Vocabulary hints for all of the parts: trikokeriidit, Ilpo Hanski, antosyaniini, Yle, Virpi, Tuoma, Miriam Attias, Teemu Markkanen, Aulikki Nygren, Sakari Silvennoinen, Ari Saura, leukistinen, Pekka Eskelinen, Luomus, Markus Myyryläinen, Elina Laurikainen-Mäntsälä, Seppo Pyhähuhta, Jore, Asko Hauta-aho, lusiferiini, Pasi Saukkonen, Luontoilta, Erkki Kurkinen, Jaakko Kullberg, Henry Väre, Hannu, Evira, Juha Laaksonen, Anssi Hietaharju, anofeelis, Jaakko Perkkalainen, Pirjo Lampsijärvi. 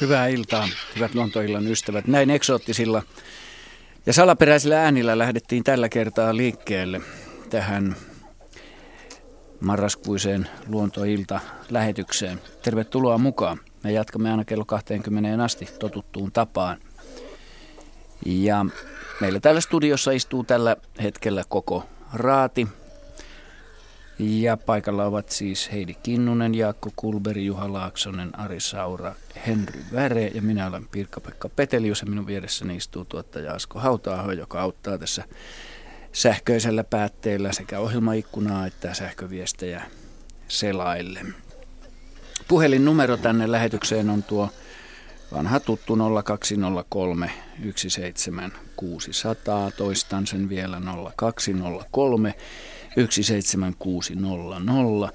Hyvää iltaa, hyvät Luontoillan ystävät. Näin eksoottisilla ja salaperäisillä äänillä lähdettiin tällä kertaa liikkeelle tähän marraskuiseen Luontoilta-lähetykseen. Tervetuloa mukaan. Me jatkamme aina kello 20 asti totuttuun tapaan. Ja meillä täällä studiossa istuu tällä hetkellä koko raati. Ja paikalla ovat siis Heidi Kinnunen, Jaakko Kullberg, Juha Laaksonen, Ari Saura, Henry Väre ja minä olen Pirkka-Pekka Petelius ja minun vieressäni istuu tuottaja Asko Hauta-aho, joka auttaa tässä sähköisellä päätteellä sekä ohjelmaikkunaa että sähköviestejä selaille. Puhelinnumero tänne lähetykseen on tuo vanha tuttu 0203 17600, toistan sen vielä 0203. 17600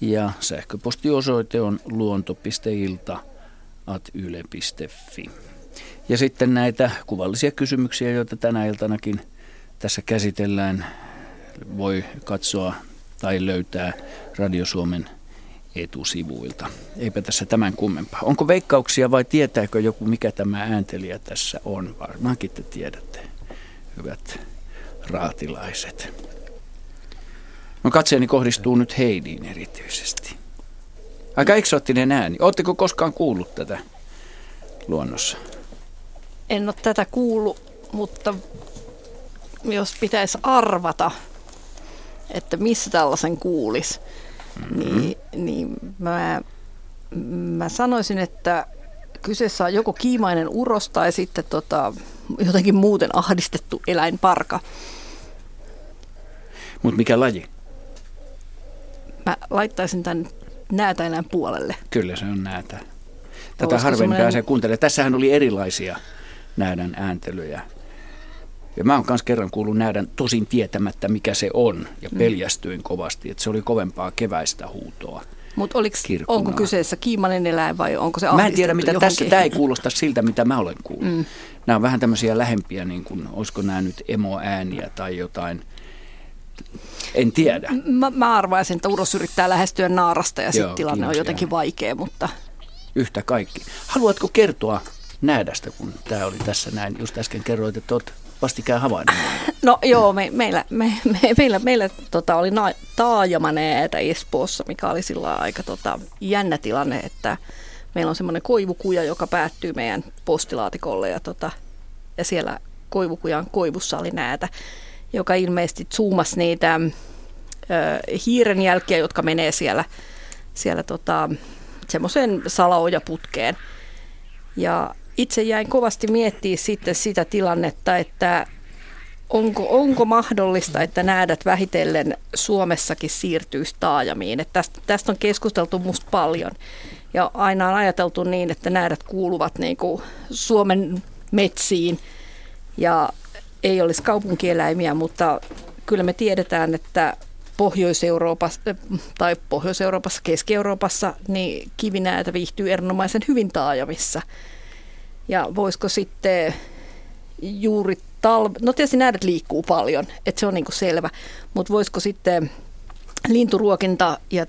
ja sähköpostiosoite on luonto.ilta@yle.fi. Ja sitten näitä kuvallisia kysymyksiä, joita tänä iltanakin tässä käsitellään, voi katsoa tai löytää Radio Suomen etusivuilta. Eipä tässä tämän kummempaa. Onko veikkauksia vai tietääkö joku, mikä tämä ääntelijä tässä on? Varmaankin te tiedätte, hyvät raatilaiset. No katseeni kohdistuu nyt Heidiin erityisesti. Aika eksoottinen ääni. Oletteko koskaan kuullut tätä luonnossa? En ole tätä kuullut, mutta jos pitäisi arvata, että missä tällaisen kuulisi, niin mä sanoisin, että kyseessä on joku kiimainen uros tai sitten jotenkin muuten ahdistettu eläinparka. Mutta mikä laji? Mä laittaisin tämän näätäilän puolelle. Kyllä se on näätä. Tätä harvemmin pääsee kuuntelemaan. Tässähän oli erilaisia näädän ääntelyjä. Ja mä oon myös kerran kuullut näädän tosin tietämättä, mikä se on. Ja peljästyin kovasti, että se oli kovempaa keväistä huutoa. Mutta onko kyseessä kiimainen eläin vai onko se ahdistettu? Mä en tiedä, mitä johonkin. Tässä. Tämä ei kuulosta siltä, mitä mä olen kuullut. Nämä on vähän tämmöisiä lähempiä, niin kuin, olisiko nämä nyt emoääniä tai jotain. En tiedä. Mä arvaisin, että uros yrittää lähestyä naarasta ja sitten tilanne on jotenkin vaikea, mutta... Yhtä kaikki. Haluatko kertoa näädästä, kun tämä oli tässä näin? Just äsken kerroit, että olet vastikään havainnut. No joo, meillä oli taajamanäätä Espoossa, mikä oli sillä aika jännä tilanne, että meillä on semmoinen koivukuja, joka päättyy meidän postilaatikolle ja siellä koivukujan koivussa oli näätä, joka ilmeisesti zoomasi niitä hiirenjälkiä, jotka menee siellä semmoiseen salaojaputkeen. Ja itse jäin kovasti miettimään sitten sitä tilannetta, että onko mahdollista, että näädät vähitellen Suomessakin siirtyisi taajamiin. Että tästä on keskusteltu musta paljon ja aina on ajateltu niin, että näädät kuuluvat niin kuin Suomen metsiin ja ei olisi kaupunkieläimiä, mutta kyllä me tiedetään, että Pohjois-Euroopassa, Keski-Euroopassa, niin kivinäätä viihtyy erinomaisen hyvin taajamissa. Ja voisiko sitten juuri no tietysti näädät liikkuu paljon, että se on niin kuin selvä, mutta voisiko sitten linturuokinta, ja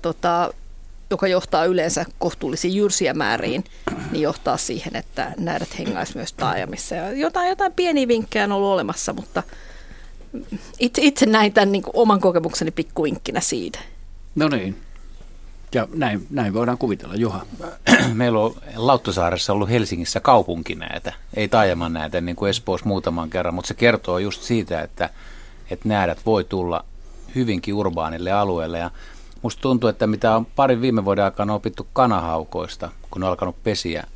joka johtaa yleensä kohtuullisiin jyrsiämääriin, niin johtaa siihen, että näädät hengaisi myös taajamissa. Ja jotain pieniä vinkkejä on ollut olemassa, mutta itse näin tämän niin kuin oman kokemukseni pikkuvinkkinä siitä. No niin. Ja näin voidaan kuvitella. Juha. Meillä on Lauttasaaressa ollut Helsingissä kaupunkinäätä, ei taajaman näätä, niin kuin Espoossa muutaman kerran, mutta se kertoo just siitä, että näädät voi tulla hyvinkin urbaanille alueelle. Ja musta tuntuu, että mitä on parin viime vuoden aikana opittu kanahaukoista, kun on alkanut pesiä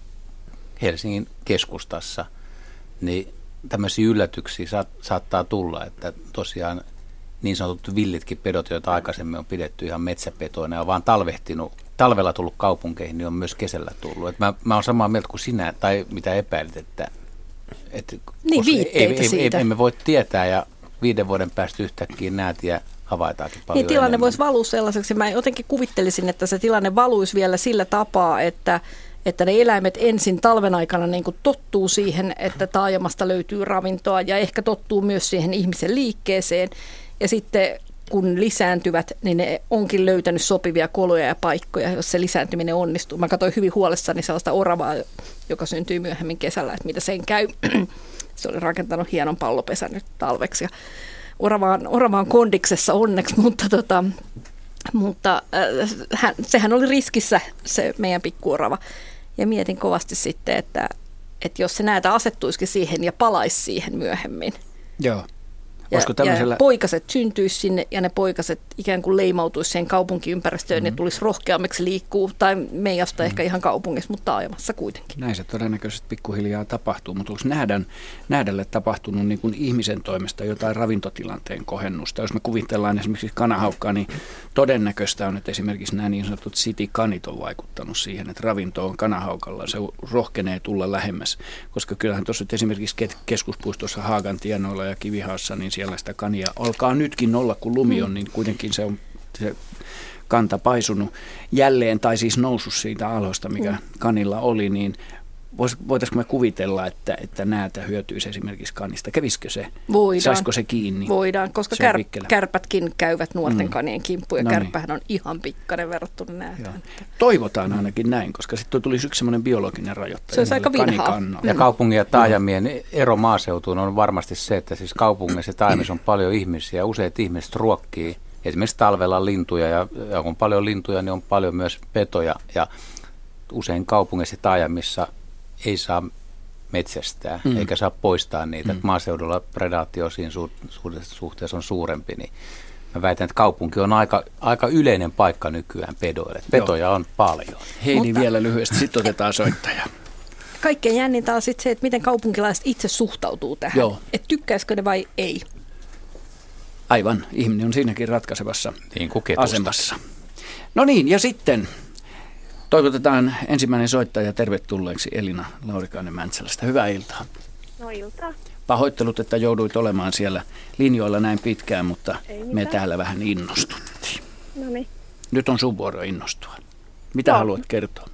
Helsingin keskustassa, niin tämmöisiä yllätyksiä saattaa tulla, että tosiaan niin sanotut villitkin pedot, joita aikaisemmin on pidetty ihan metsäpetoina ja vaan talvella tullut kaupunkeihin, niin on myös kesällä tullut. Et mä oon samaa mieltä kuin sinä, tai mitä epäilit, että niin, emme voi tietää ja 5 vuoden päästä yhtäkkiä näätiä havaitaankin paljon. Niin, tilanne voisi valua sellaiseksi. Mä jotenkin kuvittelisin, että se tilanne valuisi vielä sillä tapaa, että ne eläimet ensin talven aikana niin kuin tottuu siihen, että taajamasta löytyy ravintoa ja ehkä tottuu myös siihen ihmisen liikkeeseen. Ja sitten kun lisääntyvät, niin ne onkin löytänyt sopivia koloja ja paikkoja, jos se lisääntyminen onnistuu. Mä katsoin hyvin huolessani sellaista oravaa, joka syntyi myöhemmin kesällä, että mitä sen käy. Se oli rakentanut hienon pallopesän nyt talveksi. Ja orava on kondiksessa onneksi, mutta sehän oli riskissä se meidän pikkuorava. Ja mietin kovasti sitten, että jos se näitä asettuisikin siihen ja palaisi siihen myöhemmin. Joo. Ja poikaset syntyisi sinne ja ne poikaset ikään kuin leimautuisi sen kaupunkiympäristöön ja tulisi rohkeammiksi liikkuu tai meijasta ehkä ihan kaupungissa, mutta taajamassa kuitenkin. Näin se todennäköisesti pikkuhiljaa tapahtuu, mutta onko nähdälle tapahtunut niin kuin ihmisen toimesta jotain ravintotilanteen kohennusta? Jos me kuvitellaan esimerkiksi kanahaukkaa, niin todennäköistä on, että esimerkiksi nämä niin sanotut city-kanit on vaikuttanut siihen, että ravinto on kanahaukalla. Se rohkenee tulla lähemmäs, koska kyllähän tuossa esimerkiksi keskuspuistossa Haagan tienoilla ja Kivihaassa, niin siellä sitä kania alkaa nytkin olla, kun lumi on, niin kuitenkin se on se kanta paisunut jälleen, tai siis noussut siitä alhosta, mikä kanilla oli, niin voitaisiinko me kuvitella, että näätä hyötyisi esimerkiksi kanista? Kävisikö se? Voidaan. Saisiko se kiinni? Voidaan, koska kärpätkin käyvät nuorten kanien kimppuun, ja no kärpähän on ihan pikkainen verrattuna näätään. Toivotaan ainakin näin, koska sitten tulisi yksi semmoinen biologinen rajoittaja. Se olisi aika vinhaa. Ja kaupungin ja taajamien ero maaseutuun on varmasti se, että siis kaupungissa ja taajamissa on paljon ihmisiä, useat ihmiset ruokkii. Esimerkiksi talvella on lintuja, ja kun on paljon lintuja, niin on paljon myös petoja, ja usein kaupungissa ja taajamissa ei saa metsästää, eikä saa poistaa niitä. Maaseudulla predaatio osin suhteessa on suurempi. Niin mä väitän, että kaupunki on aika yleinen paikka nykyään pedoille. Petoja on paljon. Heidi vielä lyhyesti, sitten otetaan soittaja. Kaikkein jännintä on sitten se, että miten kaupunkilaiset itse suhtautuu tähän. Että tykkäisikö ne vai ei? Aivan. Ihminen on siinäkin ratkaisevassa asemassa. No niin, ja sitten toivotetaan ensimmäinen soittaja tervetulleeksi Elina Laurikainen-Mäntsälästä. Hyvää iltaa. No iltaa. Pahoittelut, että jouduit olemaan siellä linjoilla näin pitkään, mutta me täällä vähän innostuttiin. No niin. Nyt on sun vuoro innostua. Mitä haluat kertoa?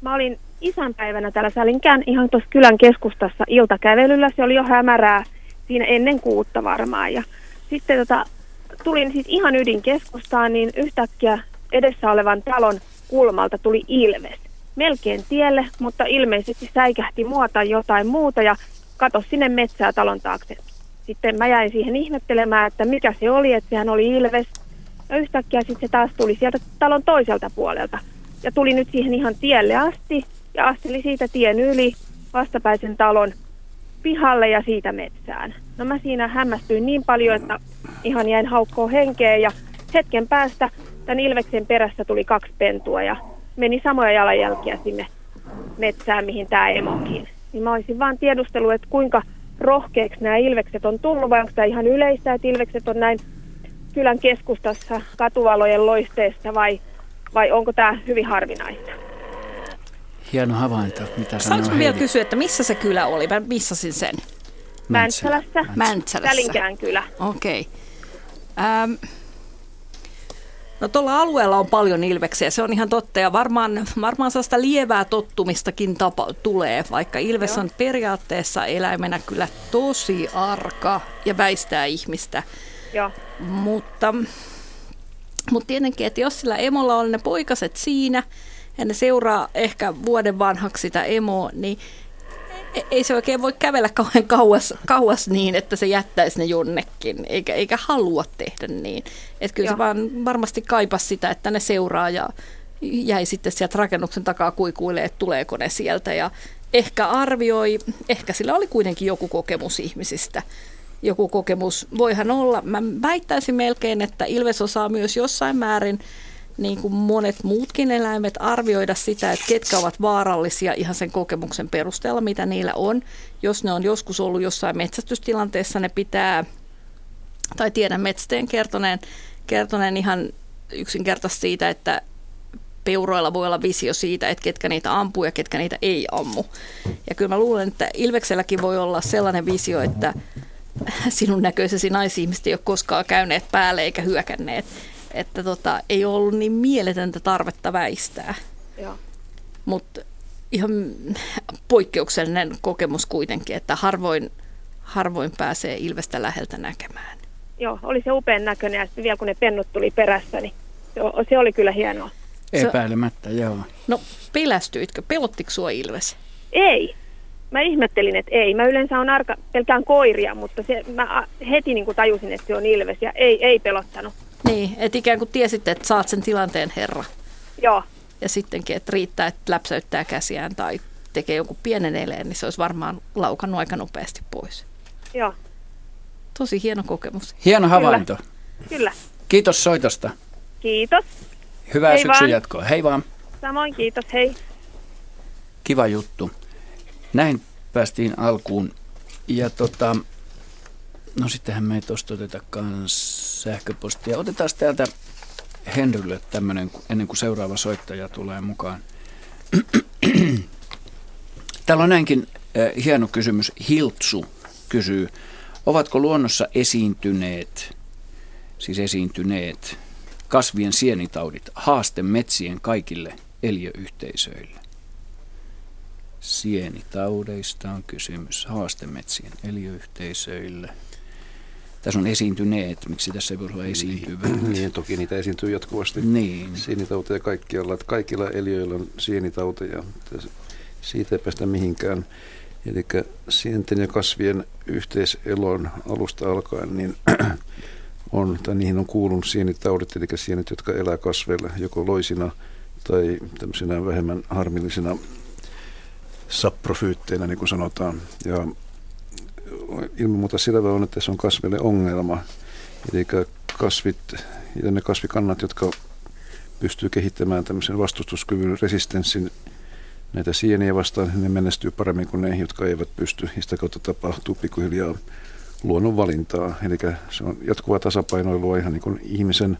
Mä olin isänpäivänä täällä Sälinkään ihan tuossa kylän keskustassa iltakävelyllä. Se oli jo hämärää siinä ennen 6 varmaan. Ja sitten tulin siis ihan ydinkeskustaan, niin yhtäkkiä edessä olevan talon kulmalta tuli ilves. Melkein tielle, mutta ilmeisesti säikähti mua tai jotain muuta ja katosi sinne metsää talon taakse. Sitten mä jäin siihen ihmettelemään, että mikä se oli, että sehän oli ilves. Ja yhtäkkiä sitten se taas tuli sieltä talon toiselta puolelta. Ja tuli nyt siihen ihan tielle asti ja asteli siitä tien yli vastapäisen talon pihalle ja siitä metsään. No mä siinä hämmästyin niin paljon, että ihan jäin haukkoon henkeä ja hetken päästä tämän ilveksen perässä tuli 2 pentua ja meni samoja jalanjälkiä sinne metsään, mihin tämä emokin. Niin mä olisin vaan tiedustellut, että kuinka rohkeaksi nämä ilvekset on tullut, vai onko tämä ihan yleistä, että ilvekset on näin kylän keskustassa katuvalojen loisteessa, vai onko tämä hyvin harvinaista? Hieno havainto, mitä sanoo Heidi. Saanko vielä kysyä, että missä se kylä oli? Mä missasin sen. Mäntsälässä. Sälinkään kylä. Okei. No tuolla alueella on paljon ilveksiä, se on ihan totta ja varmaan sellaista lievää tottumistakin tulee, vaikka ilves on periaatteessa eläimenä kyllä tosi arka ja väistää ihmistä. Joo. Mutta tietenkin, että jos sillä emolla on ne poikaset siinä ja ne seuraa ehkä vuoden vanhaksi sitä emoa, niin ei se oikein voi kävellä kauhean kauas niin, että se jättäisi ne jonnekin, eikä halua tehdä niin. Että kyllä se vaan varmasti kaipasi sitä, että ne seuraa ja jäi sitten sieltä rakennuksen takaa kuikuilemaan, että tuleeko ne sieltä. Ja ehkä arvioi, ehkä sillä oli kuitenkin joku kokemus ihmisistä. Joku kokemus voihan olla. Mä väittäisin melkein, että ilves osaa myös jossain määrin, niin kuin monet muutkin eläimet, arvioida sitä, että ketkä ovat vaarallisia ihan sen kokemuksen perusteella, mitä niillä on. Jos ne on joskus ollut jossain metsästystilanteessa, ne pitää, tai tiedän metsästäjän kertoneen ihan yksinkertaisesti siitä, että peuroilla voi olla visio siitä, että ketkä niitä ampuu ja ketkä niitä ei ammu. Ja kyllä mä luulen, että ilvekselläkin voi olla sellainen visio, että sinun näköisesi naisihmiset ei ole koskaan käyneet päälle eikä hyökänneet. Että ei ollut niin mieletöntä tarvetta väistää, mutta ihan poikkeuksellinen kokemus kuitenkin, että harvoin pääsee ilvestä läheltä näkemään. Joo, oli se upean näköinen ja sitten vielä kun ne pennut tuli perässä, niin se oli kyllä hienoa. Epäilemättä, joo. No pelästyitkö? Pelottiko sua ilves? Ei. Mä ihmettelin, että ei. Mä yleensä on arka, pelkään koiria, mutta mä heti niin kuin tajusin, että se on ilves ja ei pelottanut. Niin, et ikään kuin tiesit, että saat sen tilanteen herra. Joo. Ja sittenkin, että riittää, että läpsäyttää käsiään tai tekee jonkun pienen eleen, niin se olisi varmaan laukannut aika nopeasti pois. Joo. Tosi hieno kokemus. Hieno havainto. Kyllä. Kiitos soitosta. Kiitos. Hyvää hei syksyn vaan. Jatkoa. Hei vaan. Samoin kiitos, hei. Kiva juttu. Näin päästiin alkuun. Ja no sittenhän me ei tuosta otetakaan sähköpostia. Otetaan täältä Henrylle tämmöinen, ennen kuin seuraava soittaja tulee mukaan. Täällä on näinkin hieno kysymys. Hiltsu kysyy, ovatko luonnossa esiintyneet kasvien sienitaudit haaste metsien kaikille eliöyhteisöille? Sienitaudeista on kysymys haastemetsien eliöyhteisöille. Tässä on esiintyneet, miksi tässä ei voi olla esiintyvät? Niin, toki niitä esiintyy jatkuvasti. Niin. Sienitauteja kaikkialla, että kaikilla eliöillä on sienitauteja. Siitä ei päästä mihinkään. Eli sienten ja kasvien yhteiselon alusta alkaen niin niihin on kuulunut sienitaudit, eli sienet, jotka elää kasveilla joko loisina tai tämmöisenä vähemmän harmillisena saprofyytteinä, niin kuin sanotaan. Ja ilman muuta selvä on, että se on kasveille ongelma. Eli kasvit ja ne kasvikannat, jotka pystyy kehittämään tämmöisen vastustuskyvyn resistenssin näitä sieniä vastaan, ne menestyy paremmin kuin ne, jotka eivät pysty. Ja sitä kautta tapahtuu pikkuhiljaa luonnonvalintaa. Eli se on jatkuvaa tasapainoilua ihan niin kuin ihmisen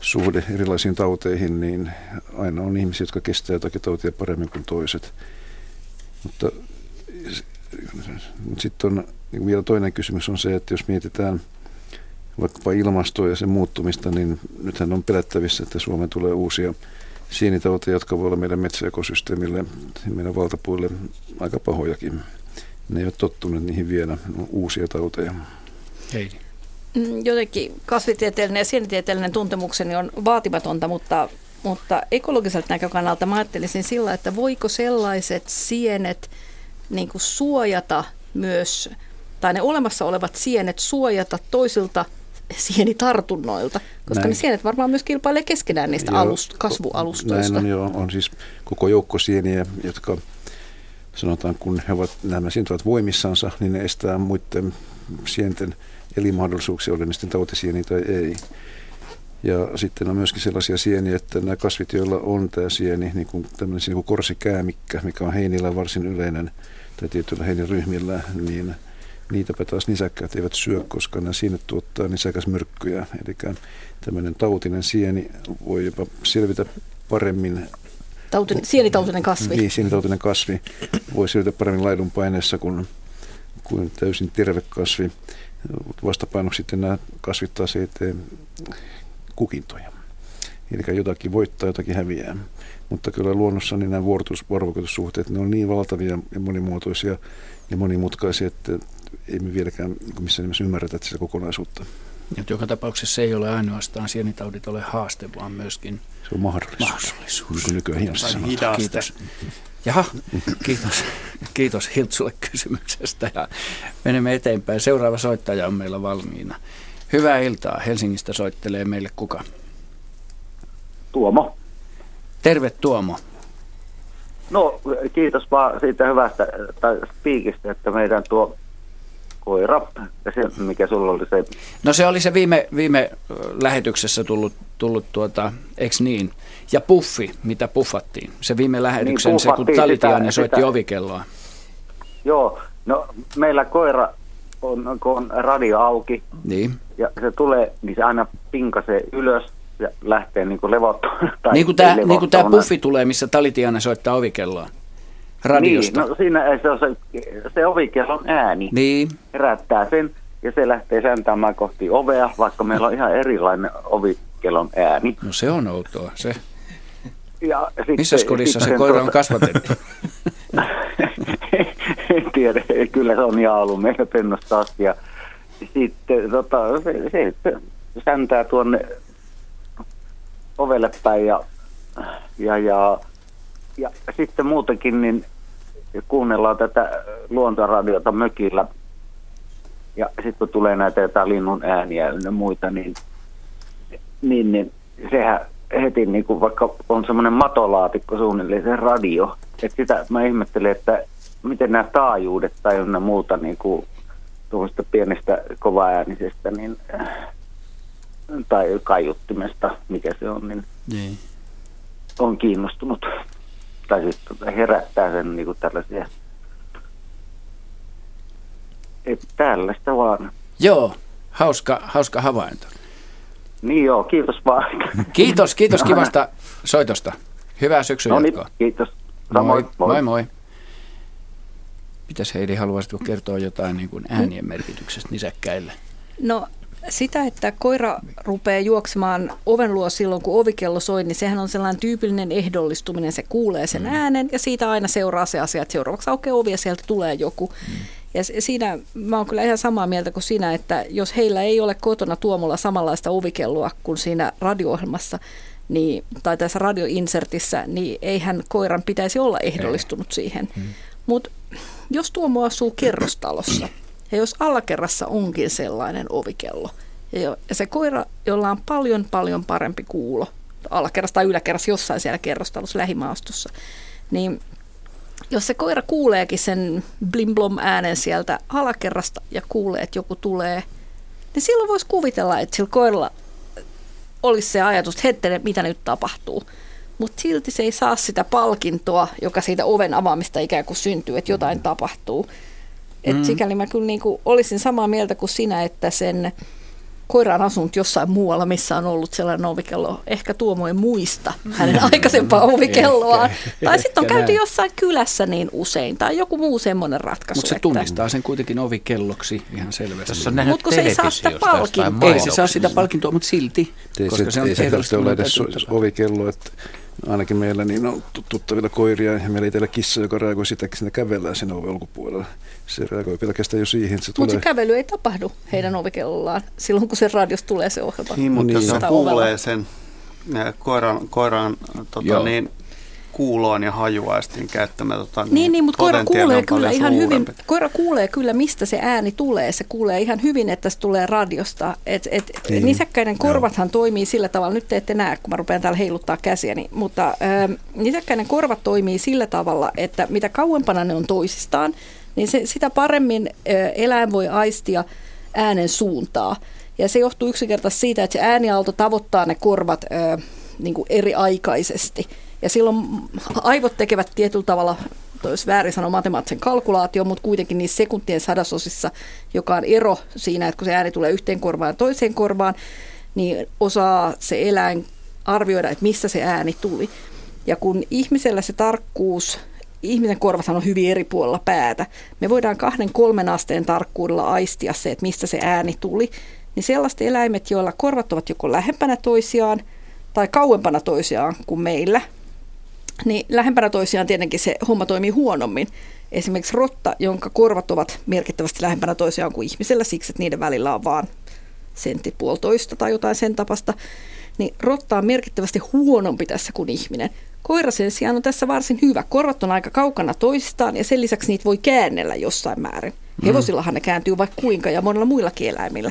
suhde erilaisiin tauteihin, niin aina on ihmisiä, jotka kestää jotakin tautia paremmin kuin toiset. Mutta sitten on niin vielä toinen kysymys on se, että jos mietitään vaikkapa ilmastoa ja sen muuttumista, niin nythän on pelättävissä, että Suomeen tulee uusia sienitauteja, jotka voi olla meidän metsäekosysteemille ja meidän valtapuille aika pahojakin. Ne ei ole tottuneet niihin vielä, uusia tauteja. Heidi. Jotenkin kasvitieteellinen ja sienitieteellinen tuntemukseni on vaatimatonta, mutta ekologiselta näkökannalta mä ajattelisin sillä, että voiko sellaiset sienet niin kuin suojata myös, tai ne olemassa olevat sienet suojata toisilta sienitartunnoilta, koska näin. Ne sienet varmaan myös kilpailee keskenään niistä kasvualustoista. Näin on siis koko joukko sieniä, jotka sanotaan, kun nämä sienet ovat voimissansa, niin ne estää muiden sienten elinmahdollisuuksia, oli ne sitten tautisieniä tai ei. Ja sitten on myöskin sellaisia sieniä, että nämä kasvit, joilla on tämä sieni, niin kuin tämmöinen niin korsikäämikkä, mikä on heinillä varsin yleinen, tai tietyillä heiniryhmillä, niin niitäpä taas nisäkkäät eivät syö, koska nämä sienet tuottaa nisäkäsmyrkkyjä. Eli tämmöinen tautinen sieni voi jopa selvitä paremmin. Sienitautinen kasvi. Niin, sienitautinen kasvi voi selvitä paremmin laidunpaineessa kuin täysin terve kasvi. Vastapainoksi sitten nämä kasvit taas ei tee kukintoja. Eli jotakin voittaa, jotakin häviää. Mutta kyllä luonnossa niin nämä vuorovaikutussuhteet, ne on niin valtavia ja monimuotoisia ja monimutkaisia, että ei me vieläkään missään nimessä ymmärretä sitä kokonaisuutta. Ja joka tapauksessa ei ole ainoastaan sienitaudit ole haaste, vaan myöskin se on mahdollisuus. Nykyään kiitos. Jaha, kiitos Hiltsulle kysymyksestä ja menemme eteenpäin. Seuraava soittaja on meillä valmiina. Hyvää iltaa. Helsingistä soittelee meille kuka? Tuoma. Terve Tuomo. No kiitos vaan siitä hyvästä piikistä, että meidän tuo koira, ja se, mikä sulla oli se. No se oli se viime lähetyksessä tullut eiks niin? Ja puffi, mitä puffattiin. Se viime lähetyksen, niin se kun Talitiainen soitti ovikelloa. Joo, no meillä koira on, kun on radio auki, niin. Ja se tulee, niin se aina pinkasee ylös ja lähtee niin kuin levottomaan. Niin kuin tämä puffi tulee, missä Talitiainen soittaa ovikelloa. Radiosta. Niin, no siinä se ovikellon ääni niin herättää sen ja se lähtee säntämään kohti ovea, vaikka meillä on ihan erilainen ovikellon ääni. No se on outoa se. Missä kodissa se koira on kasvatettu? En tiedä, kyllä se on ihan ollut meillä pennosta asti ja sitten se säntää tuonne ovelle päin ja sitten muutenkin niin kuunnellaan tätä luontoradiota mökillä. Ja sitten kun tulee näitä jotain linnun ääniä ja muita, niin sehän heti, niin kuin vaikka on semmoinen matolaatikko suunnilleen se radio. Että sitä mä ihmettelen, että miten nämä taajuudet tai ynnä muuta niin kuin tuosta pienestä kovaäänisestä niin, tai kaiuttimesta, mikä se on, niin on kiinnostunut. Tai sitten herättää sen niin kuin tällaisia. Että tällaista vaan. Joo, hauska havainto. Niin joo, kiitos vaan. Kiitos kivasta soitosta. Hyvää syksyn jatkoa. Kiitos. Samoin. Moi. Mitäs Heidi, haluaisitko kertoa jotain niin kuin äänien merkityksestä nisäkkäille? No sitä, että koira rupeaa juoksemaan oven luo silloin, kun ovikello soi, niin sehän on sellainen tyypillinen ehdollistuminen. Se kuulee sen äänen ja siitä aina seuraa se asia, että seuraavaksi aukeaa ovi ja sieltä tulee joku. Ja siinä mä oon kyllä ihan samaa mieltä kuin sinä, että jos heillä ei ole kotona Tuomolla samanlaista ovikelloa kuin siinä radio-ohjelmassa niin, tai tässä radioinsertissä, niin eihän koiran pitäisi olla ehdollistunut siihen. Mutta jos Tuomo asuu kerrostalossa ja jos alakerrassa onkin sellainen ovikello ja se koira, jolla on paljon paljon parempi kuulo alakerrassa tai yläkerrassa jossain siellä kerrostalossa lähimaastossa, niin jos se koira kuuleekin sen blimblom äänen sieltä alakerrasta ja kuulee, että joku tulee, niin silloin voisi kuvitella, että sillä koiralla olisi se ajatus, että hetkinen, mitä nyt tapahtuu. Mutta silti se ei saa sitä palkintoa, joka siitä oven avaamista ikään kuin syntyy, että jotain tapahtuu. Et sikäli mä kyllä niinku olisin samaa mieltä kuin sinä, että sen koira on asunut jossain muualla, missä on ollut sellainen ovikello. Ehkä Tuomo ei muista hänen aikaisempaa ovikelloaan. Tai sitten on käyty jossain kylässä niin usein. Tai joku muu semmoinen ratkaisu. Mutta se tunnistaa sen kuitenkin ovikelloksi ihan selvästi. Mutta kun se ei saa sitä palkintoa. Ei se saa sitä palkintoa, mutta silti. Koska se on ei se tarvitse olla edes ovikello. Että ainakin meillä niin on tuttavilla koiria ja meillä ei teillä kissa, joka reagoi sitä, että siinä kävellään sen oven ulkopuolella. Se reagoi pelkästään jo siihen. Mutta se kävely ei tapahdu heidän ovikellollaan silloin, kun se radiosta tulee se ohjelma. Niin, mutta jos se kuulee sen koiran kuuloon ja hajuaistin käyttämään. Niin, mutta koira kuulee kyllä ihan hyvin. Koira kuulee kyllä, mistä se ääni tulee. Se kuulee ihan hyvin, että se tulee radiosta. Nisäkkäiden korvathan toimii sillä tavalla, nyt te ette näe, kun mä rupean täällä heiluttaa käsiäni, mutta nisäkkäiden korvat toimii sillä tavalla, että mitä kauempana ne on toisistaan, niin sitä paremmin eläin voi aistia äänen suuntaa. Ja se johtuu yksinkertaisesti siitä, että se ääniaalto tavoittaa ne korvat niin kuin eriaikaisesti. Ja silloin aivot tekevät tietyllä tavalla, jos väärin sanoa matemaattisen kalkulaation, mutta kuitenkin niissä sekuntien sadasosissa, joka on ero siinä, että kun se ääni tulee yhteen korvaan ja toiseen korvaan, niin osaa se eläin arvioida, että missä se ääni tuli. Ja kun ihmisellä se tarkkuus, ihmisen korvathan on hyvin eri puolella päätä, me voidaan 2-3 asteen tarkkuudella aistia se, että mistä se ääni tuli, niin sellaiset eläimet, joilla korvat ovat joko lähempänä toisiaan tai kauempana toisiaan kuin meillä, niin lähempänä toisiaan tietenkin se homma toimii huonommin. Esimerkiksi rotta, jonka korvat ovat merkittävästi lähempänä toisiaan kuin ihmisellä siksi, että niiden välillä on vaan sentti puolitoista tai jotain sen tapasta, niin rotta on merkittävästi huonompi tässä kuin ihminen. Koira sen sijaan on tässä varsin hyvä. Korvat on aika kaukana toisistaan ja sen lisäksi niitä voi käännellä jossain määrin. Hevosillahan ne kääntyy vaikka kuinka ja monilla muillakin eläimillä.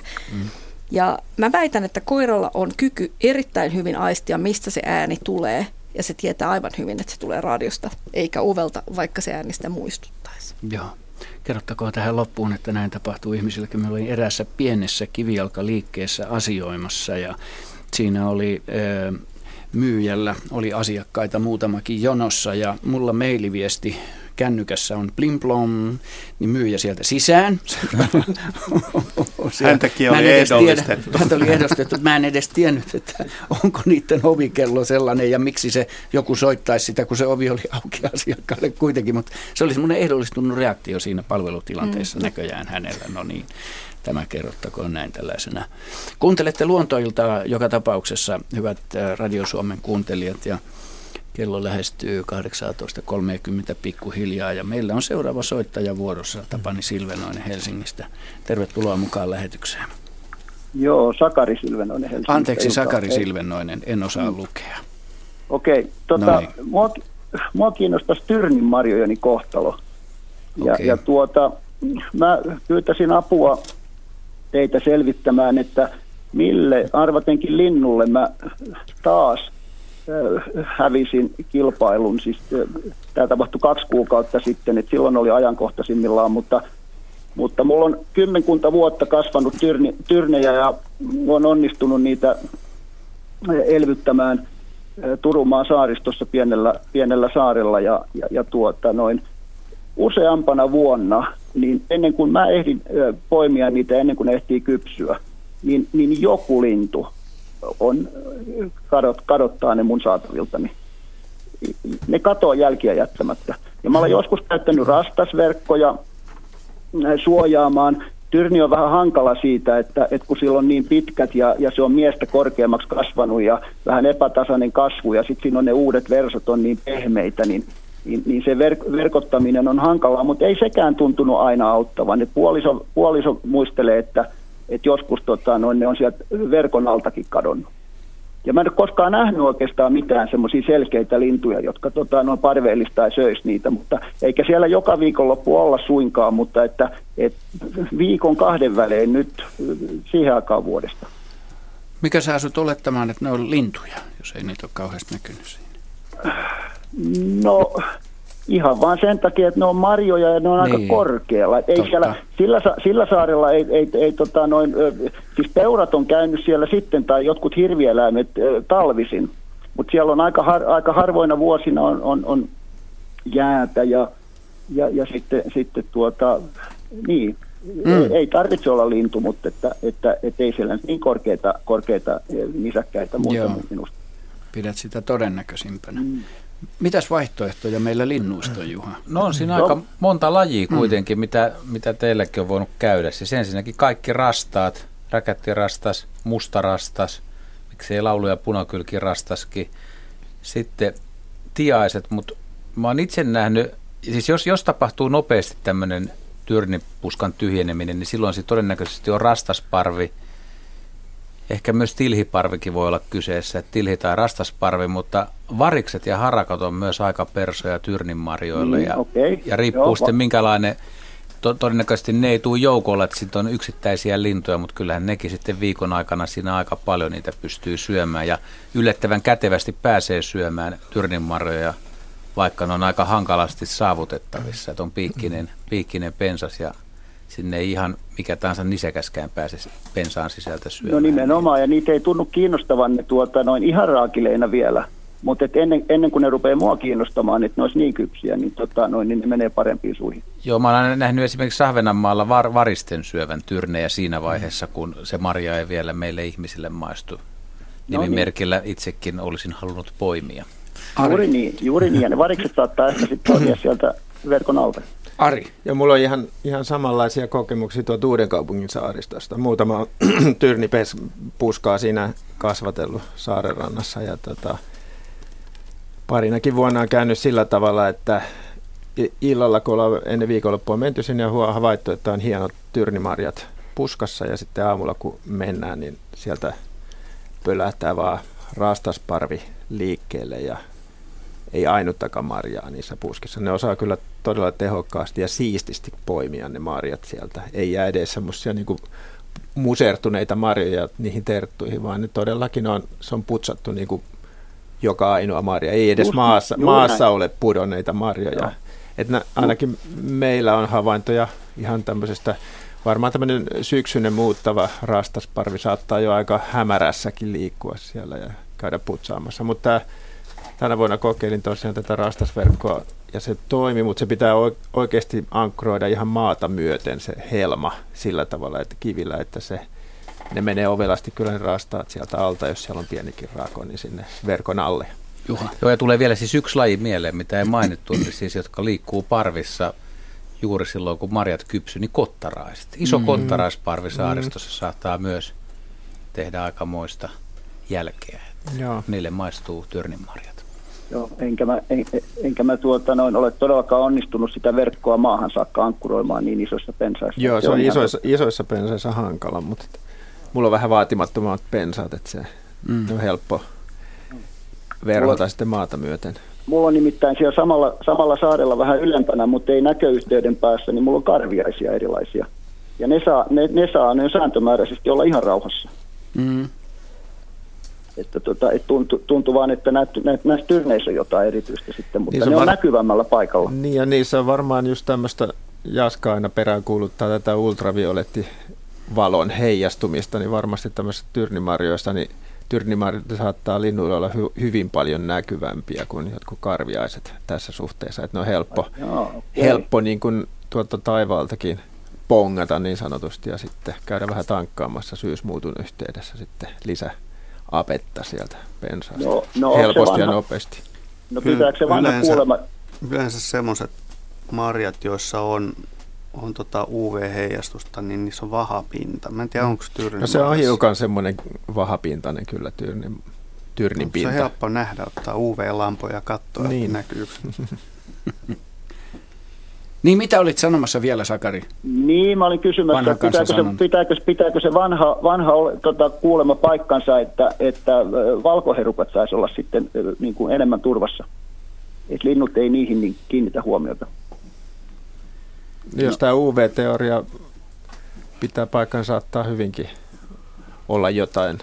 Ja mä väitän, että koiralla on kyky erittäin hyvin aistia, mistä se ääni tulee. Ja se tietää aivan hyvin, että se tulee radiosta, eikä ovelta, vaikka se äänistä muistuttaisi. Joo. Kerrottakoon tähän loppuun, että näin tapahtuu ihmisille. Mä olin eräässä pienessä kivijalkaliikkeessä asioimassa ja siinä oli myyjällä oli asiakkaita muutamakin jonossa ja mulla mailiviesti kännykässä on plimplom, niin myyjä sieltä sisään. Häntäkin oli ehdollistettu. Hän oli ehdollistettu. Mä en edes tiennyt, että onko niiden ovikello sellainen ja miksi se joku soittaisi sitä, kun se ovi oli auki asiakkaalle kuitenkin. Mutta se oli semmoinen ehdollistunut reaktio siinä palvelutilanteessa näköjään hänellä. No niin, tämä kerrottakoon näin tällaisena. Kuuntelette Luontoiltaa joka tapauksessa, hyvät Radio Suomen kuuntelijat ja Kello lähestyy 18.30 pikkuhiljaa ja meillä on seuraava soittaja vuorossa, Tapani Silvennoinen Helsingistä. Tervetuloa mukaan lähetykseen. Joo, Sakari Silvennoinen Helsingistä. Anteeksi, Sakari Silvennoinen, en osaa lukea. Okei, mua kiinnostaisi Tyrnin marjojeni kohtalo. Ja, okay. Mä pyytäisin apua teitä selvittämään, että mille arvatenkin linnulle mä taas hävisin kilpailun. Siis, tämä tapahtui 2 kuukautta sitten, että silloin oli ajankohtaisimmillaan, mutta mulla on 10 vuotta kasvanut tyrnejä ja olen onnistunut niitä elvyttämään Turunmaan saaristossa pienellä saarella useampana vuonna, niin ennen kuin mä ehdin poimia niitä, ennen kuin ne ehtii kypsyä, niin joku lintu on kadottaa ne mun saataviltani. Ne katoo jälkiä jättämättä. Ja mä olen joskus käyttänyt rastasverkkoja suojaamaan. Tyrni on vähän hankala siitä, että kun sillä on niin pitkät ja se on miestä korkeammaksi kasvanut ja vähän epätasainen kasvu ja sitten siinä on ne uudet versot on niin pehmeitä, niin se verkottaminen on hankalaa, mutta ei sekään tuntunut aina auttavan. Puoliso muistelee, että joskus ne on sieltä verkon altakin kadonnut. Ja mä en ole koskaan nähnyt oikeastaan mitään semmoisia selkeitä lintuja, jotka parveilisi tai söisi niitä, mutta eikä siellä joka viikonloppu olla suinkaan, mutta että viikon 2 välein nyt siihen aikaan vuodesta. Mikä sä asut olettamaan, että ne on lintuja, jos ei niitä ole kauheasti näkynyt siinä? No ihan vaan sen takia, että ne on marjoja ja ne on aika korkealla. Ei siellä, sillä saarella siis peurat on käynyt siellä sitten tai jotkut hirvieläimet talvisin, mutta siellä on aika harvoina vuosina on jäätä ja sitten Ei tarvitse olla lintu, mutta että ei siellä niin korkeita nisäkkäitä muuta minusta. Pidät sitä todennäköisimpänä. Mitäs vaihtoehtoja meillä linnuista, Juha? No on siinä aika monta lajia kuitenkin, mitä teilläkin on voinut käydä. Siis ensinnäkin kaikki rastaat, räkättirastas, mustarastas, miksei laulu- ja punakylkirastaskin. Sitten tiaiset, mutta mä oon itse nähnyt, siis jos tapahtuu nopeasti tämmöinen tyrnipuskan tyhjeneminen, niin silloin se todennäköisesti on rastasparvi. Ehkä myös tilhiparvikin voi olla kyseessä, että tilhi tai rastasparvi, mutta varikset ja harakat on myös aika persoja tyrninmarjoille ja riippuu sitten minkälainen, todennäköisesti ne ei tule joukolla, että sitten on yksittäisiä lintuja, mutta kyllähän nekin sitten viikon aikana siinä aika paljon niitä pystyy syömään ja yllättävän kätevästi pääsee syömään tyrninmarjoja, vaikka ne on aika hankalasti saavutettavissa, että on piikkinen pensas ja sinne ei ihan mikä tahansa nisäkäskään pääse pensaan sisältä syömään. No nimenomaan, ja niitä ei tunnu kiinnostavan ne ihan raakileina vielä, mutta ennen kuin ne rupeaa mua kiinnostamaan, että ne olisi niin kypsiä, niin ne menee parempiin suihin. Joo, mä oon aina nähnyt esimerkiksi Ahvenanmaalla varisten syövän tyrnejä siinä vaiheessa, kun se marja ei vielä meille ihmisille maistu. Nimimerkillä itsekin olisin halunnut poimia. Juuri niin, ja ne varikset saattaa ehkä sitten poimia sieltä verkon alta. Ari. Ja mulla on ihan samanlaisia kokemuksia tuolta Uudenkaupungin saaristosta. Muutama tyrnipuskaa siinä kasvatellut saarenrannassa. Ja parinakin vuonna on käynyt sillä tavalla, että illalla, kun ollaan ennen viikonloppua menty sinne ja havaittu, että on hienot tyrnimarjat puskassa. Ja sitten aamulla, kun mennään, niin sieltä pölähtää vaan rastasparvi liikkeelle ja ei ainuttakaan marjaa niissä puskissa. Ne osaa kyllä todella tehokkaasti ja siististi poimia ne marjat sieltä. Ei jää edes semmoisia niin kuin musertuneita marjoja niihin terttuihin, vaan ne todellakin se on putsattu niin kuin joka ainoa marja. Ei edes maassa ole pudonneita marjoja. Että ainakin meillä on havaintoja ihan tämmöisestä, varmaan tämmöinen syksyinen muuttava rastasparvi saattaa jo aika hämärässäkin liikkua siellä ja käydä putsaamassa, mutta tänä vuonna kokeilin tosiaan tätä rastasverkkoa ja se toimi, mutta se pitää oikeasti ankkuroida ihan maata myöten se helma sillä tavalla, että kivillä, että ne menee ovelasti kyllä ne rastaat sieltä alta, jos siellä on pienikin raako, niin sinne verkon alle. Juha. Joo, ja tulee vielä siis yksi laji mieleen, mitä ei mainittu, niin siis jotka liikkuu parvissa juuri silloin, kun marjat kypsy, niin kottaraiset. Iso kottaraisparvi saaristossa saattaa myös tehdä aikamoista jälkeä, että niille maistuu tyrninmarjat. Joo, enkä mä ole todellakaan onnistunut sitä verkkoa maahan saakka ankkuroimaan niin isoissa pensaissa. Joo, se on isoissa pensaissa hankala, mutta mulla on vähän vaatimattomat pensaat, että se on helppo verhota sitten maata myöten. Mulla on nimittäin siellä samalla saarella vähän ylempänä, mutta ei näköyhteyden päässä, niin mulla on karviaisia erilaisia. Ja ne saa sääntömääräisesti olla ihan rauhassa. Mm. Että tuntuu vaan, että näissä tyrneissä on jotain erityistä sitten, mutta ne on näkyvämmällä paikalla. Niin, ja niissä on varmaan just tämmöistä, Jaska aina peräänkuuluttaa tätä ultraviolettivalon heijastumista, niin varmasti tämmöisissä tyrnimarjoissa, niin tyrnimarjat saattaa linnuilla olla hyvin paljon näkyvämpiä kuin jotkut karviaiset tässä suhteessa, että ne on helppo niin kuin tuolta taivaaltakin pongata niin sanotusti ja sitten käydä vähän tankkaamassa syysmuutun yhteydessä sitten lisää apetta sieltä pensaasta helposti ja nopeasti. No pitääkö se vanha kuulemma? Yleensä semmoiset marjat, joissa on UV-heijastusta, niin niissä on vahapinta. Mä en tiedä, onko tyrnin. No se on hiukan semmoinen vahapintainen kyllä tyrnin pinta. Se on helppo nähdä, ottaa UV-lampoja ja katsoa, niin näkyykö. Niin, mitä olit sanomassa vielä, Sakari? Niin, mä olin kysymässä, pitääkö se vanha kuulema paikkansa, että valkoherukat saisi olla sitten niin kuin enemmän turvassa. Että linnut ei niihin niin kiinnitä huomiota. Jos tämä UV-teoria pitää paikkansa, saattaa hyvinkin olla jotain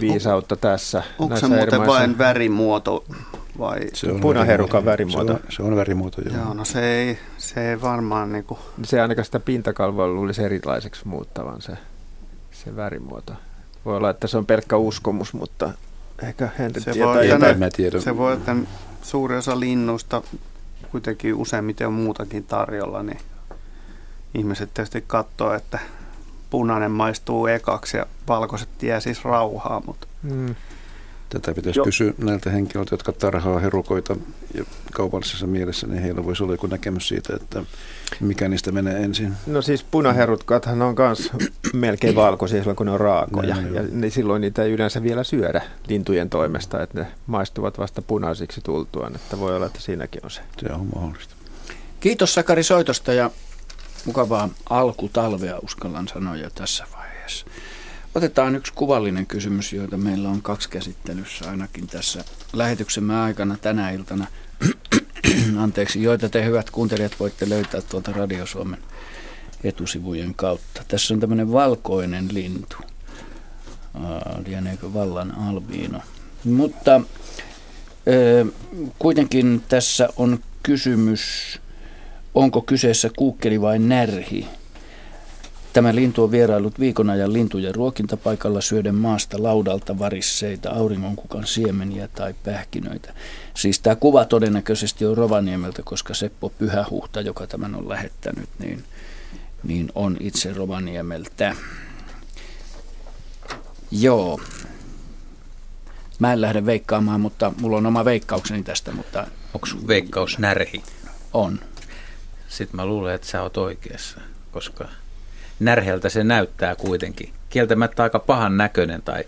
viisautta tässä. Onko se muuten vain värimuoto? Vai punaherukan värimuoto. Se on värimuoto, joo. Joo, no se ei varmaan niinku. Se ainakaan sitä pintakalvoa luulisi erilaiseksi muuttavan se värimuoto. Voi olla, että se on pelkkä uskomus, mutta ehkä Henry tietää. Se voi, että suuri osa linnuista kuitenkin useimmiten on muutakin tarjolla, niin ihmiset tietysti katsoo, että punainen maistuu ekaksi ja valkoiset jää siis rauhaa, mutta tätä pitäisi kysyä näiltä henkilöiltä, jotka tarhaa herukoita ja kaupallisessa mielessä, niin heillä voisi olla joku näkemys siitä, että mikä niistä menee ensin. No siis punaherutkathan on myös melkein valkoisia silloin, kun ne on raakoja. Ja silloin niitä ei yleensä vielä syödä lintujen toimesta, että ne maistuvat vasta punaisiksi tultuaan. Että voi olla, että siinäkin on se. Se on mahdollista. Kiitos Sakari soitosta ja mukavaa alkutalvea, uskallan sanoa jo tässä vaiheessa. Otetaan yksi kuvallinen kysymys, joita meillä on kaksi käsittelyssä ainakin tässä lähetyksemme aikana tänä iltana. Anteeksi, joita te hyvät kuuntelijat voitte löytää tuolta Radio Suomen etusivujen kautta. Tässä on tämmöinen valkoinen lintu, lieneekö vallan albiino. Mutta kuitenkin tässä on kysymys, onko kyseessä kuukkeli vai närhi? Tämä lintu on vierailut viikon ajan lintujen ruokintapaikalla syöden maasta laudalta varisseita, auringonkukan siemeniä tai pähkinöitä. Siis tämä kuva todennäköisesti on Rovaniemeltä, koska Seppo Pyhähuhta, joka tämän on lähettänyt, niin on itse Rovaniemeltä. Joo. Mä en lähde veikkaamaan, mutta mulla on oma veikkaukseni tästä. Mutta onko sun veikkaus närhi? On. Sitten mä luulen, että sä oot oikeassa, koska närheltä se näyttää kuitenkin. Kieltämättä aika pahan näköinen tai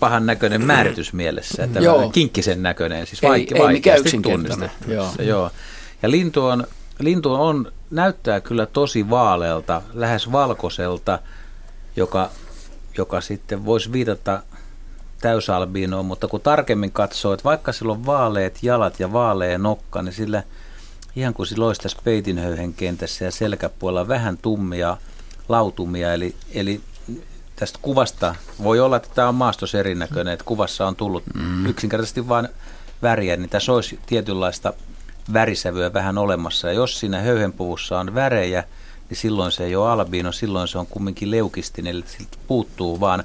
pahan näköinen määritys mielessä. Kinkkisen näköinen, siis vaikeasti tunnistettavissa. Ja lintu on, näyttää kyllä tosi vaaleelta, lähes valkoiselta, joka sitten voisi viitata täysalbiinoon, mutta kun tarkemmin katsoo, että vaikka sillä on vaaleat jalat ja vaalea nokka, niin sillä ihan kuin se loistaisi peitinhöyhen kentässä ja selkäpuolella vähän tummia lautumia, eli tästä kuvasta voi olla, että tämä on maastossa erinäköinen, että kuvassa on tullut yksinkertaisesti vain väriä, niin tässä olisi tietynlaista värisävyä vähän olemassa. Ja jos siinä höyhenpuvussa on värejä, niin silloin se ei ole albiino, silloin se on kumminkin leukistinen, eli siltä puuttuu vaan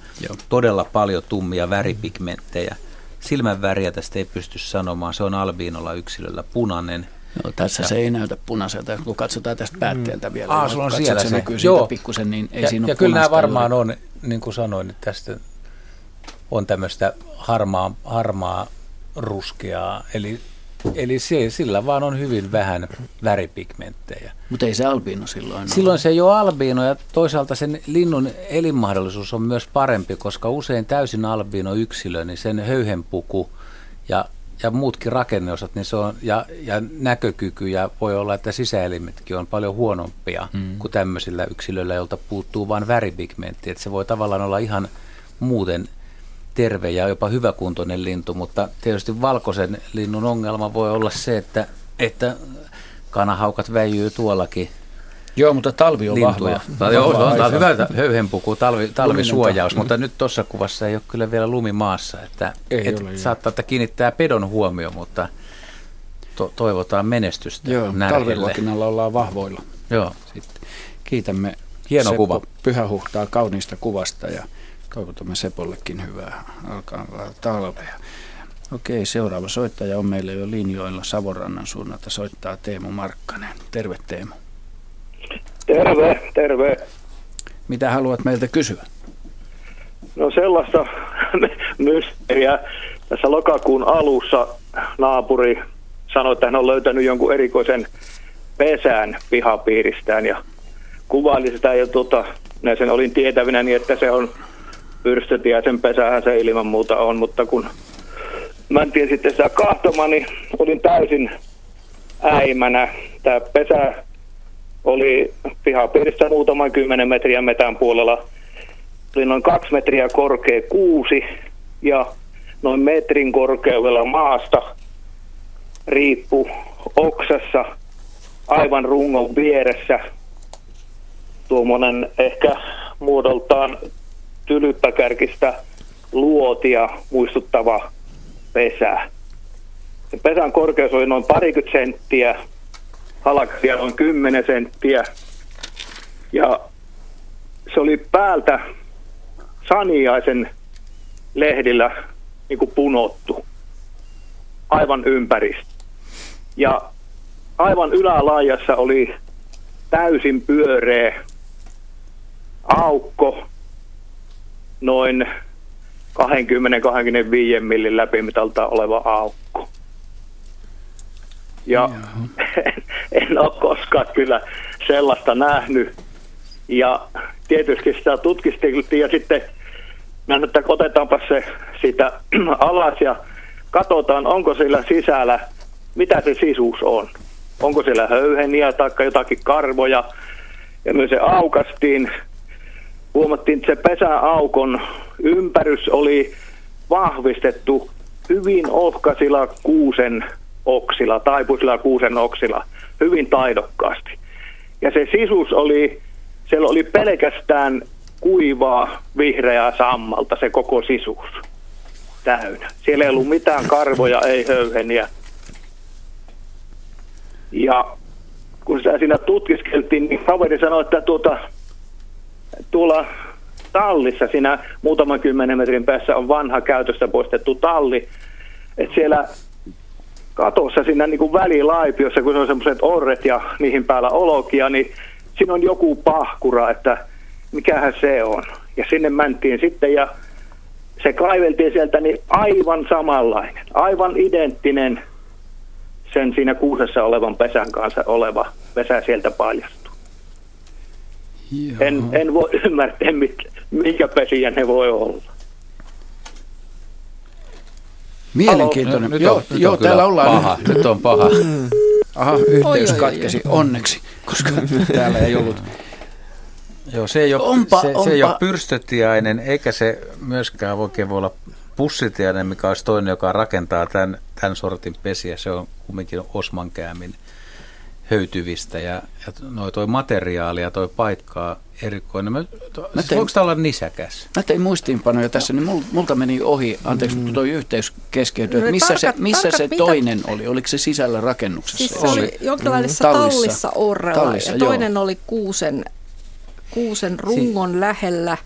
todella paljon tummia väripigmenttejä. Silmän väriä tästä ei pysty sanomaan, se on albiinolla yksilöllä punainen. No, tässä se ei näytä punaiselta, kun katsotaan tästä päätteeltä vielä. Sulla on siellä se. Näkyy siitä pikkusen, niin ei siinä ole. Ja kyllä nämä varmaan on, niin kuin sanoin, että tästä on tämmöistä harmaa ruskeaa, eli Eli sillä vaan on hyvin vähän väripigmenttejä. Mutta ei se albiino silloin ole. Silloin se ei ole albiino, ja toisaalta sen linnun elinmahdollisuus on myös parempi, koska usein täysin albiino yksilö, niin sen höyhenpuku ja muutkin rakenneosat niin se on, ja näkökyky, ja voi olla, että sisäelimetkin on paljon huonompia kuin tämmöisillä yksilöillä, jolta puuttuu vain väripigmentti. Että se voi tavallaan olla ihan muuten terve ja jopa hyväkuntoinen lintu, mutta tietysti valkoisen linnun ongelma voi olla se, että kanahaukat väijyy tuollakin. Joo, mutta talvi on lintuja. Vahva. Joo, on hyvä höyhenpuku, talvisuojaus, mutta nyt tuossa kuvassa ei ole kyllä vielä lumi maassa. Saattaa, että kiinnittää pedon huomio, mutta toivotaan menestystä. Joo, talviruokinnalla ollaan vahvoilla. Joo. Sitten kiitämme hieno Seppo kuva. Pyhähuhtaa kauniista kuvasta ja toivotamme Sepollekin hyvää alkaavaa talvea. Okei, seuraava soittaja on meillä jo linjoilla Savonrannan suunnalta. Soittaa Teemu Markkanen. Terve Teemu. Terve, terve. Mitä haluat meiltä kysyä? No sellaista mysteeriä. Tässä lokakuun alussa naapuri sanoi, että hän on löytänyt jonkun erikoisen pesän pihapiiristään ja kuvaili sitä ja minä sen olin tietävinä niin, että se on pyrstötiäisen pesähän se ilman muuta on, mutta kun mä en tiedä sitten sitä kahtomaan, niin olin täysin äimänä. Tämä pesä oli pihapiirissä muutaman 10 metriä metän puolella. Oli noin 2 metriä korkea kuusi ja noin metrin korkeudella maasta riippu oksassa aivan rungon vieressä. Tuommoinen ehkä muodoltaan tylyppäkärkistä luotia muistuttava pesä. Sen pesän korkeus oli noin 20 senttiä, halaksia noin 10 senttiä. Ja se oli päältä saniaisen lehdillä niin kuin punottu aivan ympäristä. Ja aivan ylälaajassa oli täysin pyöreä aukko, noin 20-25 millin läpimitalta oleva aukko. Ja en ole koskaan kyllä sellaista nähnyt. Ja tietysti sitä tutkisteltiin ja sitten että otetaanpa se sitä alas ja katsotaan, onko sillä sisällä, mitä se sisus on. Onko siellä höyheniä tai jotakin karvoja. Ja myös se aukastiin. Huomattiin, että se pesäaukon ympärys oli vahvistettu hyvin ohkaisilla kuusen oksilla, taipuisilla kuusen oksilla, hyvin taidokkaasti. Ja se sisus oli, siellä oli pelkästään kuivaa vihreää sammalta, se koko sisus täynnä. Siellä ei ollut mitään karvoja, ei höyheniä. Ja kun sitä siinä tutkiskeltiin, niin kaveri sanoi, että tuolla tallissa, siinä muutaman 10 metrin päässä on vanha käytöstä poistettu talli, että siellä katossa siinä niin kuin välilaipiossa, kun se on semmoiset orret ja niihin päällä olokia, niin siinä on joku pahkura, että mikähän se on. Ja sinne mentiin sitten ja se kaiveltiin sieltä, niin aivan samanlainen, aivan identtinen sen siinä kuusessa olevan pesän kanssa oleva pesä sieltä paljastui. En voi ymmärtää, minkä pesiä ne voi olla. Mielenkiintoinen. Nyt on täällä ollaan. Paha. Nyt on paha. Aha, yhteys katkesi. Onneksi, koska täällä ei ollut. Joo, se ei ole pyrstötiainen, eikä se myöskään oikein voi olla pussitiainen, mikä olisi toinen, joka rakentaa tämän sortin pesiä. Se on kumminkin osmankäämin höytyvistä ja toi materiaali ja toi paikka on erikoinen. Voiko tämä olla nisäkäs? Mä tein muistiinpanoja tässä, niin multa meni ohi, anteeksi, kun toi yhteys keskeytyi, että missä se toinen oli? Oliko se sisällä rakennuksessa? Siis se oli jonkinlaisessa tallissa orrella ja toinen oli kuusen rungon lähellä,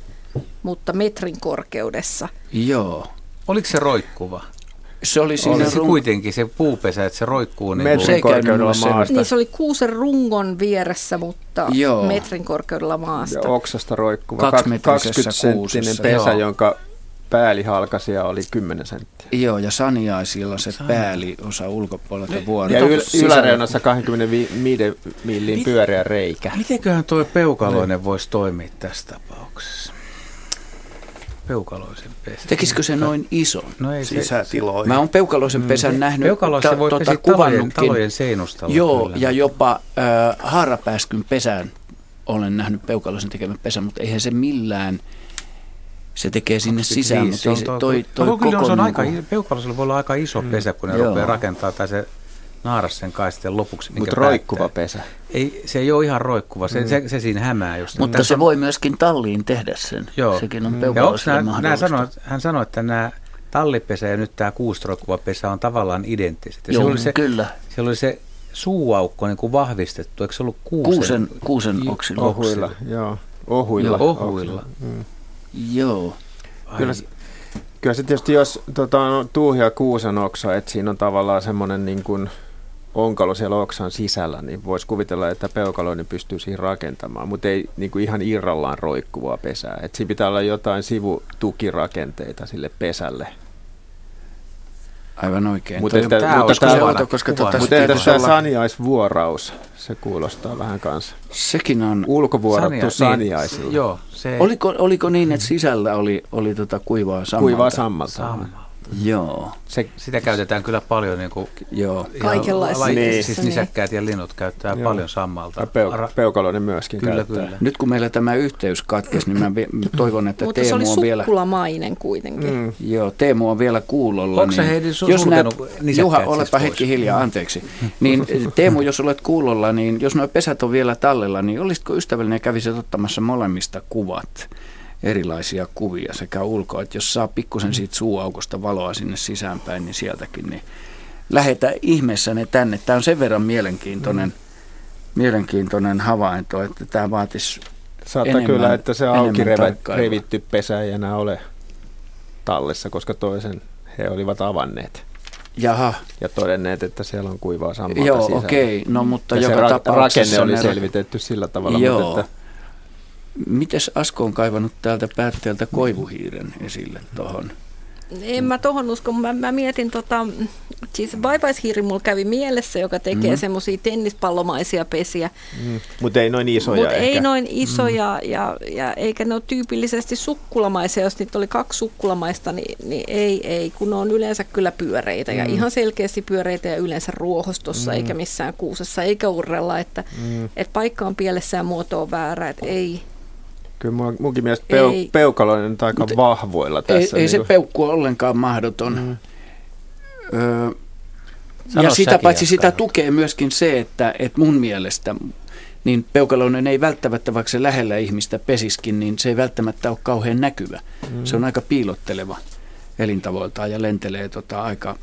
mutta metrin korkeudessa. Joo. Oliko se roikkuva? Se oli siinä kuitenkin se puupesä, että se roikkuu niin metrin korkeudella maasta. Niin se oli kuusen rungon vieressä, mutta joo, metrin korkeudella maasta. Ja oksasta roikkuva 20 senttinen pesä, jonka päälihalkasia oli 10 senttiä. Joo, ja saniaisilla se pääliosa ulkopuolelta vuorelta. Ja yläreunassa 25 millin pyöreä reikä. Mitenköhän tuo peukaloinen voisi toimia tässä tapauksessa? Peukaloisen pesä. Tekisikö se noin ison? No ei sisätiloihin. Mä oon peukaloisen pesän nähnyt. Peukaloisen voi pesiä talojen seinustalla. Joo, kyllä. Ja jopa haarapääskyn pesän olen nähnyt peukaloisen tekemän pesän, mutta eihän se millään. Se tekee sinne sisään, mutta ei se toi koko... Peukaloisella voi olla aika iso pesä, kun ne rupeaa rakentamaan, tai se naaras sen kai sitten lopuksi. Mutta roikkuva pesä. Ei, se ei ole ihan roikkuva, se siinä hämää just. Mutta se voi myöskin talliin tehdä sen. Joo. Sekin on peukaloisella mahdollista. Hän sanoi, että nämä tallipesä ja nyt tämä kuustroikkuva pesä on tavallaan identtiset. Ja joo, kyllä. Siellä oli se suuaukko niin kuin vahvistettu, eikö se ollut kuusen oksilla? Ohuilla, joo. Ohuilla. Joo. Kyllä se tietysti, jos on tuuhia kuusen oksa, että siinä on tavallaan semmoinen niin kuin onkalo siellä oksan sisällä, niin voisi kuvitella, että peukaloinen pystyy siihen rakentamaan, mutta ei niin kuin ihan irrallaan roikkuvaa pesää. Että siinä pitää olla jotain sivutukirakenteita sille pesälle. Aivan oikein. Mutta entäs tämä saniaisvuoraus, se kuulostaa vähän kanssa. Sekin on. Ulkovuorattu saniaisilla. Niin, joo, se oliko niin, että sisällä oli kuivaa sammalta? Kuivaa sammalta. Joo. Sitä käytetään kyllä paljon. Niin kuin, joo. Kaikenlaisia. Siis nisäkkäät ja linnut käyttää paljon sammalta. Peukaloinen myöskin käyttää. Nyt kun meillä tämä yhteys katkesi, niin mä toivon, että Teemu on vielä... Mutta se oli sukkulamainen kuitenkin. Joo, Teemu on vielä kuulolla. Onko se Heidi sulkenut nisäkkäät? Juha, olepa hetki hiljaa, anteeksi. Niin, Teemu, jos olet kuulolla, niin jos nuo pesät on vielä tallella, niin olisitko ystävällinen ja kävisit ottamassa molemmista kuvat? Erilaisia kuvia sekä ulkoa, että jos saa pikkusen siitä suuaukosta valoa sinne sisäänpäin, niin sieltäkin, niin lähetä ihmeessä ne tänne. Tämä on sen verran mielenkiintoinen havainto, että tämä vaatisi saattaa enemmän. Kyllä, että se auki revitty pesä ei enää ole tallessa, koska toisen he olivat avanneet. Jaha. Ja todenneet, että siellä on kuivaa sammalta sisällä. Joo, okei. No, mutta ja joka tapauksessa rakenne oli selvitetty sillä tavalla, mutta että... Mites Asko on kaivannut täältä päätteeltä koivuhiiren esille tuohon? En mä tohon usko. Mä mietin, siis vaivaishiiri mulla kävi mielessä, joka tekee semmoisia tennispallomaisia pesiä. Mutta ei noin isoja ehkä. Ei noin isoja, ja eikä ne ole tyypillisesti sukkulamaisia. Jos niitä oli 2 sukkulamaista, niin ei, kun ne on yleensä kyllä pyöreitä. Ja ihan selkeästi pyöreitä ja yleensä ruohostossa, eikä missään kuusessa, eikä urrella. Että et paikka on pielessä ja muoto on väärä, että ei... Kyllä munkin mielestä peukaloinen on aika vahvoilla tässä. Ei niin se peukku ole ollenkaan mahdoton. Ja sitä paitsi sitä tukee myöskin se, että mun mielestä niin peukaloinen ei välttämättä, vaikka se lähellä ihmistä pesiskin, niin se ei välttämättä ole kauhean näkyvä. Se on aika piilotteleva elintavoiltaan ja lentelee aika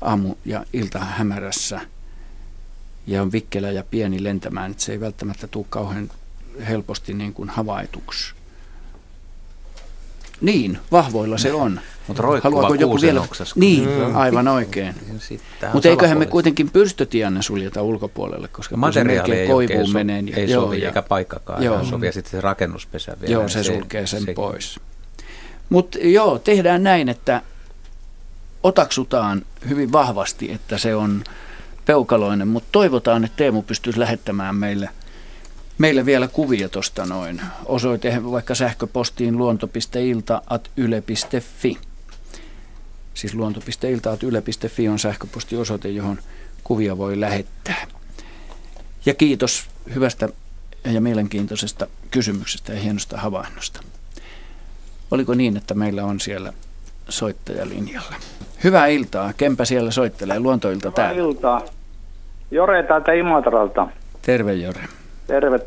aamu- ja iltahämärässä ja on vikkelä ja pieni lentämään. Että se ei välttämättä tule kauhean helposti niin kuin havaituksi. Niin, vahvoilla se on. Mutta roikkuva kuusenoksas. Vielä... Niin, aivan oikein. Mutta eiköhän me kuitenkin pyrstötianne suljeta ulkopuolelle, koska materiaali ei koivuun menee. Ei sovi, eikä paikkakaan. Joo. Sovi, ja sitten se rakennuspesä vielä. Joo, se sulkee sen pois. Mutta joo, tehdään näin, että otaksutaan hyvin vahvasti, että se on peukaloinen, mutta toivotaan, että Teemu pystyisi lähettämään meille vielä kuvia tuosta noin. Osoite vaikka sähköpostiin luonto.ilta@yle.fi. Siis luonto.ilta@yle.fi on sähköpostiosoite, johon kuvia voi lähettää. Ja kiitos hyvästä ja mielenkiintoisesta kysymyksestä ja hienosta havainnosta. Oliko niin, että meillä on siellä soittajalinjalla? Hyvää iltaa. Kempä siellä soittelee? Luontoilta täällä. Hyvää iltaa. Jore täältä Imatralta. Terve, Jore. Terve.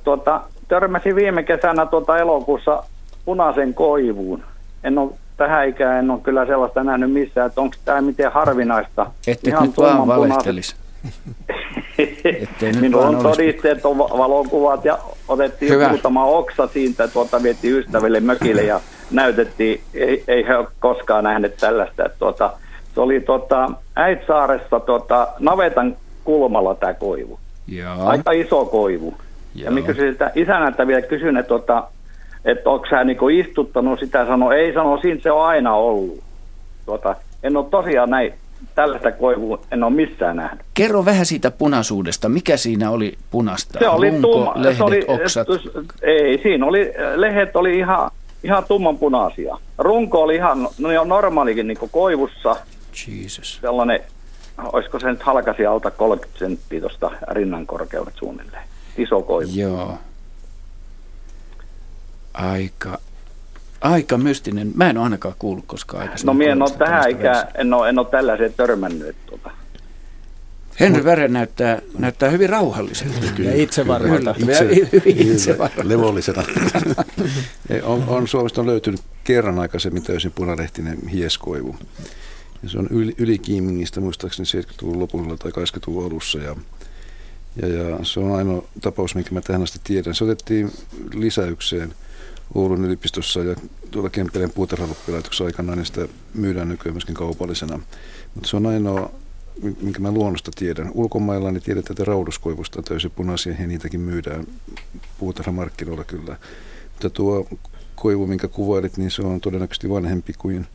Törmäsin viime kesänä elokuussa punaisen koivuun. Tähän ikään en ole kyllä sellaista nähnyt missään, että onko tämä miten harvinaista. Ette nyt vaan valehtelisi. Minulla on todisteet, on valokuvat ja otettiin muutama oksa siitä, vietiin ystäville mökille ja näytettiin. Ei he ole koskaan nähnyt tällaista. Se oli Äitsaaressa navetan kulmalla tämä koivu. Jaa. Aika iso koivu. Joo. Ja minä kysyin isänältä vielä, että että onko sä niinku istuttanut sitä, ei sano, siinä se on aina ollut. En ole tosiaan näin, tällaista koivua en ole missään nähnyt. Kerro vähän siitä punaisuudesta, mikä siinä oli punasta? Se oli lunko, tumma. Lehdet, se oli, oksat? Ei, siinä oli, lehdet oli ihan tummanpunaisia. Runko oli ihan normaalikin niin kuin koivussa. Jesus. Sellainen, olisiko se nyt halkasi alta 30 senttiä tuosta rinnan korkeudet suunnilleen. Iso koivu. Joo. Aika mystinen. Mä en ole ainakaan kuullut koskaan aikaisemmin. No minä en ole tähän ikään, en ole tällaiseen törmännyt. Henry Väre näyttää hyvin rauhalliselta. Ja itsevarmalta. Levollisena. on Suomesta on löytynyt kerran aikaisemmin täysin punalehtinen hieskoivu. Ja se on ylikiimingistä muistaakseni 70-luvun lopulla tai 80-luvun alussa. Ja se on ainoa tapaus, minkä mä tähän asti tiedän. Se otettiin lisäykseen Oulun yliopistossa ja tuolla Kempeleen puutarhaloppilaitoksessa aikanaan, ja sitä myydään nykyään myöskin kaupallisena. Mutta se on ainoa, minkä mä luonnosta tiedän. Ulkomailla niin tiedetään, että rauduskoivusta töissä punaisia, ja niitäkin myydään puutarhamarkkinoilla kyllä. Mutta tuo koivu, minkä kuvailit, niin se on todennäköisesti vanhempi kuin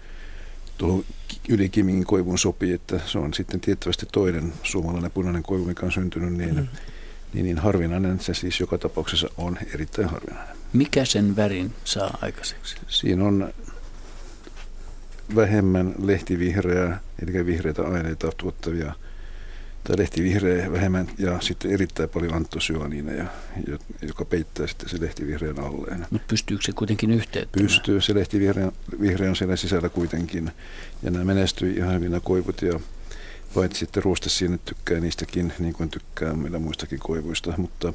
tuohon ylikimingin koivuun sopii, että se on sitten tiettävästi toinen suomalainen punainen koivu, mikä on syntynyt niin harvinainen. Se siis joka tapauksessa on erittäin harvinainen. Mikä sen värin saa aikaiseksi? Siinä on vähemmän lehtivihreää, eli vihreitä aineita tuottavia, tai lehtivihreä vähemmän, ja sitten erittäin paljon antosyaniineja, joka peittää sitten se lehtivihreän alleen. Mutta pystyykö se kuitenkin yhteyttämään? Pystyy, se lehtivihreä on siellä sisällä kuitenkin, ja nämä menestyi ihan hyvin nämä koivut, ja paitsi sitten ruostesiinet tykkää niistäkin, niin kuin tykkää meillä muistakin koivuista, mutta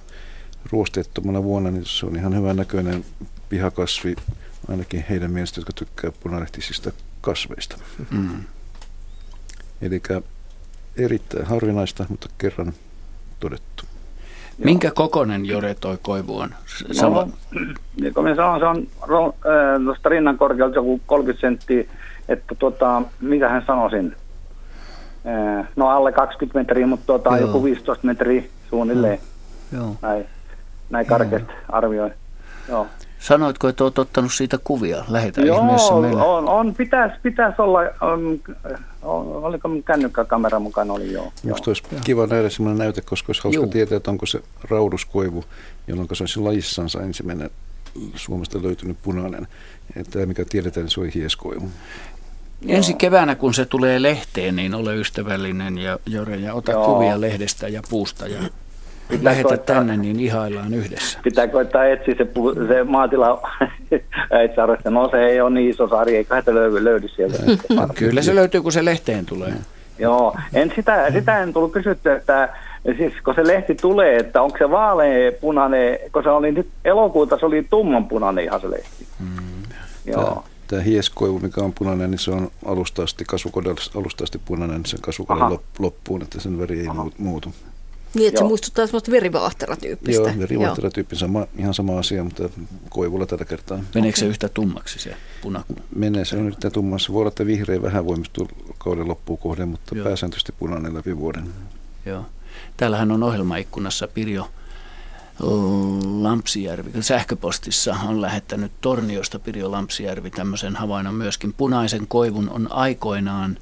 ruosteettomana vuonna niin se on ihan hyvän näköinen pihakasvi, ainakin heidän mielestä, jotka tykkää punalehtisistä kasveista. Mm. Eli erittäin harvinaista, mutta kerran todettu. Minkä kokoinen, Jore, toi koivu on? Niin kuin minä sanon, se on tuosta rinnan korkealta joku 30 senttiä, että mitä hän sanoisin? No alle 20 metriä, mutta joku 15 metriä suunnilleen. Joo. Näin karkeasti arvioin. Joo. Sanoitko, että olet ottanut siitä kuvia? Lähetä ihmeessä meille. Joo, on. Pitäisi olla. Oliko kännykkäkamera mukana? Oli, joo. Musta olisi kiva nähdä sellainen näyte, koska olisi hauska tietää, että onko se rauduskoivu, jolloin se olisi lajissansa ensimmäinen Suomesta löytynyt punainen. Tämä, mikä tiedetään, niin se oli hieskoivu. Ensi keväänä, kun se tulee lehteen, niin ole ystävällinen ja Jore, ja ota kuvia lehdestä ja puusta ja lähetä tänne, niin ihaillaan yhdessä. Pitää koittaa etsiä se maatila. Se ei ole niin iso sarja, eiköhän se löydy sieltä. Kyllä se löytyy, kun se lehteen tulee. Joo, sitä en tullut kysyttyä, että siis kun se lehti tulee, että onko se vaaleanpunainen, kun se oli nyt elokuuta, se oli tummanpunainen ihan se lehti. Joo. Tämä hieskoivu, mikä on punainen, niin se on alusta asti punainen sen kasvukauden loppuun, että sen väri ei muutu. Niin, että se muistuttaa semmoista verivahtera-tyyppistä. Joo, verivahtera-tyyppi, ihan sama asia, mutta koivulla tällä kertaa. Meneekö se yhtä tummaksi se punainen? Menee, se on yhtä tummaksi. Voi olla, että vihreä vähän voimistuu kauden loppuun kohden, mutta pääsääntöisesti punainen läpi vuoden. Joo. Täällähän on ohjelmaikkunassa Pirjo Lampsijärvi. Sähköpostissa on lähettänyt Torniosta Pirjo Lampsijärvi tämmöisen havainnon myöskin. Punaisen koivun on aikoinaan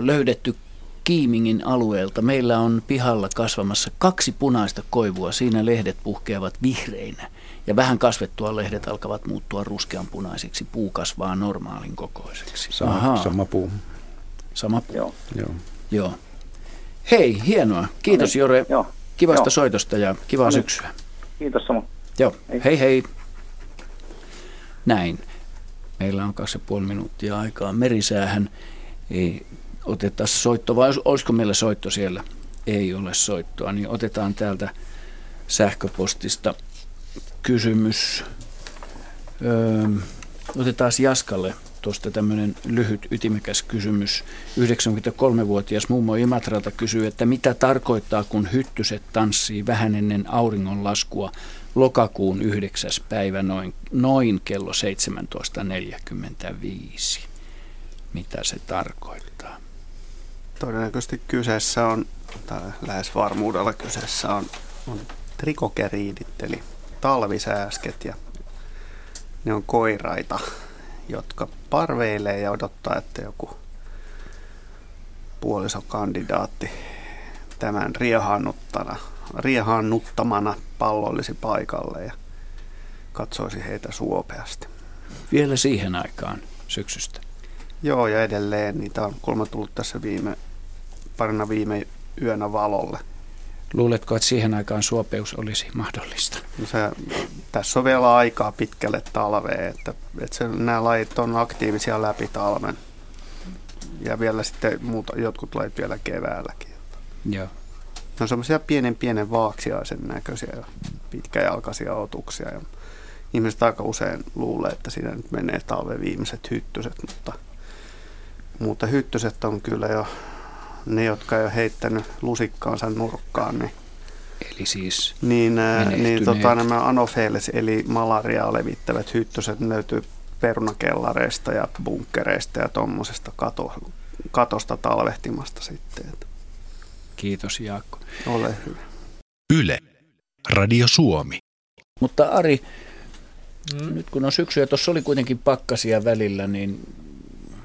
löydetty Kiimingin alueelta. Meillä on pihalla kasvamassa 2 punaista koivua. Siinä lehdet puhkeavat vihreinä. Ja vähän kasvettua lehdet alkavat muuttua ruskeanpunaisiksi. Puu kasvaa normaalin kokoiseksi. Sama puu. Sama puu. Joo. Hei, hienoa. Kiitos Jore. Joo. Kivasta soitosta ja kivaa syksyä. Kiitos samoin. Joo. Hei. Näin. Meillä on 2,5 minuuttia aikaa merisäähän. Otetaan soitto, vai olisiko meillä soitto siellä? Ei ole soittoa, niin otetaan täältä sähköpostista kysymys. Otetaan Jaskalle tuosta tämmöinen lyhyt ytimekäs kysymys. 93-vuotias mummo Imatralta kysyy, että mitä tarkoittaa, kun hyttyset tanssii vähän ennen auringonlaskua lokakuun 9. päivä noin kello 17.45. Mitä se tarkoittaa? Todennäköisesti kyseessä on, tai lähes varmuudella kyseessä on trikokeriidit, eli talvisääsket ja ne on koiraita, jotka parveilee ja odottaa, että joku puolisokandidaatti tämän riehaannuttamana pallollisi paikalle ja katsoisi heitä suopeasti. Vielä siihen aikaan syksystä. Joo, ja edelleen niitä on kuulemma tullut tässä parina viime yönä valolle. Luuletko, että siihen aikaan suopeus olisi mahdollista? No tässä on vielä aikaa pitkälle talveen, että nämä lajit on aktiivisia läpi talven. Ja vielä sitten jotkut lajit vielä keväälläkin. Joo. Ne on semmoisia pienen vaaksiaisen näköisiä pitkäjalkaisia otuksia. Ja ihmiset aika usein luulee, että siinä nyt menee talven viimeiset hyttyset, mutta hyttyset on kyllä jo ne, jotka ei ole heittänyt lusikkaansa nurkkaan. Niin, eli siis nämä anofeelis eli malariaa levittävät hyttyset löytyy perunakellareista ja bunkkereista ja tuommoisesta katosta talvehtimasta sitten. Kiitos Jaakko. Ole hyvä. Yle, Radio Suomi. Mutta Ari, nyt kun on syksy ja tuossa oli kuitenkin pakkasia välillä, niin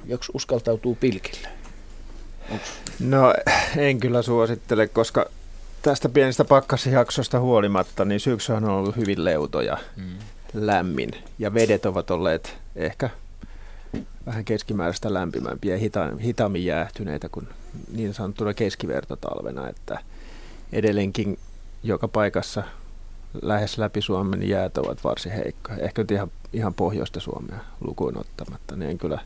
joks uskaltautuu pilkille? No en kyllä suosittele, koska tästä pienestä pakkasjaksosta huolimatta, niin syksyhän on ollut hyvin leuto ja lämmin. Ja vedet ovat olleet ehkä vähän keskimääräistä lämpimämpiä ja hitaammin jäähtyneitä kuin niin sanottuna keskivertotalvena, että edelleenkin joka paikassa lähes läpi Suomen niin jäät ovat varsin heikkoja. Ehkä nyt ihan pohjoista Suomea lukuun ottamatta, niin en kyllä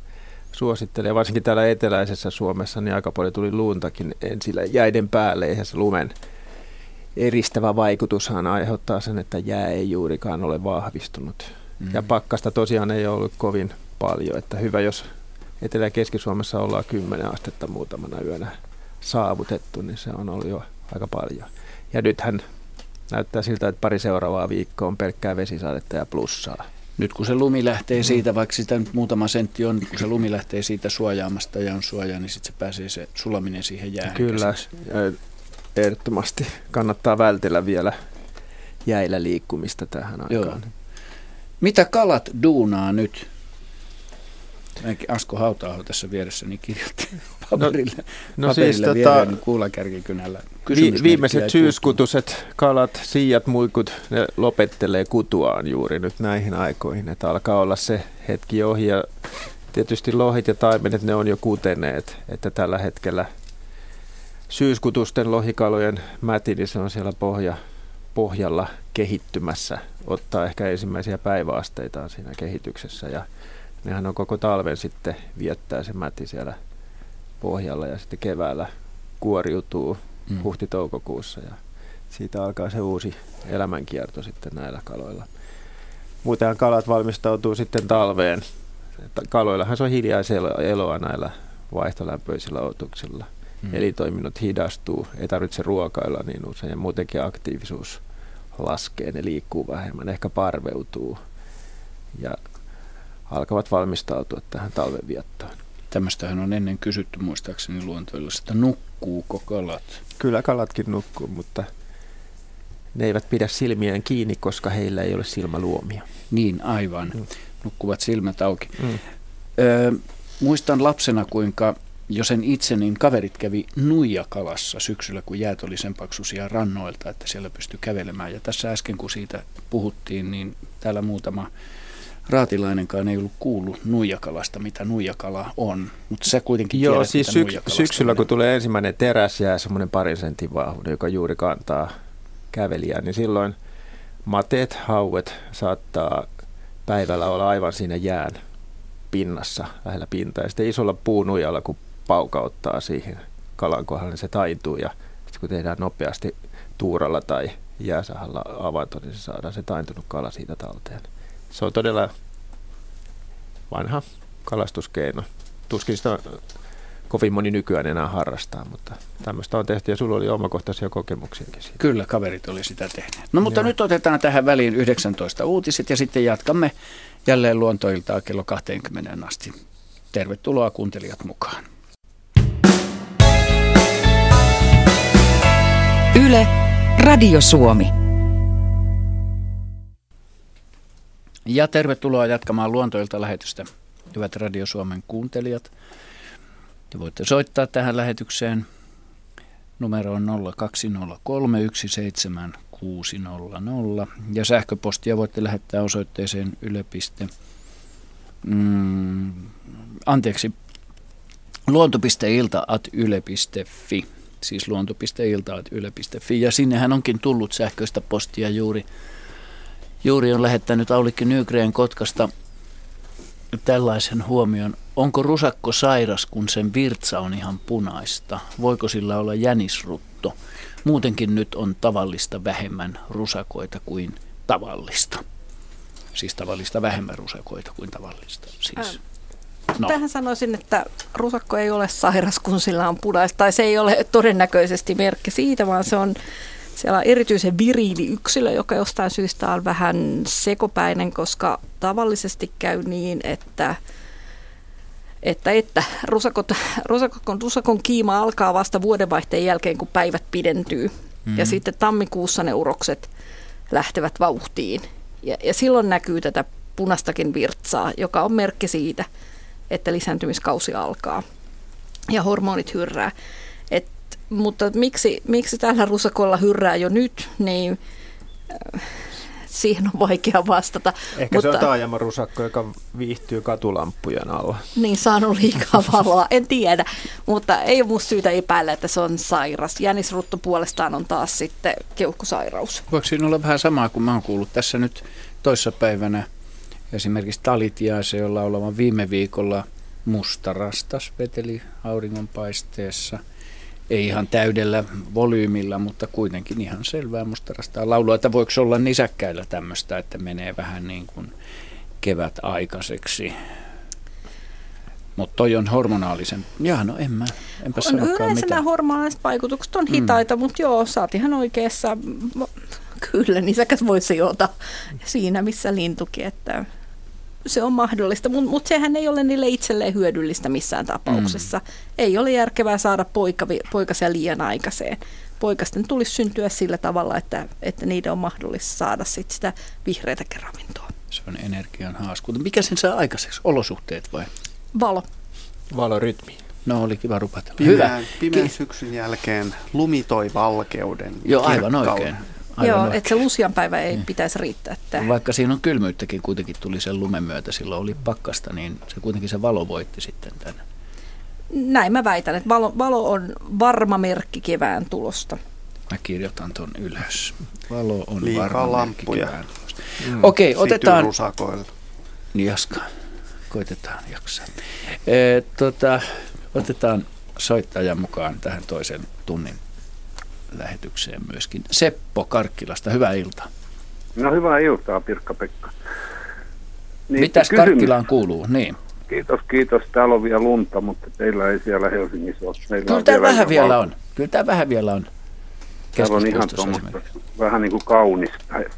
suosittelen. Varsinkin täällä eteläisessä Suomessa niin aika paljon tuli luuntakin ensillä jäiden päälle. Eihän se lumen eristävä vaikutushan aiheuttaa sen, että jää ei juurikaan ole vahvistunut. Ja pakkasta tosiaan ei ole ollut kovin paljon. Että hyvä, jos Etelä- ja Keski-Suomessa ollaan 10 astetta muutamana yönä saavutettu, niin se on ollut jo aika paljon. Ja nythän näyttää siltä, että pari seuraavaa viikkoa on pelkkää vesisadetta ja plussaa. Nyt kun se lumi lähtee siitä, vaikka sitä nyt muutama sentti on, kun se lumi lähtee siitä suojaamasta ja on suojaa, niin sitten se pääsee se sulaminen siihen jäähän. Kyllä, ehdottomasti kannattaa vältellä vielä jäillä liikkumista tähän aikaan. Joo. Mitä kalat duunaa nyt? Asko Hauta-aho tässä vieressä niin kirjoitti paperille, viereen niin kuulakärkikynällä. Viimeiset syyskutuset, kalat, siiat, muikut, ne lopettelee kutuaan juuri nyt näihin aikoihin. Että alkaa olla se hetki ohi ja tietysti lohit ja taimenet, ne on jo kuteneet. Että tällä hetkellä syyskutusten lohikalojen mäti, niin se on siellä pohjalla kehittymässä. Ottaa ehkä ensimmäisiä päiväasteitaan siinä kehityksessä ja nehän on koko talven sitten viettää se mäti siellä pohjalla ja sitten keväällä kuoriutuu huhti-toukokuussa ja siitä alkaa se uusi elämänkierto sitten näillä kaloilla. Muutenhan kalat valmistautuu sitten talveen. Kaloillahan se on hiljaiseloa näillä vaihtolämpöisillä otuksilla. Elitoiminnot hidastuu, ei tarvitse ruokailla niin usein ja muutenkin aktiivisuus laskee, ne liikkuu vähemmän, ehkä parveutuu ja alkavat valmistautua tähän talvenviettoon. Tämmöistähän on ennen kysytty muistaakseni Luontoilta, että nukkuuko kalat? Kyllä kalatkin nukkuu, mutta ne eivät pidä silmiään kiinni, koska heillä ei ole silmäluomia. Niin, aivan. Nukkuvat silmät auki. Muistan lapsena, kuinka jo sen itse, niin kaverit kävi nuijakalassa syksyllä, kun jäät oli sen paksuisia rannoilta, että siellä pystyi kävelemään. Ja tässä äsken, kun siitä puhuttiin, niin täällä muutama raatilainenkaan ei ollut kuullut nuijakalasta, mitä nuijakala on, mutta sä kuitenkin tiedät, mitä nuijakalasta syksyllä on. Kun tulee ensimmäinen teräs jää semmoinen 2 sentin vahvuinen, joka juuri kantaa kävelijää, niin silloin mateet, hauet saattaa päivällä olla aivan siinä jään pinnassa, lähellä pintaa. Ja sitten isolla puunujalla, kun paukauttaa siihen kalan kohdalla, niin se taintuu. Ja sitten kun tehdään nopeasti tuuralla tai jääsahalla avanto, niin se saadaan se taintunut kala siitä talteen. Se on todella vanha kalastuskeino. Tuskin sitä kovin moni nykyään enää harrastaa, mutta tämmöistä on tehty ja sulla oli omakohtaisia kokemuksiakin siitä. Kyllä, kaverit oli sitä tehneet. No mutta nyt otetaan tähän väliin 19 uutiset ja sitten jatkamme jälleen Luontoiltaa kello 20 asti. Tervetuloa kuuntelijat mukaan. Yle, Radio Suomi. Ja tervetuloa jatkamaan Luontoilta lähetystä, hyvät Radio Suomen kuuntelijat. Te voitte soittaa tähän lähetykseen. Numero on 020317600 ja sähköpostia voitte lähettää osoitteeseen luonto.ilta@yle.fi. Siis luonto.ilta@yle.fi, ja sinnehän onkin tullut sähköistä postia juuri on lähettänyt Aulikki Nygren Kotkasta tällaisen huomion. Onko rusakko sairas, kun sen virtsa on ihan punaista? Voiko sillä olla jänisrutto? Muutenkin nyt on tavallista vähemmän rusakoita kuin tavallista. Siis tavallista vähemmän rusakoita kuin tavallista. Siis. No. Tähän sanoisin, että rusakko ei ole sairas, kun sillä on punaista. Tai se ei ole todennäköisesti merkki siitä, vaan se on... Siellä on erityisen viriili yksilö, joka jostain syystä on vähän sekopäinen, koska tavallisesti käy niin, että rusakon kiima alkaa vasta vuodenvaihteen jälkeen, kun päivät pidentyy. Mm-hmm. Ja sitten tammikuussa ne urokset lähtevät vauhtiin. Ja silloin näkyy tätä punastakin virtsaa, joka on merkki siitä, että lisääntymiskausi alkaa ja hormonit hyrrää. Mutta miksi tällä rusakolla hyrrää jo nyt, niin siihen on vaikea vastata. Ehkä mutta, se on taajamarusakko, joka viihtyy katulampujen alla. Niin, saanut liikaa valoa, en tiedä. Mutta ei ole musta syytä epäillä, että se on sairas. Jänisrutto puolestaan on taas sitten keuhkosairaus. Voiko siinä olla vähän samaa kuin mä oon kuullut tässä nyt toissapäivänä? Esimerkiksi talitiaisen, jolla olevan viime viikolla musta rastas veteli auringonpaisteessa. Ei ihan täydellä volyymilla, mutta kuitenkin ihan selvää mustarastaa laulua, että voiko olla nisäkkäillä tämmöistä, että menee vähän niin kuin kevät aikaiseksi. Mutta toi on hormonaalisen. Jaa, no enpä sanokaan mitään. Yleensä nämä hormonaaliset vaikutukset on hitaita, mutta joo, sä oot ihan oikeassa. Kyllä, nisäkäs voi sijoita siinä, missä lintukin, että se on mahdollista, mutta sehän ei ole niille itselleen hyödyllistä missään tapauksessa. Ei ole järkevää saada poikasia liian aikaiseen. Poikasten tulisi syntyä sillä tavalla, että niiden on mahdollista saada sitä vihreätäkin ravintoa. Se on energian haaskuuta. Mikä sen saa aikaiseksi? Olosuhteet vai? Valo. Valorytmi. No, oli kiva rupata. Pimeän syksyn jälkeen lumi toi valkeuden. Joo, aivan oikein. Joo, että se lusian päivä ei pitäisi riittää. Tähän. Vaikka siinä on kylmyyttäkin, kuitenkin tuli sen lumen myötä, silloin oli pakkasta, niin se kuitenkin se valo voitti sitten tänne. Näin mä väitän, että valo on varma merkki kevään tulosta. Mä kirjoitan ton ylös. Valo on liikaa varma lampuja. Merkki kevään tulosta. Okei, otetaan... rusakoilla. Jaska, koitetaan jaksaa. Otetaan soittajan mukaan tähän toisen tunnin lähetykseen myöskin. Seppo Karkkilasta, hyvää iltaa. No, hyvää iltaa, Pirkka-Pekka. Niin, mitäs kysymys Karkkilaan kuuluu? Niin. Kiitos. Täällä on vielä lunta, mutta teillä ei siellä Helsingissä ole. Kyllä tämä vähän vielä on. Täällä on ihan tuommoista vähän niin kuin kaunista,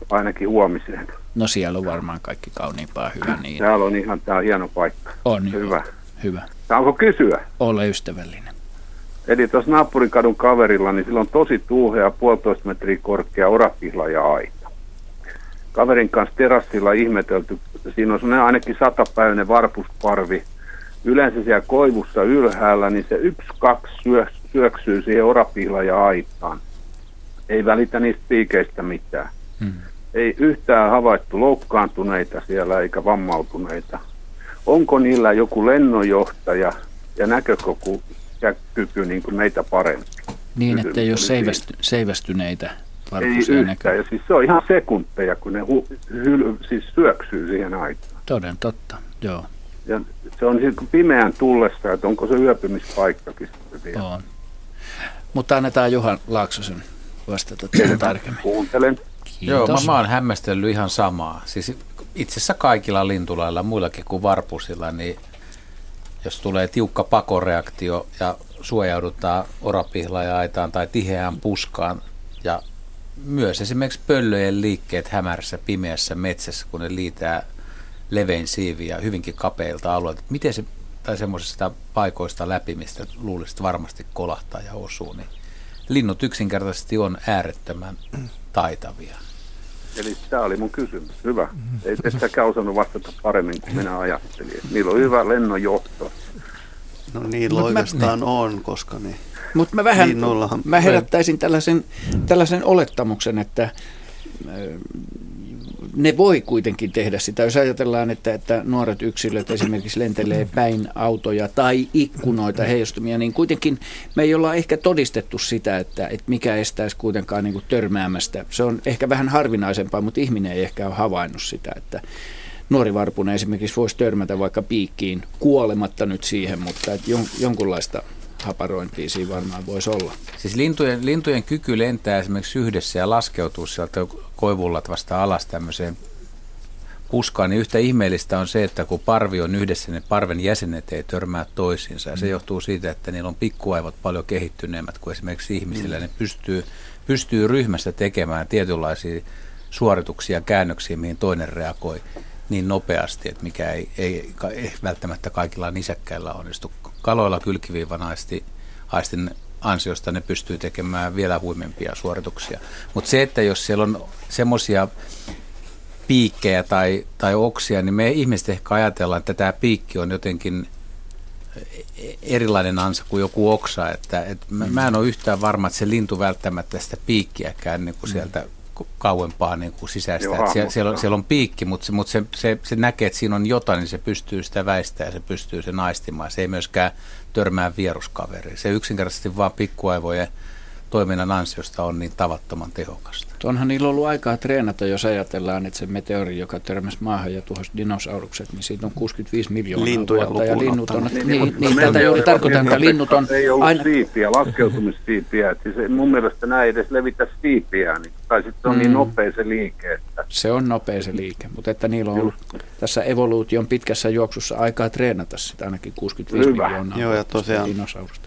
ainakin huomiseen. No, siellä on varmaan kaikki kauniimpaa, hyvä niin. Täällä on ihan tämä hieno paikka. On hyvä. Saanko kysyä? Ole ystävällinen. Eli tuossa naapurikadun kaverilla, niin sillä on tosi tuuhea, 1,5 metriä korkea orapihlaja-aita. Kaverin kanssa terassilla ihmetelty, siinä on sellainen ainakin 100-päiväinen varpusparvi. Yleensä siellä koivussa ylhäällä, niin se 1-2 syöksyy siihen orapihlaja-aitaan. Ei välitä niistä piikeistä mitään. Ei yhtään havaittu loukkaantuneita siellä eikä vammautuneita. Onko niillä joku lennonjohtaja ja näkökoku? Ja kyky niin kuin meitä parempi. Niin, että ei ole seivästyneitä varpusia näköjään. Siis se on ihan sekunteja, kun ne syöksyy siihen aikaan. Toden totta, joo. Ja se on sitten pimeän tullessa, että onko se yöpymispaikkakin sitten vielä. On. Mutta annetaan Juha Laaksosen vastata teille tarkemmin. Kuuntelen. Kiitos. Joo, mä oon hämmästellyt ihan samaa. Siis itse asiassa kaikilla lintulailla, muillakin kuin varpusilla, niin jos tulee tiukka pakoreaktio ja suojaudutaan orapihlaaja-aitaan tai tiheään puskaan, ja myös esimerkiksi pöllöjen liikkeet hämärässä pimeässä metsässä, kun ne liitää levein siiviä hyvinkin kapeilta alueilta. Miten se, tai semmoisista paikoista läpi, mistä luulisit varmasti kolahtaa ja osuu, niin linnut yksinkertaisesti on äärettömän taitavia. Eli tämä oli mun kysymys. Hyvä. Ei tästäkään osannut vastata paremmin kuin minä ajattelin. Niillä on hyvä lennonjohto. No niillä oikeastaan on, koska niin. Mutta mä herättäisin tällaisen olettamuksen, että ne voi kuitenkin tehdä sitä. Jos ajatellaan, että nuoret yksilöt esimerkiksi lentelee päin autoja tai ikkunoita, heijastumia, niin kuitenkin me ei olla ehkä todistettu sitä, että mikä estäisi kuitenkaan niin kuin törmäämästä. Se on ehkä vähän harvinaisempaa, mutta ihminen ei ehkä ole havainnut sitä, että nuori varpuna esimerkiksi voisi törmätä vaikka piikkiin kuolematta nyt siihen, mutta että jonkunlaista haparointia siinä varmaan voisi olla. Siis lintujen kyky lentää esimerkiksi yhdessä ja laskeutuu sieltä koivullat vasta alas tämmöiseen puskaan, niin yhtä ihmeellistä on se, että kun parvi on yhdessä, niin parven jäsenet ei törmää toisiinsa. Ja se johtuu siitä, että niillä on pikkuaivot paljon kehittyneemmät kuin esimerkiksi ihmisillä. Ne pystyy ryhmässä tekemään tietynlaisia suorituksia ja käännöksiä, mihin toinen reagoi niin nopeasti, että mikä ei välttämättä kaikilla nisäkkäillä onnistu. Kaloilla kylkiviivan aistin ansiosta ne pystyy tekemään vielä huimempia suorituksia. Mutta se, että jos siellä on semmoisia piikkejä tai oksia, niin me ihmiset ehkä ajatellaan, että tämä piikki on jotenkin erilainen ansa kuin joku oksa. Että mä en ole yhtään varma, että se lintu välttämättä sitä piikkiäkään niin kuin sieltä kauempaa niin kuin sisäistä. Siellä on piikki, mutta se näkee, että siinä on jotain, niin se pystyy sitä väistämään ja se pystyy sen aistimaan. Se ei myöskään törmää vieruskaveriin. Se yksinkertaisesti vaan pikkuaivojen toiminnan ansiosta on niin tavattoman tehokasta. Onhan niillä ollut aikaa treenata, jos ajatellaan, että se meteori, joka törmäsi maahan ja tuhosi dinosaurukset, niin siitä on 65 miljoonaa vuotta. Ja linnut on, tätä juuri tarkoitan, että linnut on aina... Ei ollut siipiä, laskeutumissiipiä. Siis mun mielestä nämä ei edes levitä siipiä, niin, tai sitten on niin nopea se liike. Että... Se on nopea se liike, mutta että niillä on ollut tässä evoluution pitkässä juoksussa aikaa treenata sitä ainakin 65 miljoonaa. Joo, ja tosiaan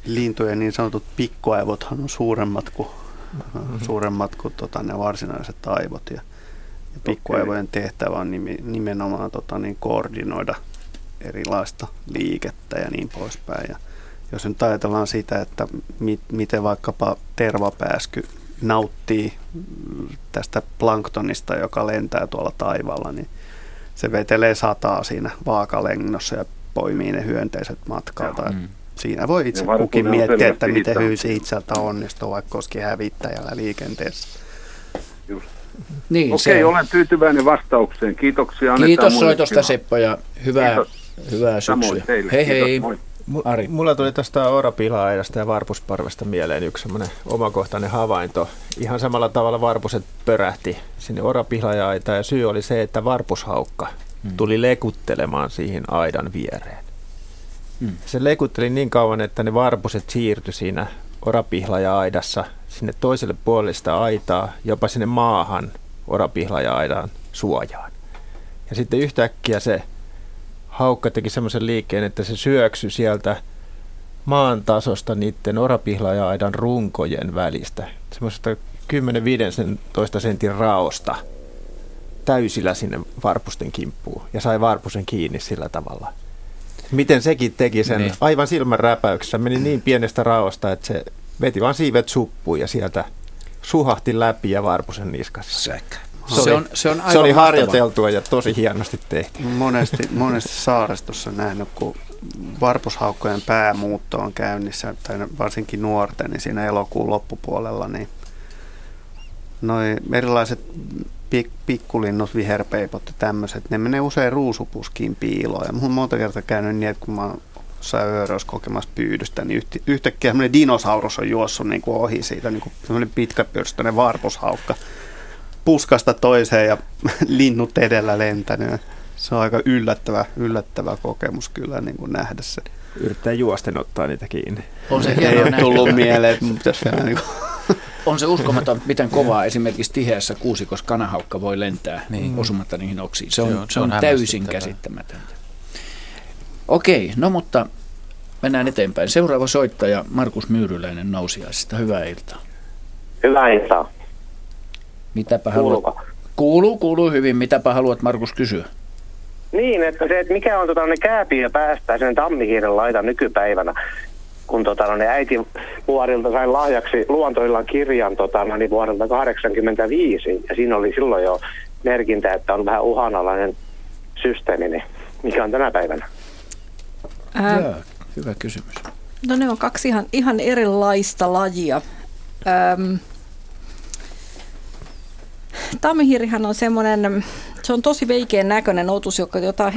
lintujen niin sanotut pikkuaivothan on suuremmat kuin ne varsinaiset aivot ja pikkuaivojen tehtävä on nimenomaan koordinoida erilaista liikettä ja niin poispäin. Ja jos nyt ajatellaan sitä, että miten vaikkapa tervapääsky nauttii tästä planktonista, joka lentää tuolla taivaalla, niin se vetelee sataa siinä vaakalennossa ja poimii ne hyönteiset matkalta. Siinä voi itse kukin miettiä, että miten hyysi itseltä onnistuu, vaikka olisikin hävittäjällä liikenteessä. Niin, okei, olen tyytyväinen vastaukseen. Kiitoksia. Kiitos soitosta, Seppo, ja hyvää syksyä. Hei hei. Ari. Mulla tuli tästä orapila-aidasta ja varpusparvesta mieleen yksi semmoinen omakohtainen havainto. Ihan samalla tavalla varpuset pörähti sinne orapila-aitaan ja syy oli se, että varpushaukka tuli lekuttelemaan siihen aidan viereen. Se lekutteli niin kauan, että ne varpuset siirtyi siinä orapihlaaja-aidassa sinne toiselle puolelle sitä aitaa, jopa sinne maahan orapihlaaja-aidan suojaan. Ja sitten yhtäkkiä se haukka teki semmoisen liikkeen, että se syöksyi sieltä maan tasosta niiden orapihlaaja-aidan runkojen välistä, semmoisesta 10-15 sentin raosta täysillä sinne varpusten kimppuun ja sai varpusen kiinni sillä tavalla. Miten sekin teki sen aivan silmän räpäyksessä. Meni niin pienestä raosta, että se veti vaan siivet suppuun ja sieltä suhahti läpi ja varpusen niskassa. Se oli harjoiteltua ja tosi hienosti tehty. Monesti saaristossa nähnyt, kun varpushaukkojen päämuutto on käynnissä, tai varsinkin nuorten, niin siinä elokuun loppupuolella, niin noi erilaiset pikkulinnut, viherpeipot ja tämmöiset, ne menee usein ruusupuskiin piiloon. Ja minun monta kertaa käynyt niin, että kun mä oon jossain kokemassa pyydystä, niin yhtäkkiä semmoinen dinosaurus on juossut niin kuin ohi siitä, niin kuin semmoinen pitkäpyrstöinen varpushaukka puskasta toiseen ja linnut edellä lentänyt. Se on aika yllättävä kokemus kyllä niin kuin nähdä se. Yrittää juosten ottaa niitä kiinni. On se hienoa nähdä. Ei ole tullut mieleen, että pitäisi vähän niin kuin... On se uskomaton, miten kovaa esimerkiksi tiheässä kuusikossa kanahaukka voi lentää osumatta niihin oksiin. Se on täysin käsittämätöntä. Okei, no mutta mennään eteenpäin. Seuraava soittaja, Markus Myyryläinen Nousiaisista. Hyvää iltaa. Hyvää iltaa. Mitäpä haluat? Kuuluu hyvin. Mitäpä haluat, Markus, kysyä? Niin, että se, että mikä on ne kääpiö päästää sen tammihiiren laita nykypäivänä. Kun äiti Puuarilta sain lahjaksi Luontoillan kirjan vuodelta 1985, ja siinä oli silloin jo merkintä, että on vähän uhanalainen systeemi, mikä on tänä päivänä. Joo, hyvä kysymys. No ne on kaksi ihan erilaista lajia. Tammihiirihän on semmoinen, se on tosi veikeän näköinen otus, jota on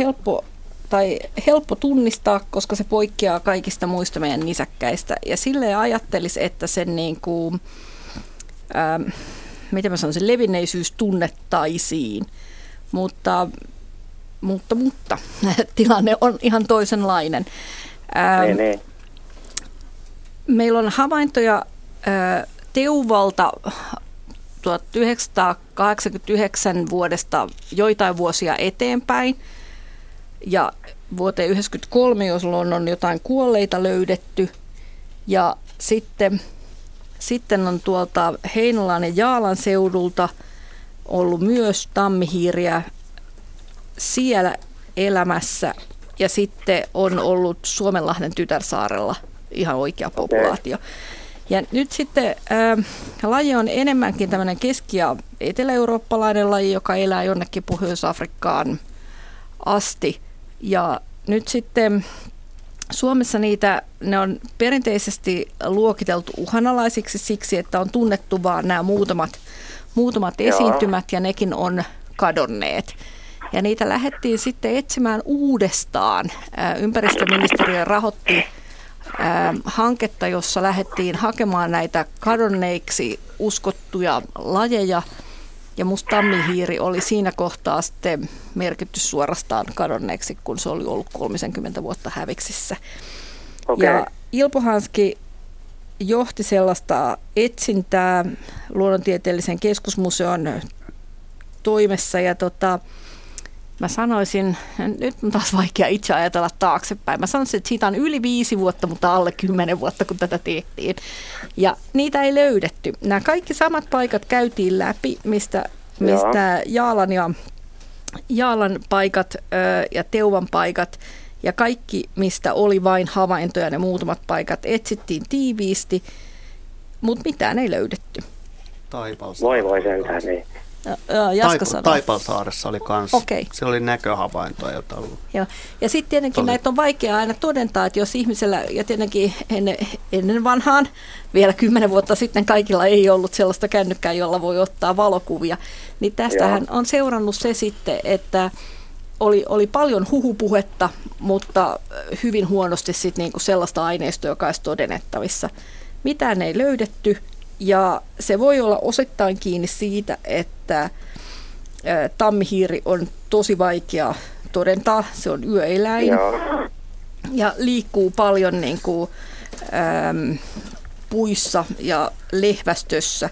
helppo tunnistaa, koska se poikkeaa kaikista muista meidän nisäkkäistä. Ja silleen ajattelisi, että sen sen levinneisyys tunnettaisiin, mutta tilanne on ihan toisenlainen. Meillä on havaintoja Teuvalta 1989 vuodesta joitain vuosia eteenpäin. Ja vuoteen 1993, jolloin on jotain kuolleita löydetty. Ja sitten on tuolta Heinolan ja Jaalan seudulta ollut myös tammihiiriä siellä elämässä. Ja sitten on ollut Suomenlahden Tytärsaarella ihan oikea populaatio. Ja nyt sitten laji on enemmänkin tämmöinen keski- ja etelä-eurooppalainen laji, joka elää jonnekin Pohjois-Afrikkaan asti. Ja nyt sitten Suomessa ne on perinteisesti luokiteltu uhanalaisiksi siksi, että on tunnettu vaan nämä muutamat esiintymät ja nekin on kadonneet. Ja niitä lähdettiin sitten etsimään uudestaan. Ympäristöministeriö rahoitti hanketta, jossa lähdettiin hakemaan näitä kadonneiksi uskottuja lajeja. Ja musta tammihiiri oli siinä kohtaa sitten merkitty suorastaan kadonneeksi, kun se oli ollut 30 vuotta häviksissä. Okay. Ja Ilpo Hanski johti sellaista etsintää Luonnontieteellisen keskusmuseon toimessa. Ja mä sanoisin, nyt on taas vaikea itse ajatella taaksepäin. Mä sanoisin, että siitä on yli 5 vuotta, mutta alle 10 vuotta, kun tätä tehtiin. Ja niitä ei löydetty. Nämä kaikki samat paikat käytiin läpi, mistä Jaalan paikat ja Teuvan paikat ja kaikki, mistä oli vain havaintoja, ne muutamat paikat etsittiin tiiviisti, mutta mitään ei löydetty. Voi sentään niin. Taipalsaaressa oli kans. Okay. Siellä oli näköhavaintoja jotain. Joo. Ja sitten tietenkin näitä on vaikea aina todentaa, että jos ihmisellä, ja tietenkin ennen vanhaan, vielä 10 vuotta sitten kaikilla ei ollut sellaista kännykkää, jolla voi ottaa valokuvia, niin tästähän on seurannut se sitten, että oli paljon huhupuhetta, mutta hyvin huonosti sit niinku sellaista aineistoa, joka olisi todennettavissa. Mitään ei löydetty. Ja se voi olla osittain kiinni siitä, että tammihiiri on tosi vaikea todentaa. Se on yöeläin ja liikkuu paljon niin kuin, puissa ja lehvästössä.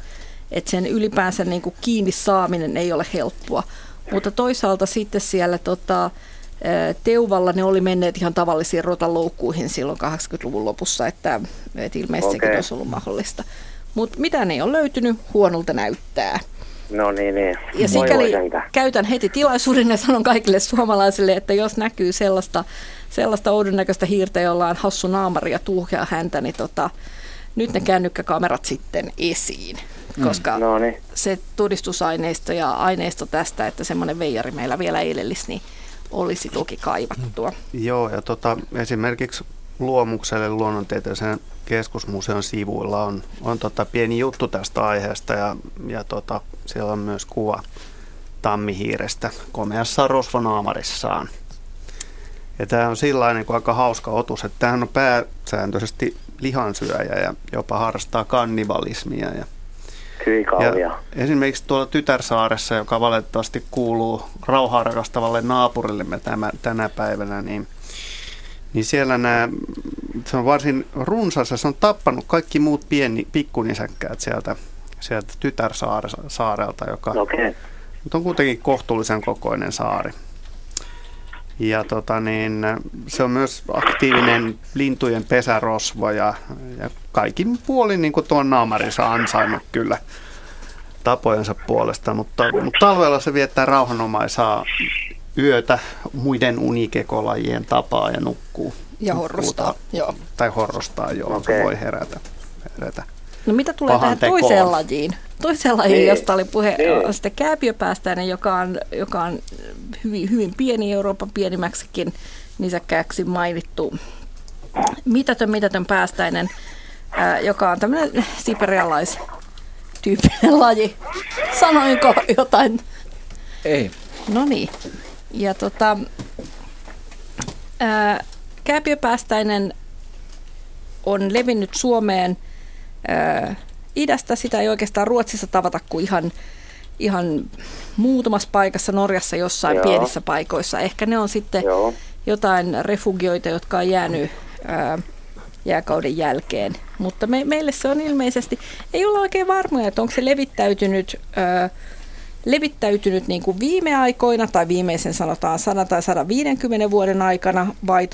Et sen ylipäänsä niin kuin kiinni saaminen ei ole helppoa. Mutta toisaalta sitten siellä Teuvalla ne oli menneet ihan tavallisiin rotaloukkuihin silloin 80-luvun lopussa, että ilmeisesti sekin olisi ollut mahdollista. Mutta mitään ei ole löytynyt, huonolta näyttää. No niin. Ja sikäli käytän heti tilaisuuden ja sanon kaikille suomalaisille, että jos näkyy sellaista oudon näköistä hiirtä, jolla on hassu naamari ja tuuhea häntä, niin nyt ne kännykkäkamerat sitten esiin. Koska se todistusaineisto ja aineisto tästä, että semmoinen veijari meillä vielä eilellis, niin olisi toki kaivattua. Joo, ja esimerkiksi Luomukselle Luonnontieteellisen keskusmuseon sivuilla on pieni juttu tästä aiheesta ja siellä on myös kuva tammihiirestä komeassa rosvanaamarissaan. Ja tämä on sillainen kuin aika hauska otus, että tämähän on pääsääntöisesti lihansyöjä ja jopa harrastaa kannibalismia. Ja esimerkiksi tuolla Tytärsaaressa, joka valitettavasti kuuluu rauhaa rakastavalle naapurillemme tänä päivänä, niin siellä se on varsin runsassa, se on tappanut kaikki muut pikkunisäkkäät sieltä Tytärsaarelta, joka on kuitenkin kohtuullisen kokoinen saari. Ja se on myös aktiivinen lintujen pesärosvo ja kaikin puolin niin kuin tuon naamarissa ansainnut kyllä tapojensa puolesta, mutta talvella se viettää rauhanomaisaa yötä muiden unikekolajien tapaa ja nukkuu. Ja horrostaa. Tai horrostaa, joo, se voi herätä. edetä. No mitä tulee tähän toiseen lajiin? Toiseen lajiin, niin, josta oli puhe, on sitten kääpiöpäästäinen, joka on hyvin, hyvin pieni, Euroopan pienimmäksikin nisäkkääksi mainittu mitätön päästäinen, joka on tämmöinen siperialaistyyppinen laji. Sanoinko jotain? Ei. No niin. Ja kääpiöpäästäinen on levinnyt Suomeen idästä. Sitä ei oikeastaan Ruotsissa tavata kuin ihan muutamassa paikassa, Norjassa jossain pienissä paikoissa. Ehkä ne on sitten jotain refugioita, jotka on jäänyt jääkauden jälkeen. Mutta meille se on ilmeisesti, ei olla oikein varmoja, että onko se levittäytynyt niin kuin viime aikoina tai viimeisen sanotaan 100 tai 150 vuoden aikana vai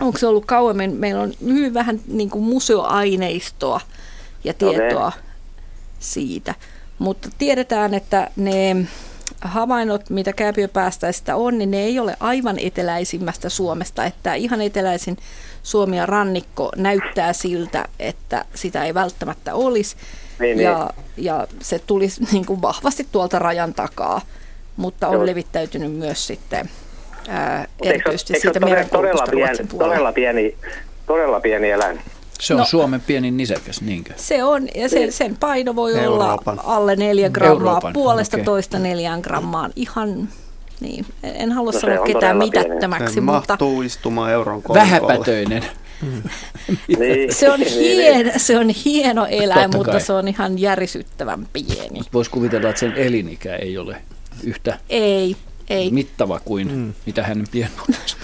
onko se ollut kauemmin? Meillä on hyvin vähän niin kuin museoaineistoa ja tietoa siitä, mutta tiedetään, että ne havainnot, mitä kääpiöpäästäistä on, niin ne ei ole aivan eteläisimmästä Suomesta, että ihan eteläisin Suomi ja rannikko näyttää siltä, että sitä ei välttämättä olisi. Niin, ja se tulisi niin kuin vahvasti tuolta rajan takaa, mutta on levittäytynyt myös sitten erityisesti siitä merenkulkusta Ruotsin puolella. Todella pieni eläin. Se on Suomen pienin nisäkäs, niinkö? Se on, ja sen paino voi olla alle 4 grammaa, puolesta toista 4 grammaan. Ihan, niin, en halua sanoa ketään mitättömäksi, mutta mahtuu istumaan euron kolikolle. Vähäpätöinen. Niin. Se on hieno eläin, mutta se on ihan järisyttävän pieni. Voisi kuvitella, että sen elinikä ei ole yhtä mittava kuin mitä hänen pienuudessa.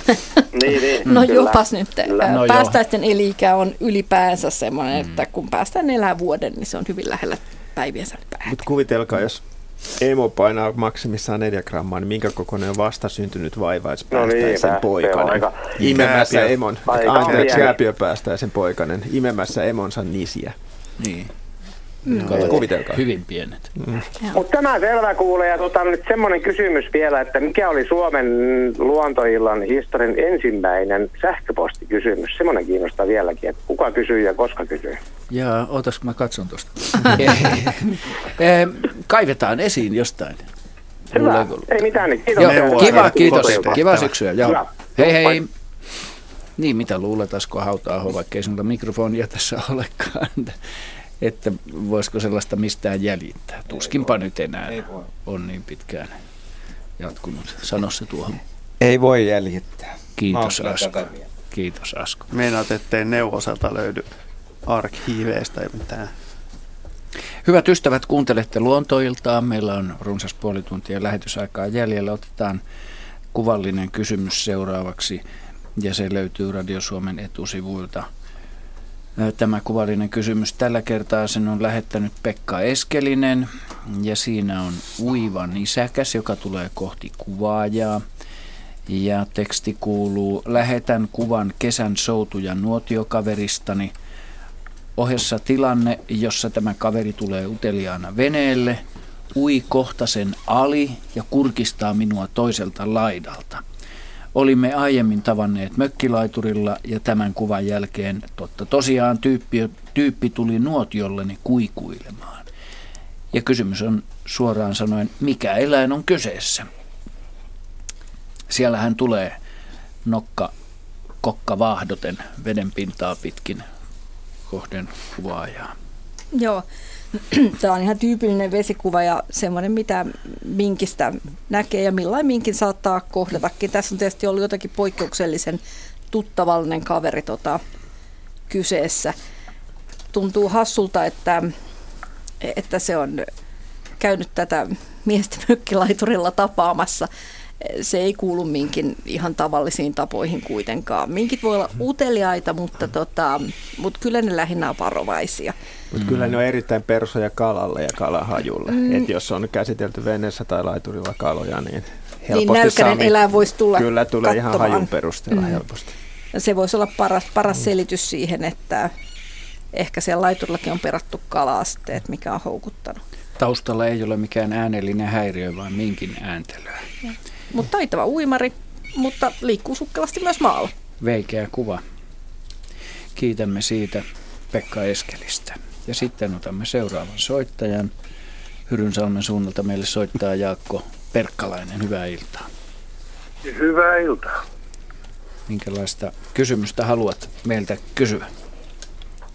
Niin, no jopas nyt. No päästäisten elinikä on ylipäänsä semmoinen, että kun päästään elää vuoden, niin se on hyvin lähellä päiviensä päätä. Mutta kuvitelkaa, jos emo painaa maksimissaan 4 grammaa, niin minkä kokoinen on vasta syntynyt vaivaisi päästäisen poikainen? Imemässä emon, anteeksi, kääpiöpäästäisen poikainen, imemässä emonsa nisiä. Niin. Kuvitelkaa. Hyvin pienet. Mutta tämä selvä kuulee, ja nyt semmoinen kysymys vielä, että mikä oli Suomen luontoillan historian ensimmäinen sähköpostikysymys? Semmoinen kiinnostaa vieläkin, että kuka kysyy ja koska kysyy. Jaa, ootas kun mä katson tuosta. Kaivetaan esiin jostain. Hyvä, ei mitään. Niin. Kiitos. Joo, kiva, kiitos. Kiva syksyä. Joo. Hei hei. Moi. Niin, mitä luulet, Asko Hauta-aho, vaikka ei sinulla mikrofonia tässä olekaan. Että voisiko sellaista mistään jäljittää. Tuskinpa nyt enää on niin pitkään jatkunut. Sano se tuohon. Ei voi jäljittää. Kiitos Asko. Kiitos Asko. Meinaat, ettei neuvoselta löydy arkiiveistä ei mitään. Hyvät ystävät, kuuntelette Luontoiltaa. Meillä on runsas puoli tuntia lähetysaikaa jäljellä. Otetaan kuvallinen kysymys seuraavaksi ja se löytyy Radio Suomen etusivuilta. Tämä kuvallinen kysymys tällä kertaa sen on lähettänyt Pekka Eskelinen ja siinä on uiva nisäkäs, joka tulee kohti kuvaajaa ja teksti kuuluu: lähetän kuvan kesän soutuja nuotiokaveristani, ohessa tilanne, jossa tämä kaveri tulee uteliaana veneelle, ui kohta sen ali ja kurkistaa minua toiselta laidalta. Olimme aiemmin tavanneet mökkilaiturilla ja tämän kuvan jälkeen totta tosiaan tyyppi tuli nuotiolleni kuikuilemaan. Ja kysymys on suoraan sanoen, mikä eläin on kyseessä? Siellä hän tulee kokka vaahdoten veden pintaa pitkin kohden kuvaajaa. Joo, tämä on ihan tyypillinen vesikuva ja semmoinen, mitä minkistä näkee ja millain minkin saattaa kohdatakin. Tässä on tietysti ollut jotakin poikkeuksellisen tuttavallinen kaveri kyseessä. Tuntuu hassulta, että se on käynyt tätä miestä mökkilaiturilla tapaamassa. Se ei kuulu minkin ihan tavallisiin tapoihin kuitenkaan. Minkit voi olla uteliaita, mutta kyllä ne lähinnä on varovaisia. Mutta kyllä ne on erittäin persoja kalalle ja kalahajulle. Et jos on käsitelty veneessä tai laiturilla kaloja, niin helposti niin nälkäinen eläin voisi tulla kyllä tulee katsomaan. Ihan hajun perusteella helposti. Se voisi olla paras selitys siihen, että ehkä siellä laiturillakin on perattu kalaa sitten, että mikä on houkuttanut. Taustalla ei ole mikään äänellinen häiriö, vaan minkin ääntelyä. Mutta taitava uimari, mutta liikkuu sukkelasti myös maalla. Veikeä kuva. Kiitämme siitä Pekka Eskelistä. Ja sitten otamme seuraavan soittajan. Hyrynsalmen suunnalta meille soittaa Jaakko Perkkalainen. Hyvää iltaa. Hyvää iltaa. Minkälaista kysymystä haluat meiltä kysyä?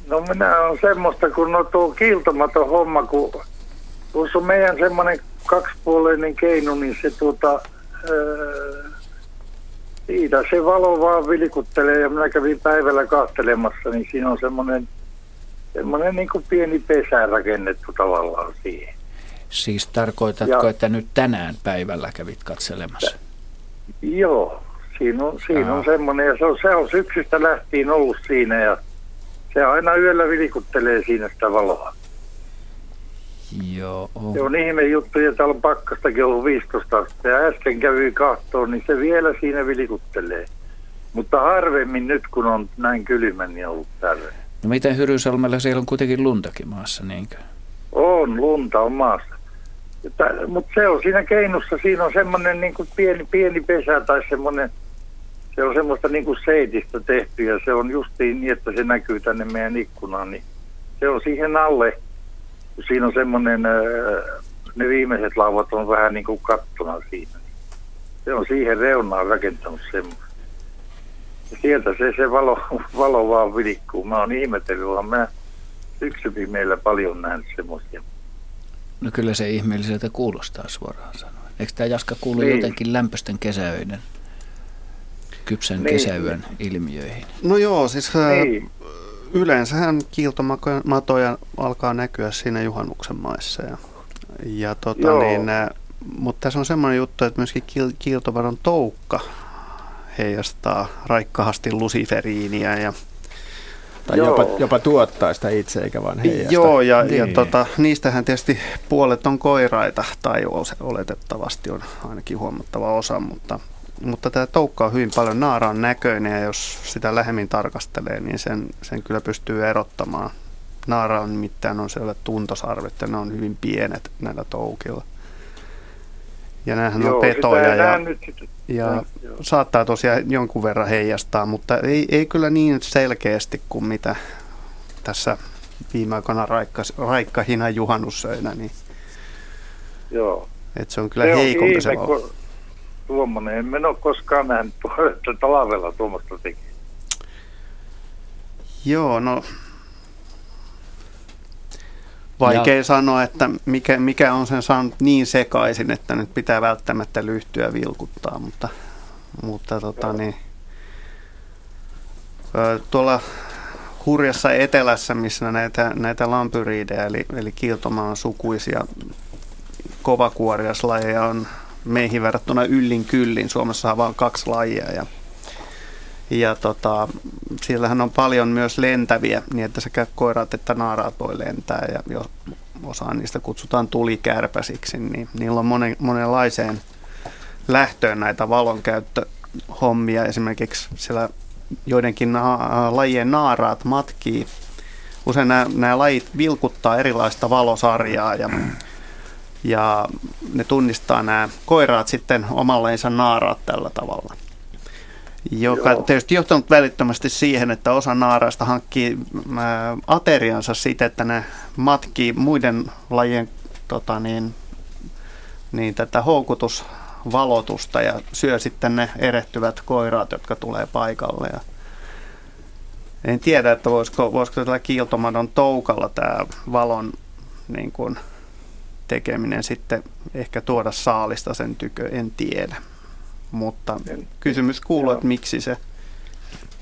No minä on semmoista, kun on tuo kiiltomaton homma, kun tuossa on meidän semmoinen kaksipuoleinen keino, niin se siitä se valo vaan vilkuttelee, ja minä kävin päivällä katselemassa, niin siinä on semmoinen niin kuin pieni pesä rakennettu tavallaan siihen. Siis tarkoitatko, että nyt tänään päivällä kävit katselemassa? Joo, siinä on semmoinen, ja se on syksystä lähtien ollut siinä, ja se aina yöllä vilkuttelee siinä sitä valoa. Joo. Se on ihme juttu, ja täällä on pakkastakin ollut 15 astetta, ja äsken kävi kahtoon, niin se vielä siinä vilkuttelee. Mutta harvemmin nyt, kun on näin kylmä, niin ollut täällä. No miten Hyrysalmella, siellä on kuitenkin luntakin maassa, niinkö? On, lunta on maassa. Mutta se on siinä keinussa, siinä on semmoinen niin kuin pieni pesä tai semmoinen, se on semmoista niin kuin seitistä tehty, ja se on justiin niin, että se näkyy tänne meidän ikkunaan, niin se on siihen alle. Siinä on semmoinen, ne viimeiset lauvat on vähän niin kuin kattona siinä. Se on siihen reunaan rakentanut semmoista. Ja sieltä se valo vaan vilkkuu. Mä oon ihmetellyt, vaan mä syksypin meillä paljon nähnyt semmoisia. No kyllä se ihmeelliseltä kuulostaa suoraan sanoen. Eikö tämä Jaska kuulu jotenkin lämpöisten kesäöiden, kypsän kesäyön ilmiöihin? No joo, siis... Yleensähän kiiltomatoja alkaa näkyä siinä juhannuksen maissa. Mutta tässä on semmoinen juttu, että myöskin kiiltomadon toukka heijastaa raikkaasti lusiferiiniä. Tai jopa tuottaa sitä itse, eikä vaan heijasta. Joo, niistähän tietysti puolet on koiraita, tai oletettavasti on ainakin huomattava osa, mutta tämä toukka on hyvin paljon naaraan näköinen, ja jos sitä lähemmin tarkastelee, niin sen kyllä pystyy erottamaan. Naaraan nimittäin on siellä tuntosarvet, ja ne on hyvin pienet näillä toukilla. Ja näähän on petoja, ja saattaa tosiaan jonkun verran heijastaa, mutta ei kyllä niin selkeästi kuin mitä tässä viime aikoina raikkahina juhannusöinä. Niin. Joo. Et se on kyllä heikompi se valo. Tuommoinen. En minä ole koskaan nähnyt talvella tuommoista tekijää. Joo, no vaikea sanoa, että mikä on sen saanut niin sekaisin, että nyt pitää välttämättä lyhtyä vilkuttaa, mutta tuolla hurjassa etelässä, missä näitä lampyriidejä, eli kiiltomaan sukuisia kovakuoriaslajeja on meihin verrattuna yllin kyllin. Suomessa on vain 2 lajia. Siellähän on paljon myös lentäviä, niin että sekä koiraat että naaraat voi lentää. Ja jos osa niistä kutsutaan tulikärpäsiksi, niin niillä on monenlaiseen lähtöön näitä valonkäyttöhommia. Esimerkiksi siellä joidenkin lajien naaraat matkii. Usein nämä lajit vilkuttaa erilaista valosarjaa, ja ne tunnistaa nämä koiraat sitten omalleensa naaraat tällä tavalla, joka tietysti johtanut välittömästi siihen, että osa naaraista hankkii ateriansa siitä, että ne matkii muiden lajien tätä houkutusvalotusta ja syö sitten ne erehtyvät koiraat, jotka tulee paikalle. Ja en tiedä, että voisiko tällä kiiltomadon toukalla tämä valon niin kuin tekeminen sitten ehkä tuoda saalista sen tykö, en tiedä. Mutta kysymys kuuluu, että miksi se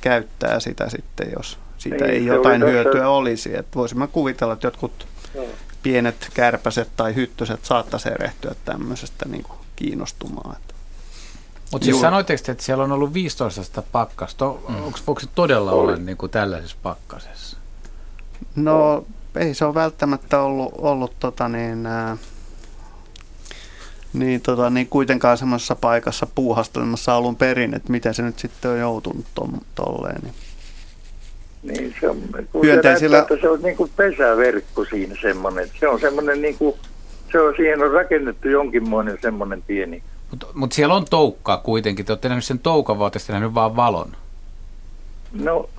käyttää sitä sitten, jos siitä ei jotain hyötyä olisi. Että voisimme kuvitella, että jotkut pienet kärpäset tai hyttyset saattaisi erehtyä tämmöisestä niin kuin kiinnostumaan. Mutta siis sanoitteko te, että siellä on ollut 15 pakkasta? Voiko se todella olla niin kuin tällaisessa pakkasessa? No... Ei se ole välttämättä ollut kuitenkaan semmoisessa paikassa puuhastelemassa alun perin, että miten se nyt sitten on joutunut tolleen. Niin se on, kun se näyttää, että se on niin kuin pesäverkko siinä semmoinen. Se on semmoinen niin kuin, siihen on rakennettu jonkinmoinen semmoinen pieni. Mutta siellä on toukkaa kuitenkin. Te olette nähneet sen toukan, vaan olette nähneet vaan valon. No...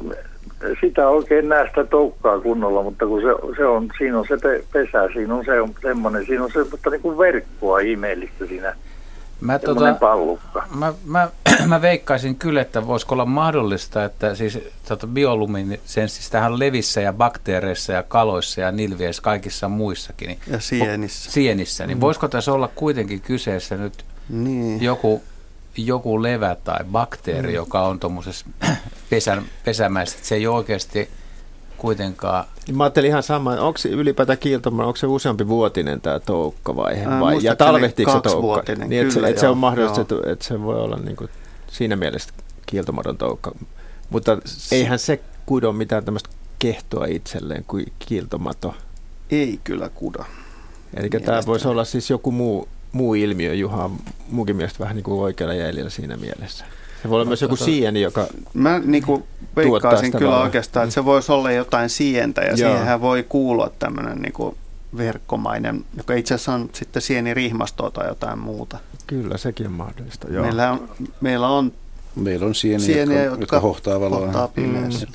sitä oikein näe sitä toukkaa kunnolla, mutta kun se on, siinä on se pesä, siinä on se mutta niin kuin verkkoa ihmeellistä siinä. Mä veikkaisin kyllä, että voisiko olla mahdollista, että siis bioluminesenssistähän levissä ja bakteereissa ja kaloissa ja nilviäis kaikissa muissakin. Niin, ja sienissä. Sienissä, niin voisiko tässä olla kuitenkin kyseessä nyt joku levä tai bakteeri, joka on tuommoisessa pesämäessä, että se ei oikeasti kuitenkaan. Mä ajattelin ihan samaa, onko se ylipäätään kiiltomana, onko se useampi vuotinen tämä toukkavaihe vai ja talvehtiiko se toukka? Niin, että se on mahdollista, että se voi olla niin kuin siinä mielessä kiiltomaton toukka, mutta eihän se kudo mitään tämmöistä kehtoa itselleen kuin kiiltomato. Ei kyllä kudo. Eli tämä voisi olla siis joku muu ilmiö, Juha, munkin mielestä vähän niin kuin oikealla jäljellä siinä mielessä. Se voi olla myös joku sieni, joka mä niinku veikkaisin kyllä oikeastaan, että se voisi olla jotain sientä ja siihenhän voi kuulua tämmöinen niinku verkkomainen, joka itse asiassa on sitten sienirihmastoa tai jotain muuta. Kyllä, sekin on mahdollista. Joo. Meillä on sieniä, jotka hohtaa valoa.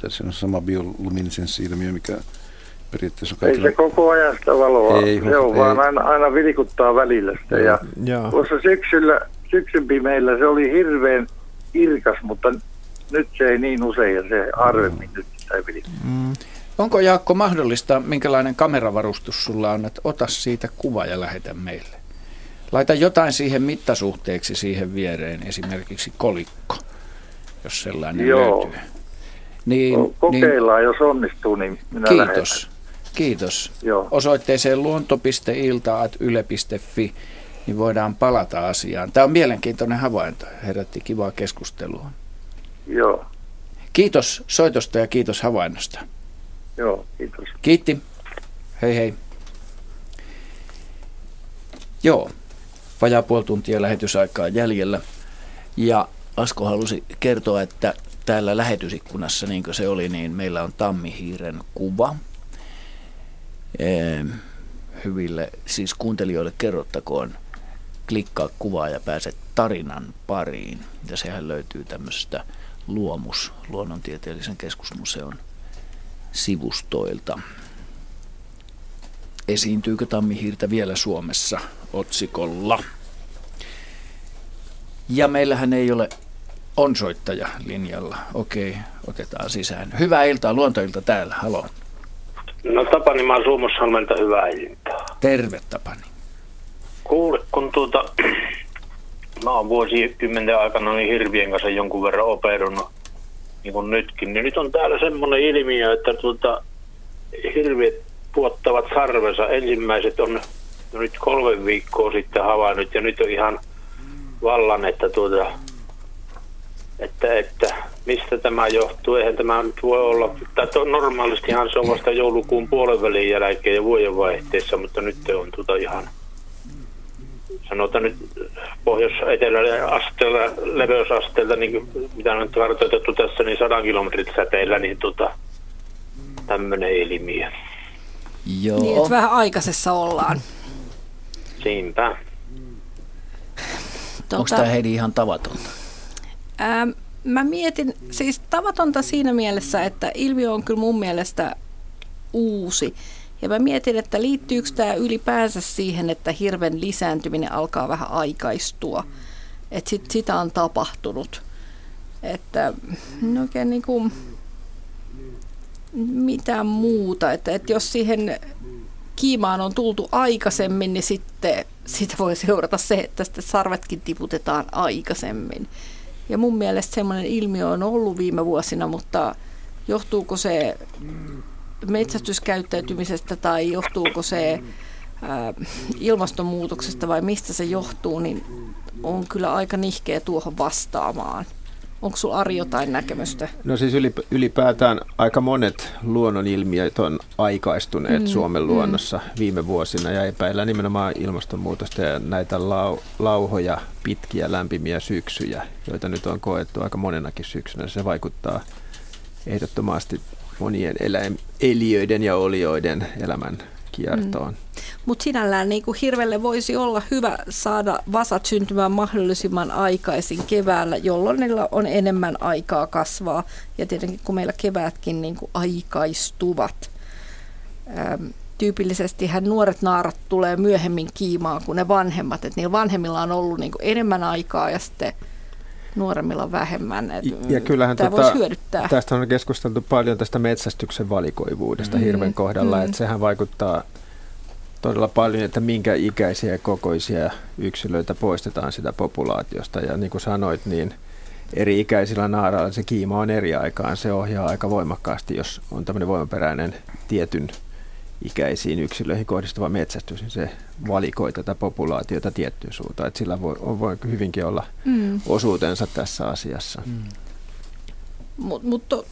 Se on sama bioluminesenssi-ilmiö, mikä periaatteessa on kaikilla. Ei se koko ajan sitä valoa, se on vaan aina vilkuttaa välillä sitä. Ja. Tuossa syksyn pimeillä se oli hirveän irkas, mutta nyt se ei niin usein ja se harvemmin nyt sitä ei pidä. Onko, Jaakko, mahdollista, minkälainen kameravarustus sulla on, että ota siitä kuva ja lähetä meille? Laita jotain siihen mittasuhteeksi siihen viereen, esimerkiksi kolikko, jos sellainen löytyy. Niin, kokeillaan, jos onnistuu, niin minä kiitos, lähetän. Kiitos. Joo. Osoitteeseen luonto.ilta@yle.fi. niin voidaan palata asiaan. Tämä on mielenkiintoinen havainto. Herätti kivaa keskustelua. Joo. Kiitos soitosta ja kiitos havainnosta. Joo, kiitos. Kiitti. Hei hei. Joo, vajaa puoli tuntia lähetysaikaa jäljellä. Ja Asko halusi kertoa, että täällä lähetysikkunassa, niin kuin se oli, niin meillä on tammihiiren kuva. Hyville, siis kuuntelijoille kerrottakoon. Klikkaa kuvaa ja pääset tarinan pariin. Ja sehän löytyy tämmöisestä Luomus, Luonnontieteellisen keskusmuseon sivustoilta. Esiintyykö tammihiirtä vielä Suomessa otsikolla? Ja meillähän ei ole on soittaja linjalla. Okei, otetaan sisään. Hyvää iltaa, Luontoilta täällä. Halo. No Tapani, mä oon Suomussalmelta, hyvää iltaa. Terve, Tapani. Kuule, kun mä oon vuosikymmenten aikana niin hirvien kanssa jonkun verran operunut, niin kuin nytkin, niin nyt on täällä semmoinen ilmiö, että hirviet puottavat sarvensa. Ensimmäiset on nyt 3 viikkoa sitten havainnut, ja nyt on ihan vallan, että mistä tämä johtuu. Eihän tämä nyt voi olla, tai normaalistihan se on vasta joulukuun puolenvälin jälkeen ja vuodenvaihteessa, mutta nyt on ihan, sanotaan nyt pohjois-etelä-asteella, leveysasteella, niin mitä on nyt kartoitettu tässä, niin 100 kilometrin säteillä, niin tämmöinen ilmiö. Joo. Niin, että vähän aikaisessa ollaan. Siinpä. Onko tämä Heidi ihan tavatonta? Mä mietin, siis tavatonta siinä mielessä, että ilmiö on kyllä mun mielestä uusi. Ja mä mietin, että liittyykö tämä ylipäänsä siihen, että hirven lisääntyminen alkaa vähän aikaistua. Että sitä on tapahtunut. Että oikein niin kuin mitään muuta. Että jos siihen kiimaan on tultu aikaisemmin, niin sitten sitä voi seurata se, että sitten sarvetkin tiputetaan aikaisemmin. Ja mun mielestä semmoinen ilmiö on ollut viime vuosina, mutta johtuuko se metsästyskäyttäytymisestä tai johtuuko se ilmastonmuutoksesta vai mistä se johtuu, niin on kyllä aika nihkeä tuohon vastaamaan. Onko sulla, Ari, jotain näkemystä? No siis ylipäätään aika monet luonnonilmiöt on aikaistuneet Suomen luonnossa viime vuosina ja epäillään nimenomaan ilmastonmuutosta ja näitä lauhoja, pitkiä, lämpimiä syksyjä, joita nyt on koettu aika monenakin syksynä. Se vaikuttaa ehdottomasti monien eliöiden ja olioiden elämän kiertoon. Mutta sinällään niin kuin hirvelle voisi olla hyvä saada vasat syntymään mahdollisimman aikaisin keväällä, jolloin niillä on enemmän aikaa kasvaa. Ja tietenkin kun meillä kevätkin niin kuin aikaistuvat. Tyypillisestihän nuoret naarat tulee myöhemmin kiimaan kuin ne vanhemmat. Et niillä vanhemmilla on ollut niin kuin enemmän aikaa ja sitten nuoremmilla vähemmän. Ja kyllähän tämä voisi hyödyttää. Tästä on keskusteltu paljon tästä metsästyksen valikoivuudesta hirven kohdalla. Että sehän vaikuttaa todella paljon, että minkä ikäisiä ja kokoisia yksilöitä poistetaan sitä populaatiosta. Ja niin kuin sanoit, niin eri ikäisillä naarailla se kiima on eri aikaan. Se ohjaa aika voimakkaasti, jos on tämmöinen voimaperäinen tietyn ikäisiin yksilöihin kohdistuva metsästys, niin se valikoi tätä populaatiota tiettyyn suuntaan. Että sillä voi hyvinkin olla osuutensa tässä asiassa. Mutta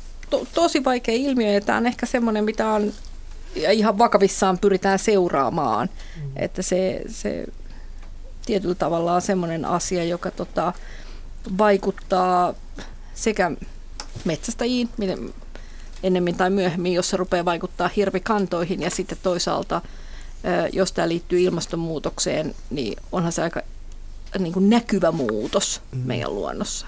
tosi vaikea ilmiö, ja tämä on ehkä semmoinen, mitä on ihan vakavissaan pyritään seuraamaan. Että se tietyllä tavalla on semmoinen asia, joka vaikuttaa sekä metsästäjiin, miten ennemmin tai myöhemmin, jos se rupeaa vaikuttaa hirvikantoihin, ja sitten toisaalta, jos tämä liittyy ilmastonmuutokseen, niin onhan se aika niin kuin näkyvä muutos meidän luonnossa.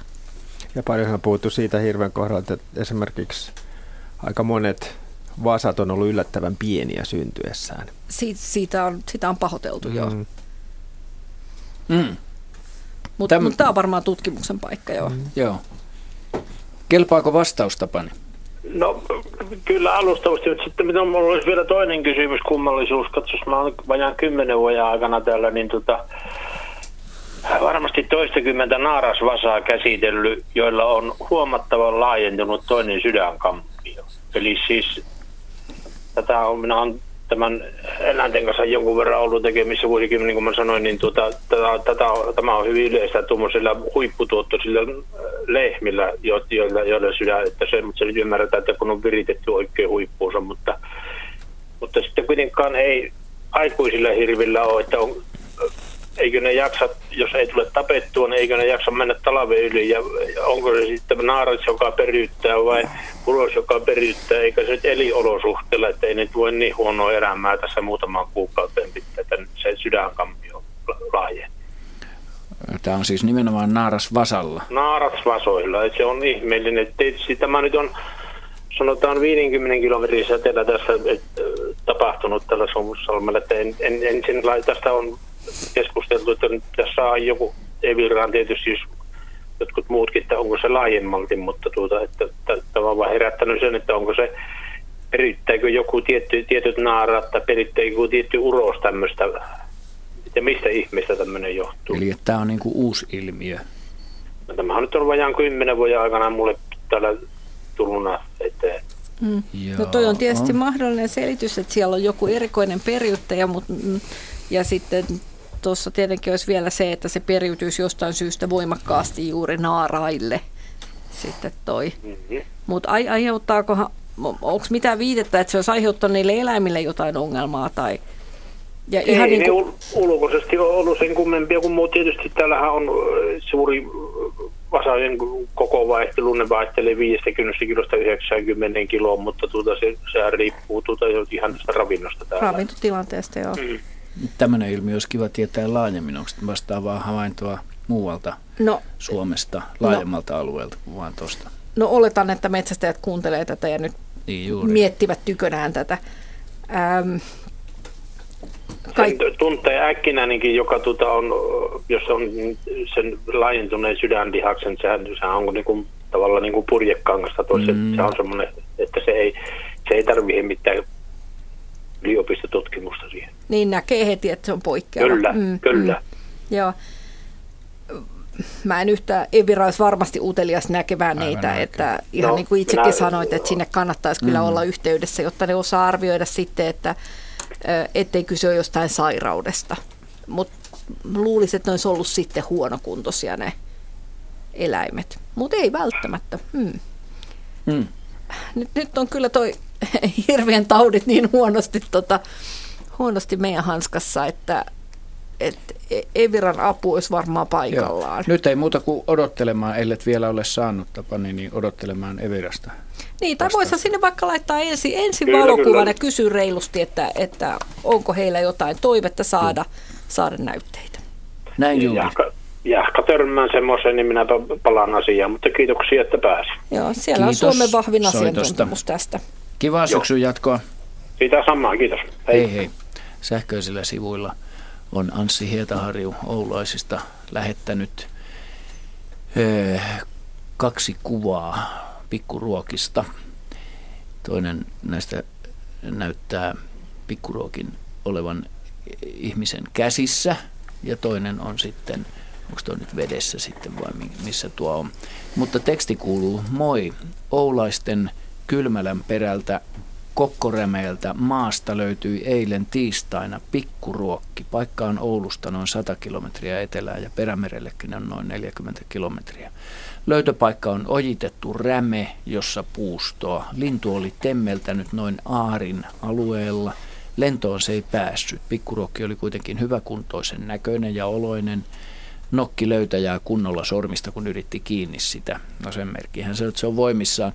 Ja paljonhan on puhuttu siitä hirven kohdalta, että esimerkiksi aika monet vasat on ollut yllättävän pieniä syntyessään. Sitä on pahoiteltu, joo. Mutta tämä on varmaan tutkimuksen paikka, joo. Joo. Kelpaako vastaus, Tapani? No kyllä alustavasti, mutta sitten minulla olisi vielä toinen kysymys, kummallisuus. Katsos, mä olen vajaan 10 vuoden aikana täällä, niin varmasti toistakymmentä naarasvasaa käsitellyt, joilla on huomattavan laajentunut toinen sydänkammio. Eli siis tätä on, minä olen tämän eläinten kanssa jonkun verran ollut tekemissä vuosikymmenen, niin kuin mä sanoin, niin tämä on hyvin yleistä tuommoisilla huipputuottoisilla lehmillä, joilla sydän, että se, mutta se nyt ymmärretään, että kun on viritetty oikein huippuunsa, mutta sitten kuitenkaan ei aikuisilla hirvillä ole, että on, eikö ne jaksa, jos ei tule tapettua, niin eikö ne jaksa mennä talven yli, ja onko se sitten naaras, joka periyttää, vai ulos, joka periyttää, eikä se nyt eliolosuhteella, että ei nyt voi niin huonoa elämää tässä muutaman kuukauteen pitää, että se sydänkammio laaje. Tämä on siis nimenomaan naarasvasalla. Naarasvasoilla, että se on ihmeellinen, että tietysti tämä nyt on, sanotaan 50 kilometrin säteellä tässä tapahtunut tällä Suomussalmella, että ensin tästä on keskusteltu, että nyt tässä saa joku, ei virran tietysti siis jotkut muutkin, että onko se laajemmalti, mutta että tavallaan herättänyt sen, että onko se, perittääkö joku tietyt naarat tai perittääkö joku tietty uros tämmöistä, ja mistä ihmeistä tämmöinen johtuu. Eli tämä on niinku uusi ilmiö. No, tämä on nyt ollut vajaan 10 vuoden aikana mulle täällä tuluna eteen. No toi on tietysti mahdollinen selitys, että siellä on joku erikoinen periyttäjä, mutta ja sitten tuossa tietenkin olisi vielä se, että se periytyisi jostain syystä voimakkaasti juuri naaraille sitten toi. Mutta aiheuttaakohan, onko mitään viitettä, että se olisi aiheuttanut niille eläimille jotain ongelmaa tai? Ja ei, ihan niin kuin ulkoisesti on ollut sen kummempia kuin muu. Tietysti täällähän on suuri vasojen koko vaihtelu, ne vaihtelee 50 kilosta 90 kiloon, mutta sehän riippuu ihan tästä ravinnosta täällä. Ravintotilanteesta, joo. Tämmöinen ilmiö olisi kiva tietää laajemmin. Onko vastaavaa havaintoa muualta Suomesta, laajemmalta alueelta kuin vaan tuosta? No oletan, että metsästäjät kuuntelee tätä ja nyt miettivät tykönään tätä. Tuntee äkkinäinenkin, joka on, jos on sen laajentuneen sydänlihaksen, sehän on niinku, tavallaan niinku purjekangasta. Se on semmoinen, että se ei tarvitse mitään yliopistotutkimusta siihen. Niin näkee heti, että se on poikkeava. Kyllä. Joo. Mä en yhtään, Evira olisi varmasti utelias näkemään niitä, että ihan niin kuin itsekin sanoit, että sinne kannattaisi kyllä olla yhteydessä, jotta ne osaa arvioida sitten, että ettei kyse ole jostain sairaudesta. Mutta luulisin, että ne olisi ollut sitten huonokuntoisia ne eläimet. Mutta ei välttämättä. Nyt on kyllä toi hirveän taudit niin huonosti meidän hanskassa, että että Eviran apu olisi varmaan paikallaan. Joo. Nyt ei muuta kuin odottelemaan, ellet vielä ole saanut Tapani, niin odottelemaan Evirasta. Niin, tai voisihan sinne vaikka laittaa ensin valokuvan ja kysyä reilusti, että onko heillä jotain toivetta saada näytteitä. Näin juuri. Jahka törmään semmoiseen, niin minä palaan asiaan, mutta kiitoksia, että pääsin. Joo, siellä kiitos, on Suomen vahvin asiantuntemus tästä. Kivaa syksyn jatkoa. Siitä samaa, kiitos. Hei. Sähköisillä sivuilla on Anssi Hietaharju oulaisista lähettänyt kaksi kuvaa pikkuruokista. Toinen näistä näyttää pikkuruokin olevan ihmisen käsissä ja toinen on sitten, onko tuo nyt vedessä sitten vai missä tuo on. Mutta teksti kuuluu: moi, oulaisten Kylmälän perältä Kokkorämeeltä maasta löytyi eilen tiistaina pikkuruokki. Paikka on Oulusta noin 100 kilometriä etelään ja Perämerellekin on noin 40 kilometriä. Löytöpaikka on ojitettu räme, jossa puustoa. Lintu oli temmeltänyt noin Aarin alueella. Lentoon se ei päässyt. Pikkuruokki oli kuitenkin hyväkuntoisen näköinen ja oloinen. Nokki löytäjää kunnolla sormista, kun yritti kiinni sitä. No sen merkkihän se, että se on voimissaan.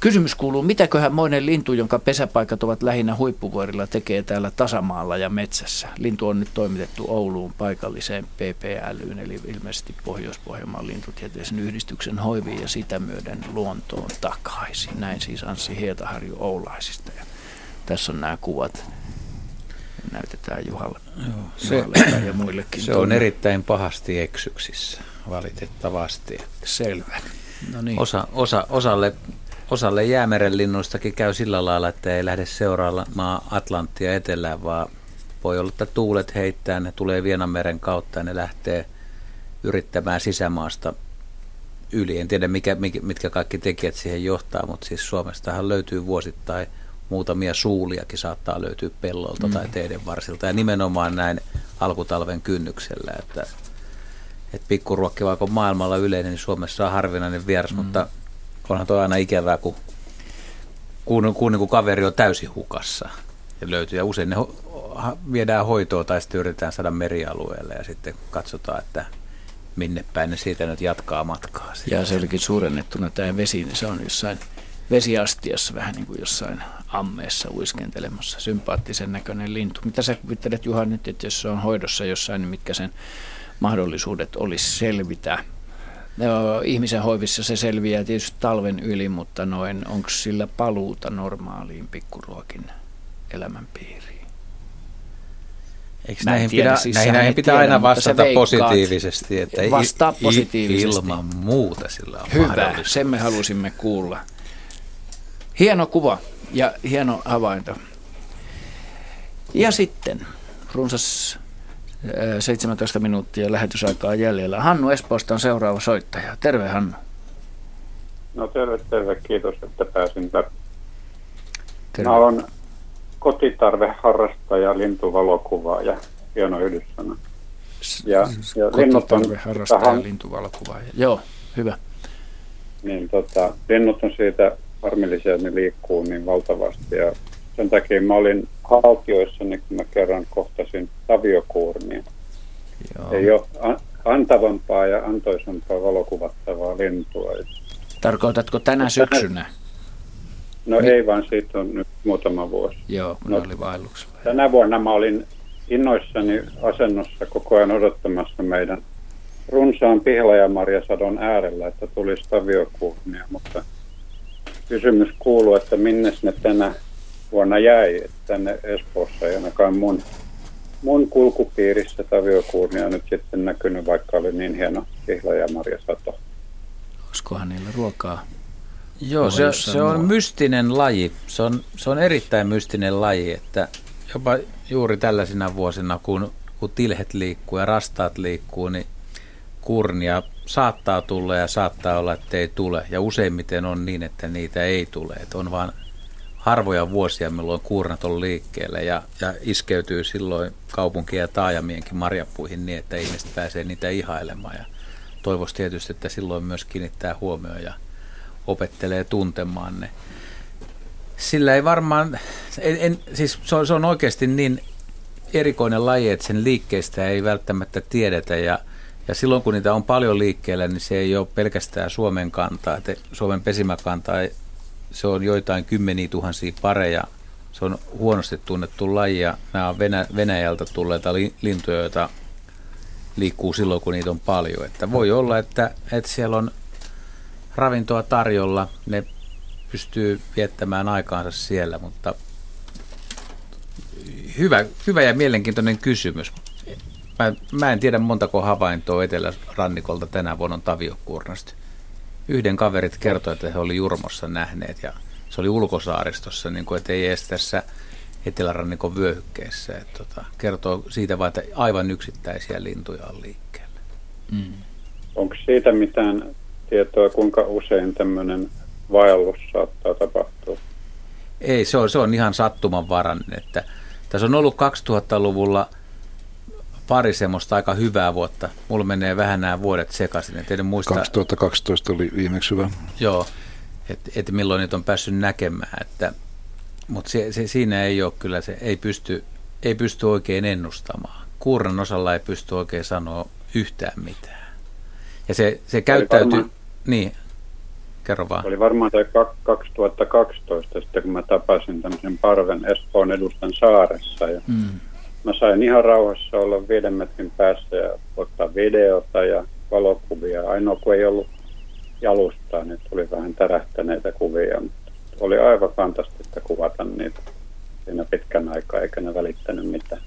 Kysymys kuuluu, mitäköhän moinen lintu, jonka pesäpaikat ovat lähinnä huippuvuorilla, tekee täällä tasamaalla ja metsässä? Lintu on nyt toimitettu Ouluun paikalliseen PPL:yn, eli ilmeisesti Pohjois-Pohjanmaan lintutieteisen yhdistyksen hoiviin ja sitä myöden luontoon takaisin. Näin siis Anssi Hietaharju oulaisista. Ja tässä on nämä kuvat. Näytetään Juhalle ja muillekin. Se on erittäin pahasti eksyksissä, valitettavasti. Selvä. No niin. Osalle jäämeren linnuistakin käy sillä lailla, että ei lähde seuraamaan Atlanttia etelään, vaan voi olla, että tuulet heittää, ne tulee Vienanmeren kautta ja ne lähtee yrittämään sisämaasta yli. En tiedä, mitkä kaikki tekijät siihen johtaa, mutta siis Suomestahan löytyy vuosittain muutamia suuliakin, saattaa löytyä pellolta tai teiden varsilta ja nimenomaan näin alkutalven kynnyksellä, että pikkuruokki vaikka on maailmalla yleinen, niin Suomessa on harvinainen vieras, mutta onhan tuo aina ikävää, kun kaveri on täysin hukassa ja löytyy. Ja usein ne viedään hoitoon tai sitten yritetään saada merialueelle ja sitten katsotaan, että minne päin ne siitä nyt jatkaa matkaa. Ja se olikin suurennettuna tämä vesi, niin se on jossain vesiastiassa vähän niin kuin jossain ammeessa uiskentelemassa. Sympaattisen näköinen lintu. Mitä sä kuvittelet, Juha, nyt, että jos se on hoidossa jossain, niin mitkä sen mahdollisuudet olisi selvitä? No, ihmisen hoivissa se selviää tietysti talven yli, mutta onko sillä paluuta normaaliin pikkuruokin elämänpiiriin? Näihin pitää aina vastata positiivisesti. Että vastaa positiivisesti. Ilman muuta sillä on hyvä, sen me halusimme kuulla. Hieno kuva ja hieno havainto. Ja sitten runsas 17 minuuttia lähetysaikaa jäljellä. Hannu Espoosta on seuraava soittaja. Terve, Hannu. No terve. Kiitos, että pääsin tänne. Mä olen kotitarveharrastaja, lintuvalokuvaaja. Hieno yhdyssana. Kotitarveharrastaja, lintuvalokuvaaja. Joo, hyvä. Niin, linnut on siitä harmillisia, että ne liikkuu niin valtavasti ja sen takia mä olin haltioissani, kun mä kerran kohtasin taviokuurnia. Joo. Ei ole antavampaa ja antoisampaa valokuvattavaa lintua. Tarkoitatko tänä syksynä? No ei, vaan siitä on nyt muutama vuosi. Joo, minä olin vaelluksella. Tänä vuonna mä olin innoissani asennossa koko ajan odottamassa meidän runsaan pihlajamarjasadon äärellä, että tulisi taviokuurnia. Mutta kysymys kuuluu, että minne ne tänä vuonna jäi. Tänne Espoossa ei ainakaan mun kulkupiirissä taviokuurnia nyt sitten näkynyt, vaikka oli niin hieno pihlajamarjasato. Olisikohan niillä ruokaa? Joo, se on mystinen laji. Se on erittäin mystinen laji, että jopa juuri tällaisina vuosina, kun tilhet liikkuu ja rastaat liikkuu, niin kurnia saattaa tulla ja saattaa olla, että ei tule. Ja useimmiten on niin, että niitä ei tule. Että on vaan harvoja vuosia, milloin kuurnat on liikkeellä ja iskeytyy silloin kaupunkien ja taajamienkin marjapuihin niin, että ihmiset pääsee niitä ihailemaan. Ja toivoisi tietysti, että silloin myös kiinnittää huomioon ja opettelee tuntemaan ne. Sillä ei varmaan, siis se on oikeasti niin erikoinen laji, että sen liikkeistä ei välttämättä tiedetä ja silloin kun niitä on paljon liikkeellä, niin se ei ole pelkästään Suomen kantaa, Suomen pesimäkantaa, se on joitain kymmeniä tuhansia pareja, se on huonosti tunnettu laji ja nämä on Venäjältä tulleita lintuja, joita liikkuu silloin kun niitä on paljon, että voi olla, että siellä on ravintoa tarjolla, ne pystyy viettämään aikaansa siellä, mutta hyvä ja mielenkiintoinen kysymys. Mä en tiedä montako havaintoa etelärannikolta tänä vuonna on taviokuurnasta. Yhden kaverit kertoi, että he oli Jurmossa nähneet ja se oli ulkosaaristossa, niin kuin, ettei edes tässä etelärannikon vyöhykkeessä. Kertoo siitä vain, että aivan yksittäisiä lintuja on liikkeellä. Mm. Onko siitä mitään tietoa, kuinka usein tämmöinen vaellus saattaa tapahtua? Ei, se on ihan sattumanvarainen, että tässä on ollut 2000-luvulla pari semmoista aika hyvää vuotta. Mulla menee vähän nämä vuodet sekaisin. Et en muista, 2012 oli viimeksi hyvä. Joo, että milloin niitä on päässyt näkemään. Mutta siinä ei ole kyllä, se ei pysty oikein ennustamaan. Kuuran osalla ei pysty oikein sanoa yhtään mitään. Ja se käyttäytyy... Varmaan, niin, kerro vaan. Oli varmaan se 2012 sitten, kun mä tapasin tämmöisen parven Espoon edustan saaressa ja... Mm. Mä sain ihan rauhassa olla 5 metrin päässä ja ottaa videota ja valokuvia. Ainoa kun ei ollut jalustaa, niin tuli vähän tärähtäneitä kuvia. Mutta oli aivan fantastista kuvata niitä siinä pitkän aikaa, eikä ne välittänyt mitään.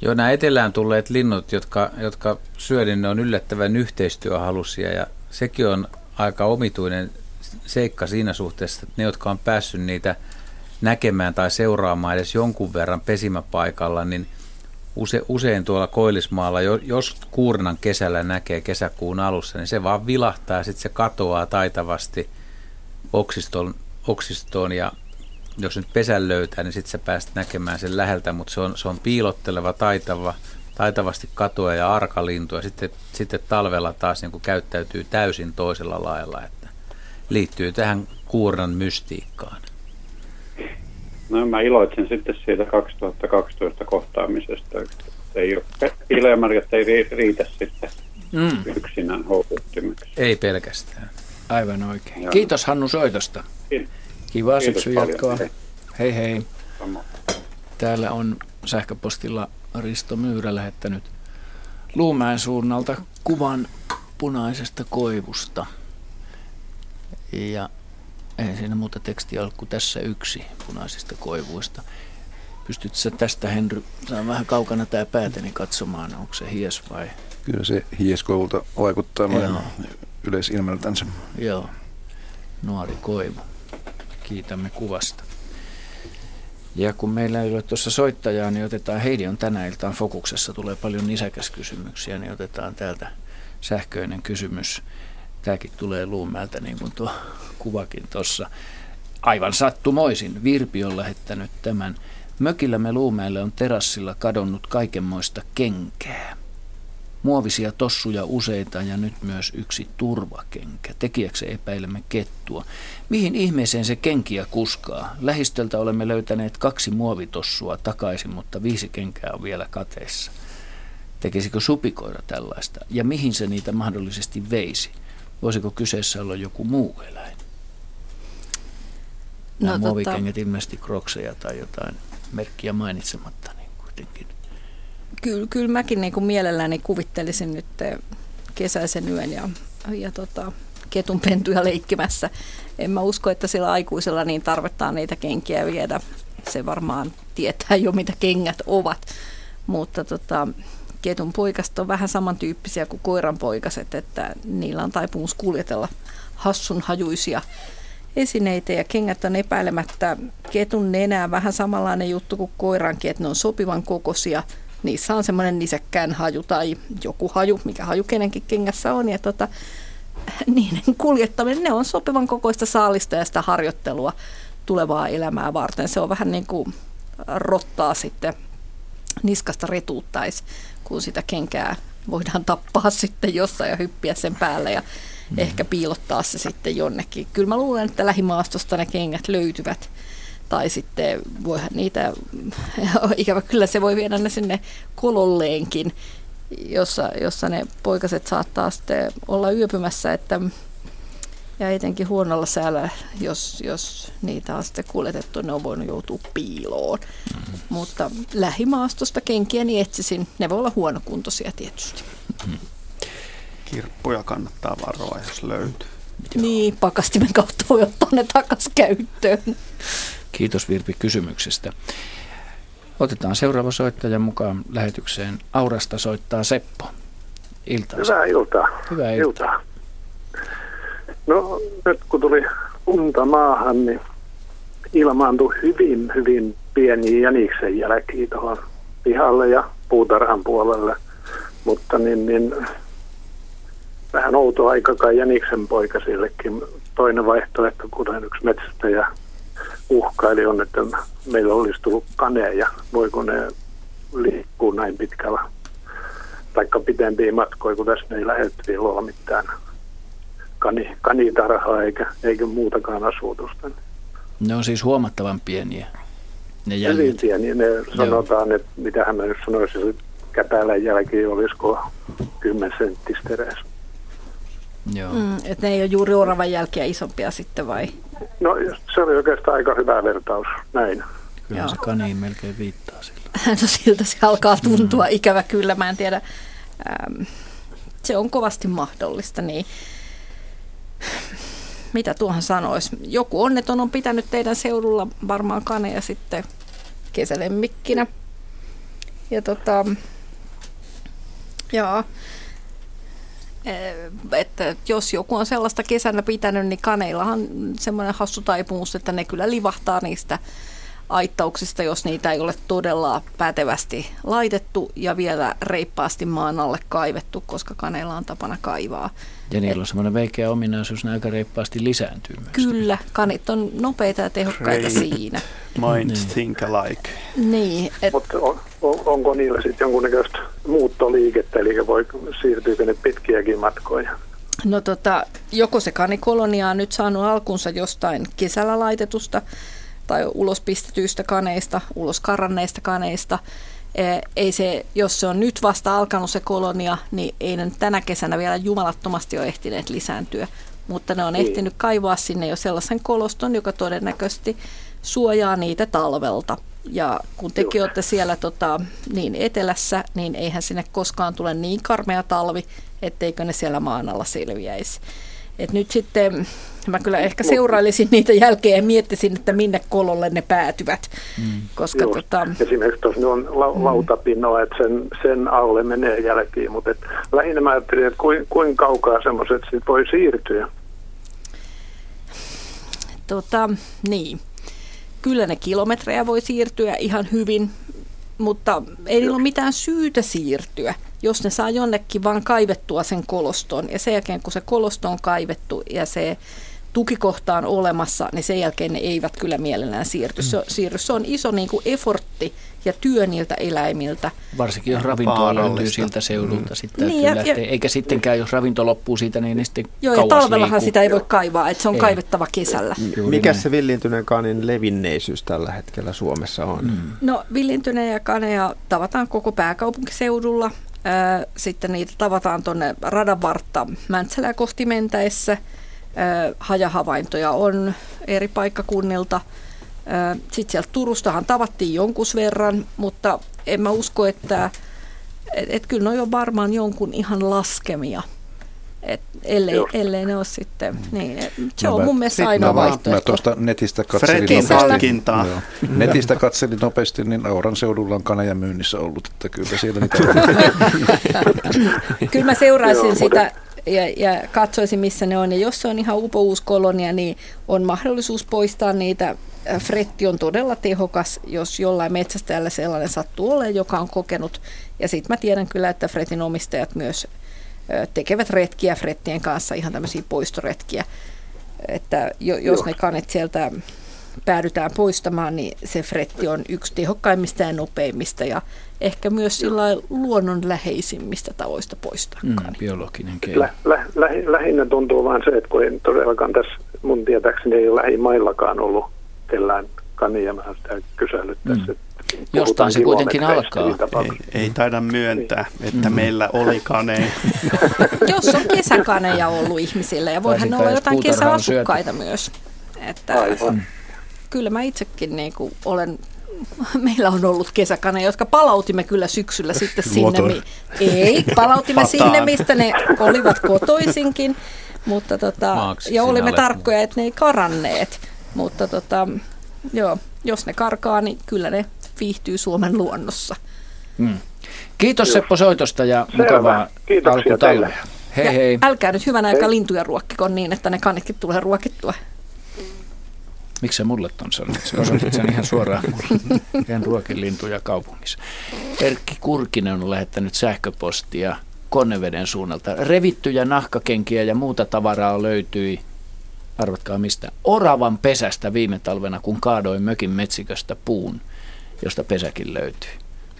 Joo, nämä etelään tulleet linnut, jotka syö, niin ne on yllättävän yhteistyöhalusia. Ja sekin on aika omituinen seikka siinä suhteessa, että ne, jotka on päässyt niitä näkemään tai seuraamaan edes jonkun verran pesimäpaikalla, niin usein tuolla Koillismaalla, jos kuurnan kesällä näkee kesäkuun alussa, niin se vaan vilahtaa ja sitten se katoaa taitavasti oksistoon ja jos nyt pesän löytää, niin sitten sä pääset näkemään sen läheltä, mutta se on piilotteleva, taitavasti katoa ja arkalintu ja sitten talvella taas niin kun käyttäytyy täysin toisella lailla, että liittyy tähän kuurnan mystiikkaan. No mä iloitsen sitten siitä 2012 kohtaamisesta. Ilmärjät ei riitä sitten yksinään houkuttimeksi. Ei pelkästään. Aivan oikein. Joo. Kiitos Hannu soitosta. Kivaa syksyn jatkoa. Hei hei. Täällä on sähköpostilla Risto Myyrä lähettänyt Luumäen suunnalta kuvan punaisesta koivusta. Ja... ei siinä muuta tekstiä ole kuin tässä yksi punaisista koivuista. Pystytkö sä tästä, Henry, saan vähän kaukana tää päätäni katsomaan, onko se hies vai? Kyllä se hieskoivulta vaikuttaa yleisilmeltänsä. Joo, nuori koivu. Kiitämme kuvasta. Ja kun meillä ei ole tuossa soittajaa, niin otetaan, Heidi on tänä iltaan fokuksessa, tulee paljon nisäkäskysymyksiä, niin otetaan täältä sähköinen kysymys. Tämäkin tulee Luumäeltä, niin kuin tuo kuvakin tuossa. Aivan sattumoisin Virpi on lähettänyt tämän. Mökillämme Luumäelle on terassilla kadonnut kaikenmoista kenkää. Muovisia tossuja useita ja nyt myös yksi turvakenkä. Tekijäksi epäilemme kettua. Mihin ihmeeseen se kenkiä kuskaa? Lähistöltä olemme löytäneet 2 muovitossua takaisin, mutta 5 kenkää on vielä kateissa. Tekisikö supikoira tällaista? Ja mihin se niitä mahdollisesti veisi? Voisiko kyseessä olla joku muu eläin? Nämä muovikengät ilmeisesti krokseja tai jotain merkkiä mainitsematta niin kuitenkin. Kyllä mäkin niin kuin mielelläni kuvittelisin nyt kesäisen yön ja ketunpentuja leikkimässä. En mä usko, että sillä aikuisella niin tarvitaan niitä kenkiä viedä. Se varmaan tietää jo, mitä kengät ovat, mutta... ketun poikasta on vähän samantyyppisiä kuin koiran poikaset, että niillä on taipumus kuljetella hassun hajuisia esineitä ja kengät on epäilemättä ketun nenää vähän samanlainen juttu kuin koirankin, että ne on sopivan kokoisia. Niissä on semmoinen nisäkkään haju tai joku haju, mikä haju kenenkin kengässä on ja niiden kuljettaminen, ne on sopivan kokoista saalista ja sitä harjoittelua tulevaa elämää varten. Se on vähän niin kuin rottaa sitten niskasta retuuttaisi, kun sitä kenkää voidaan tappaa sitten jossain ja hyppiä sen päälle ja ehkä piilottaa se sitten jonnekin. Kyllä mä luulen, että lähimaastosta ne kengät löytyvät. Tai sitten voihan niitä, ikävä kyllä se voi viedä ne sinne kololleenkin, jossa ne poikaset saattaa sitten olla yöpymässä, että, ja etenkin huonolla säällä, jos niitä on sitten kuljetettu, ne on voinut joutua piiloon. Mm-hmm. Mutta lähimaastosta kenkiä niin etsisin, ne voi olla huonokuntoisia tietysti. Mm-hmm. Kirppuja kannattaa varoa, jos löytyy. Niin, pakastimen kautta voi ottaa ne takaisin käyttöön. Kiitos Virpi kysymyksestä. Otetaan seuraava soittaja mukaan lähetykseen. Aurasta soittaa Seppo. Iltaa. Hyvää iltaa. Hyvää iltaa. No nyt kun tuli lunta maahan, niin ilmaantui hyvin, hyvin pieniä jäniksen jälkiä tuohon pihalle ja puutarhan puolelle. Mutta vähän outo aika kai jäniksen poikasillekin. Toinen vaihtoehto, kuten yksi metsästäjä uhkaili, on, että meillä olisi tullut kaneja. Voiko ne liikkuu näin pitkällä? Taikka pitempiä matkoja, kun tässä ei lähettyviä luo mitään kanitarhaa eikä muutakaan asutusta. Ne on siis huomattavan pieniä. Hyvin pieniä. Ne sanotaan, että mitähän mä nyt sanoisin, että käpälän jälkeen olisiko 10 senttistä edes. Että ne ei ole juuri oravan jälkeä isompia sitten vai? No se oli oikeastaan aika hyvä vertaus, näin. Kyllä se kaniin melkein viittaa sillä. No siltä se alkaa tuntua, ikävä kyllä, mä en tiedä. Se on kovasti mahdollista, niin mitä tuohon sanoisi? Joku onneton on pitänyt teidän seudulla varmaan kaneja sitten kesälemmikkinä. Ja että jos joku on sellaista kesänä pitänyt, niin kaneillahan semmoinen hassu taipumus, että ne kyllä livahtaa niistä aittauksista, jos niitä ei ole todella pätevästi laitettu ja vielä reippaasti maan alle kaivettu, koska kaneilla on tapana kaivaa. Ja niillä on semmoinen veikeä ominaisuus, ne aika reippaasti lisääntyy myös. Kyllä, kanit on nopeita ja tehokkaita siinä. Minds think alike. Niin, mutta onko niillä sitten jonkunnäköistä muuttoliikettä, eli siirtyykö ne pitkiäkin matkoja? No joko se kanikolonia on nyt saanut alkunsa jostain kesällä laitetusta tai ulospistetyistä kaneista, uloskarranneista kaneista. Ei se, jos se on nyt vasta alkanut se kolonia, niin ei ne tänä kesänä vielä jumalattomasti ole ehtineet lisääntyä. Mutta ne on ehtinyt kaivaa sinne jo sellaisen koloston, joka todennäköisesti suojaa niitä talvelta. Ja kun tekin olette siellä niin etelässä, niin eihän sinne koskaan tule niin karmea talvi, etteikö ne siellä maan alla selviäisi. Et nyt sitten mä kyllä ehkä seurailisin niitä jälkeen ja miettisin, että minne kololle ne päätyvät. Koska esimerkiksi tuossa on lautapinnoa, että sen alle menee jälkiin, mutta lähinnä mä ajattelin, että kuinka kaukaa semmoiset sit voi siirtyä. Kyllä ne kilometrejä voi siirtyä ihan hyvin, mutta ei niillä ole mitään syytä siirtyä, jos ne saa jonnekin vaan kaivettua sen koloston. Ja sen jälkeen, kun se kolosto on kaivettu ja se tukikohta on olemassa, niin sen jälkeen ne eivät kyllä mielellään siirry. Se on iso effortti ja työ niiltä eläimiltä. Varsinkin jos ravintoa löytyy siltä seudulta. Sitten eikä sittenkään, jos ravinto loppuu siitä, niin sitten kauas talvellahan liiku. Sitä ei voi kaivaa, että se on kaivettava kesällä. Mikä se villintyneen kanin levinneisyys tällä hetkellä Suomessa on? No villintyneen ja kaneja tavataan koko pääkaupunkiseudulla. Sitten niitä tavataan tuonne radanvartta Mäntsälää kohti mentäessä. Hajahavaintoja on eri paikkakunnilta. Sitten sieltä Turustahan tavattiin jonkun verran, mutta en mä usko, että kyllä ne on jo varmaan jonkun ihan laskemia. Ellei ne ole sitten. Niin, se on mun mielestä ainoa vaihtoehto. Mä tuosta netistä katselin nopeasti, niin Auran seudulla on kaneja myynnissä ollut, että kyllä siellä niitä on. Kyllä mä seuraisin sitä ja katsoisin, missä ne on. Ja jos se on ihan upouus kolonia, niin on mahdollisuus poistaa niitä. Fretti on todella tehokas, jos jollain metsästäjällä sellainen sattuu olemaan, joka on kokenut. Ja sitten mä tiedän kyllä, että fretin omistajat myös tekevät retkiä frettien kanssa, ihan tämmöisiä poistoretkiä. Että jos ne kanit sieltä päädytään poistamaan, niin se fretti on yksi tehokkaimmista ja nopeimmista ja ehkä myös luonnonläheisimmistä tavoista poistaa kanin. Biologinen keino. Lähinnä tuntuu vaan se, että kun en todellakaan tässä mun tietääkseni ei ole lähimaillakaan ollut kellään Kaniemään sitä kysellyt tässä. Jostain se kuitenkin alkaa. Ei taida myöntää, että meillä oli kaneja. Jos on kesäkaneja ollut ihmisillä, ja voihan olla jotain kesäasukkaita myös. Että, kyllä mä itsekin niin kuin olen... Meillä on ollut kesäkaneja, jotka palautimme kyllä syksyllä sitten sinne. Palautimme sinne, mistä ne olivat kotoisinkin, mutta ja olimme tarkkoja, että ne ei karanneet. Mutta jos ne karkaa, niin kyllä ne viihtyy Suomen luonnossa. Mm. Kiitos Seppo soitosta ja mukavaa alkutalle. Hei hei. Älkää nyt hyvän aikaa lintuja ruokkikoon niin, että ne kanitkin tulee ruokittua. Miksi sä mulle ton sanot? Sä osoitit sen ihan suoraan mulle. En ruokin lintuja kaupungissa. Erkki Kurkinen on lähettänyt sähköpostia Konneveden suunnalta. Revittyjä nahkakenkiä ja muuta tavaraa löytyi, arvatkaa mistä, oravan pesästä viime talvena, kun kaadoin mökin metsiköstä puun, josta pesäkin löytyi.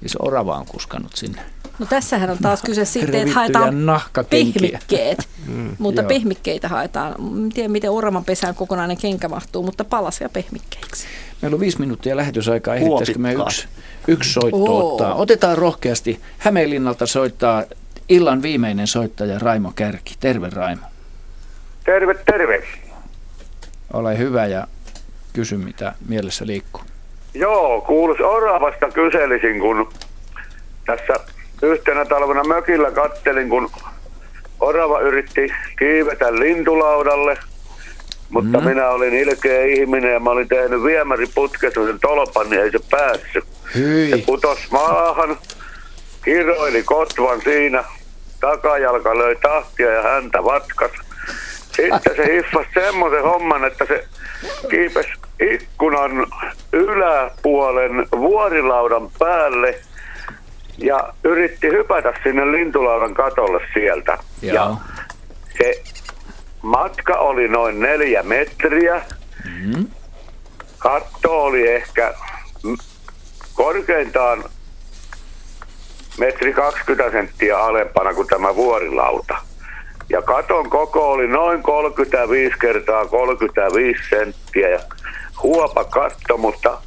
Siis orava on kuskannut sinne. No tässähän on taas kyse siitä, että haetaan pihmikkeet, mutta pehmikkeitä haetaan. En tiedä, miten oravan pesään kokonainen kenkä mahtuu, mutta palasia pehmikkeiksi. Meillä on 5 minuuttia lähetysaikaa. Ehdittäisikö me yksi soitto ottaa? Otetaan rohkeasti. Hämeenlinnalta soittaa illan viimeinen soittaja Raimo Kärki. Terve Raimo. Terve, terve. Ole hyvä ja kysy, mitä mielessä liikkuu. Joo, kuulus oravasta kyselisin, kun tässä yhtenä talvena mökillä kattelin, kun orava yritti kiivetä lintulaudalle, mutta minä olin ilkeä ihminen ja mä olin tehnyt viemäriputkesta sen tolpan, niin ei se päässyt. Hyi. Se putosi maahan, kiroili kotvan siinä, takajalka löi tahtia ja häntä vatkasi. Sitten se hiffasi semmoisen homman, että se kiipesi ikkunan yläpuolen vuorilaudan päälle ja yritti hypätä sinne lintulaudan katolle sieltä. Joo. Ja se matka oli noin 4 metriä. Mm-hmm. Katto oli ehkä korkeintaan 1,20 metriä alempana kuin tämä vuorilauta. Ja katon koko oli noin 35 x 35 senttiä ja huopa katto, mutta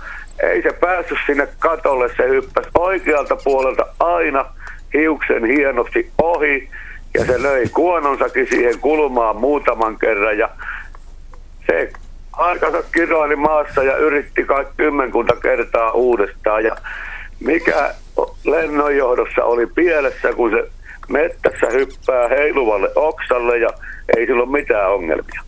ei se päässyt sinne katolle. Se hyppäsi oikealta puolelta aina hiuksen hienosti ohi ja se löi kuononsakin siihen kulmaan muutaman kerran. Ja se aikansa kiroili maassa ja yritti kai 10 kertaa uudestaan. Ja mikä lennonjohdossa oli pielessä, kun se mettässä hyppää heiluvalle oksalle ja ei sillä ole mitään ongelmia.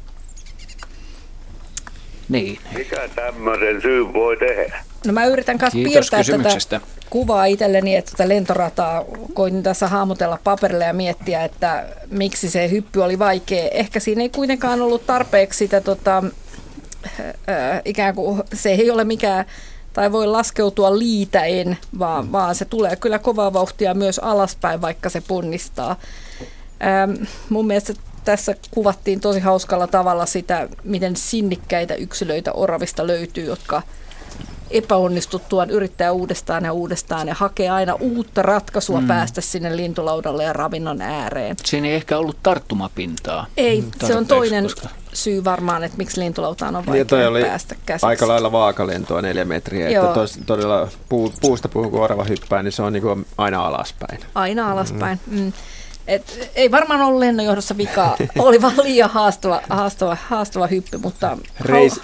Niin. Mikä tämmöisen syyn voi tehdä? No mä yritän myös piirtää tätä kuvaa itselleni, että tätä lentorataa koin tässä haamotella paperille ja miettiä, että miksi se hyppy oli vaikea. Ehkä siinä ei kuitenkaan ollut tarpeeksi sitä, ikään kuin se ei ole mikään, tai voi laskeutua liitäen, vaan se tulee kyllä kovaa vauhtia myös alaspäin, vaikka se ponnistaa. Mun mielestä tässä kuvattiin tosi hauskalla tavalla sitä, miten sinnikkäitä yksilöitä oravista löytyy, jotka epäonnistuttuaan yrittää uudestaan ja hakee aina uutta ratkaisua päästä sinne lintulaudalle ja ravinnon ääreen. Siinä ei ehkä ollut tarttumapintaa. Ei, se on toinen syy varmaan, että miksi lintulautaan on vaikea päästä käsiksi. Aika lailla vaakalentoa 4 metriä, joo. Että todella puusta puhun, kun orava hyppää, niin se on niin kuin aina alaspäin. Aina alaspäin. Mm. Et ei varmaan ollut lennonjohdossa vikaa, oli vaan liian haastava hyppy, mutta...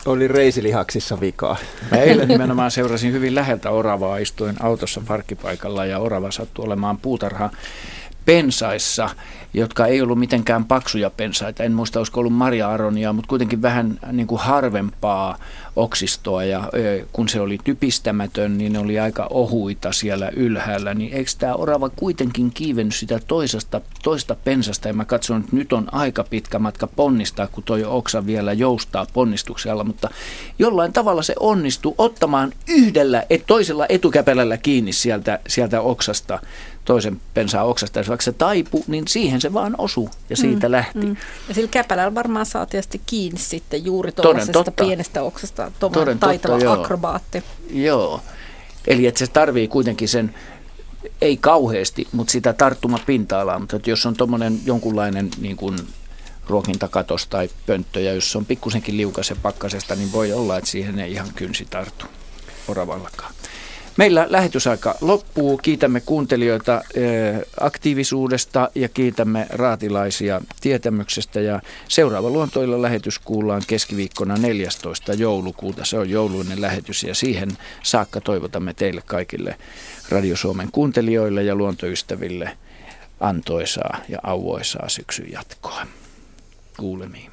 Oli reisilihaksissa vikaa. Mä eilen nimenomaan seurasin hyvin läheltä oravaa, istuin autossa parkkipaikalla ja orava sattui olemaan puutarhapensaissa, jotka ei ollut mitenkään paksuja pensaita. En muista, olisiko ollut marja-aronia, mutta kuitenkin vähän niin kuin harvempaa oksistoa ja kun se oli typistämätön, niin ne oli aika ohuita siellä ylhäällä. Niin eikö tämä orava kuitenkin kiivennyt sitä toista pensasta ja mä katson, että nyt on aika pitkä matka ponnistaa, kun toi oksa vielä joustaa ponnistuksella, mutta jollain tavalla se onnistuu ottamaan toisella etukäpälällä kiinni sieltä oksasta, toisen pensaan oksasta, ja vaikka se taipui, niin siihen se vaan osuu ja siitä lähti. Mm. Ja sillä käpälällä varmaan saa tietysti kiinni sitten juuri tuollaisesta pienestä oksasta, tuollainen taitava akrobaatti. Joo, eli että se tarvii kuitenkin sen, ei kauheasti, mutta sitä tarttuma pinta-alaa, mutta jos on tuommoinen jonkunlainen niin kuin ruokintakatos tai pönttö, ja jos on pikkusenkin liukas ja pakkasesta, niin voi olla, että siihen ei ihan kynsi tartu oravallakaan. Meillä lähetysaika loppuu. Kiitämme kuuntelijoita aktiivisuudesta ja kiitämme raatilaisia tietämyksestä. Ja seuraava Luontoilla lähetys kuullaan keskiviikkona 14. joulukuuta. Se on jouluinen lähetys ja siihen saakka toivotamme teille kaikille Radio Suomen kuuntelijoille ja luontoystäville antoisaa ja auvoisaa syksyn jatkoa. Kuulemiin.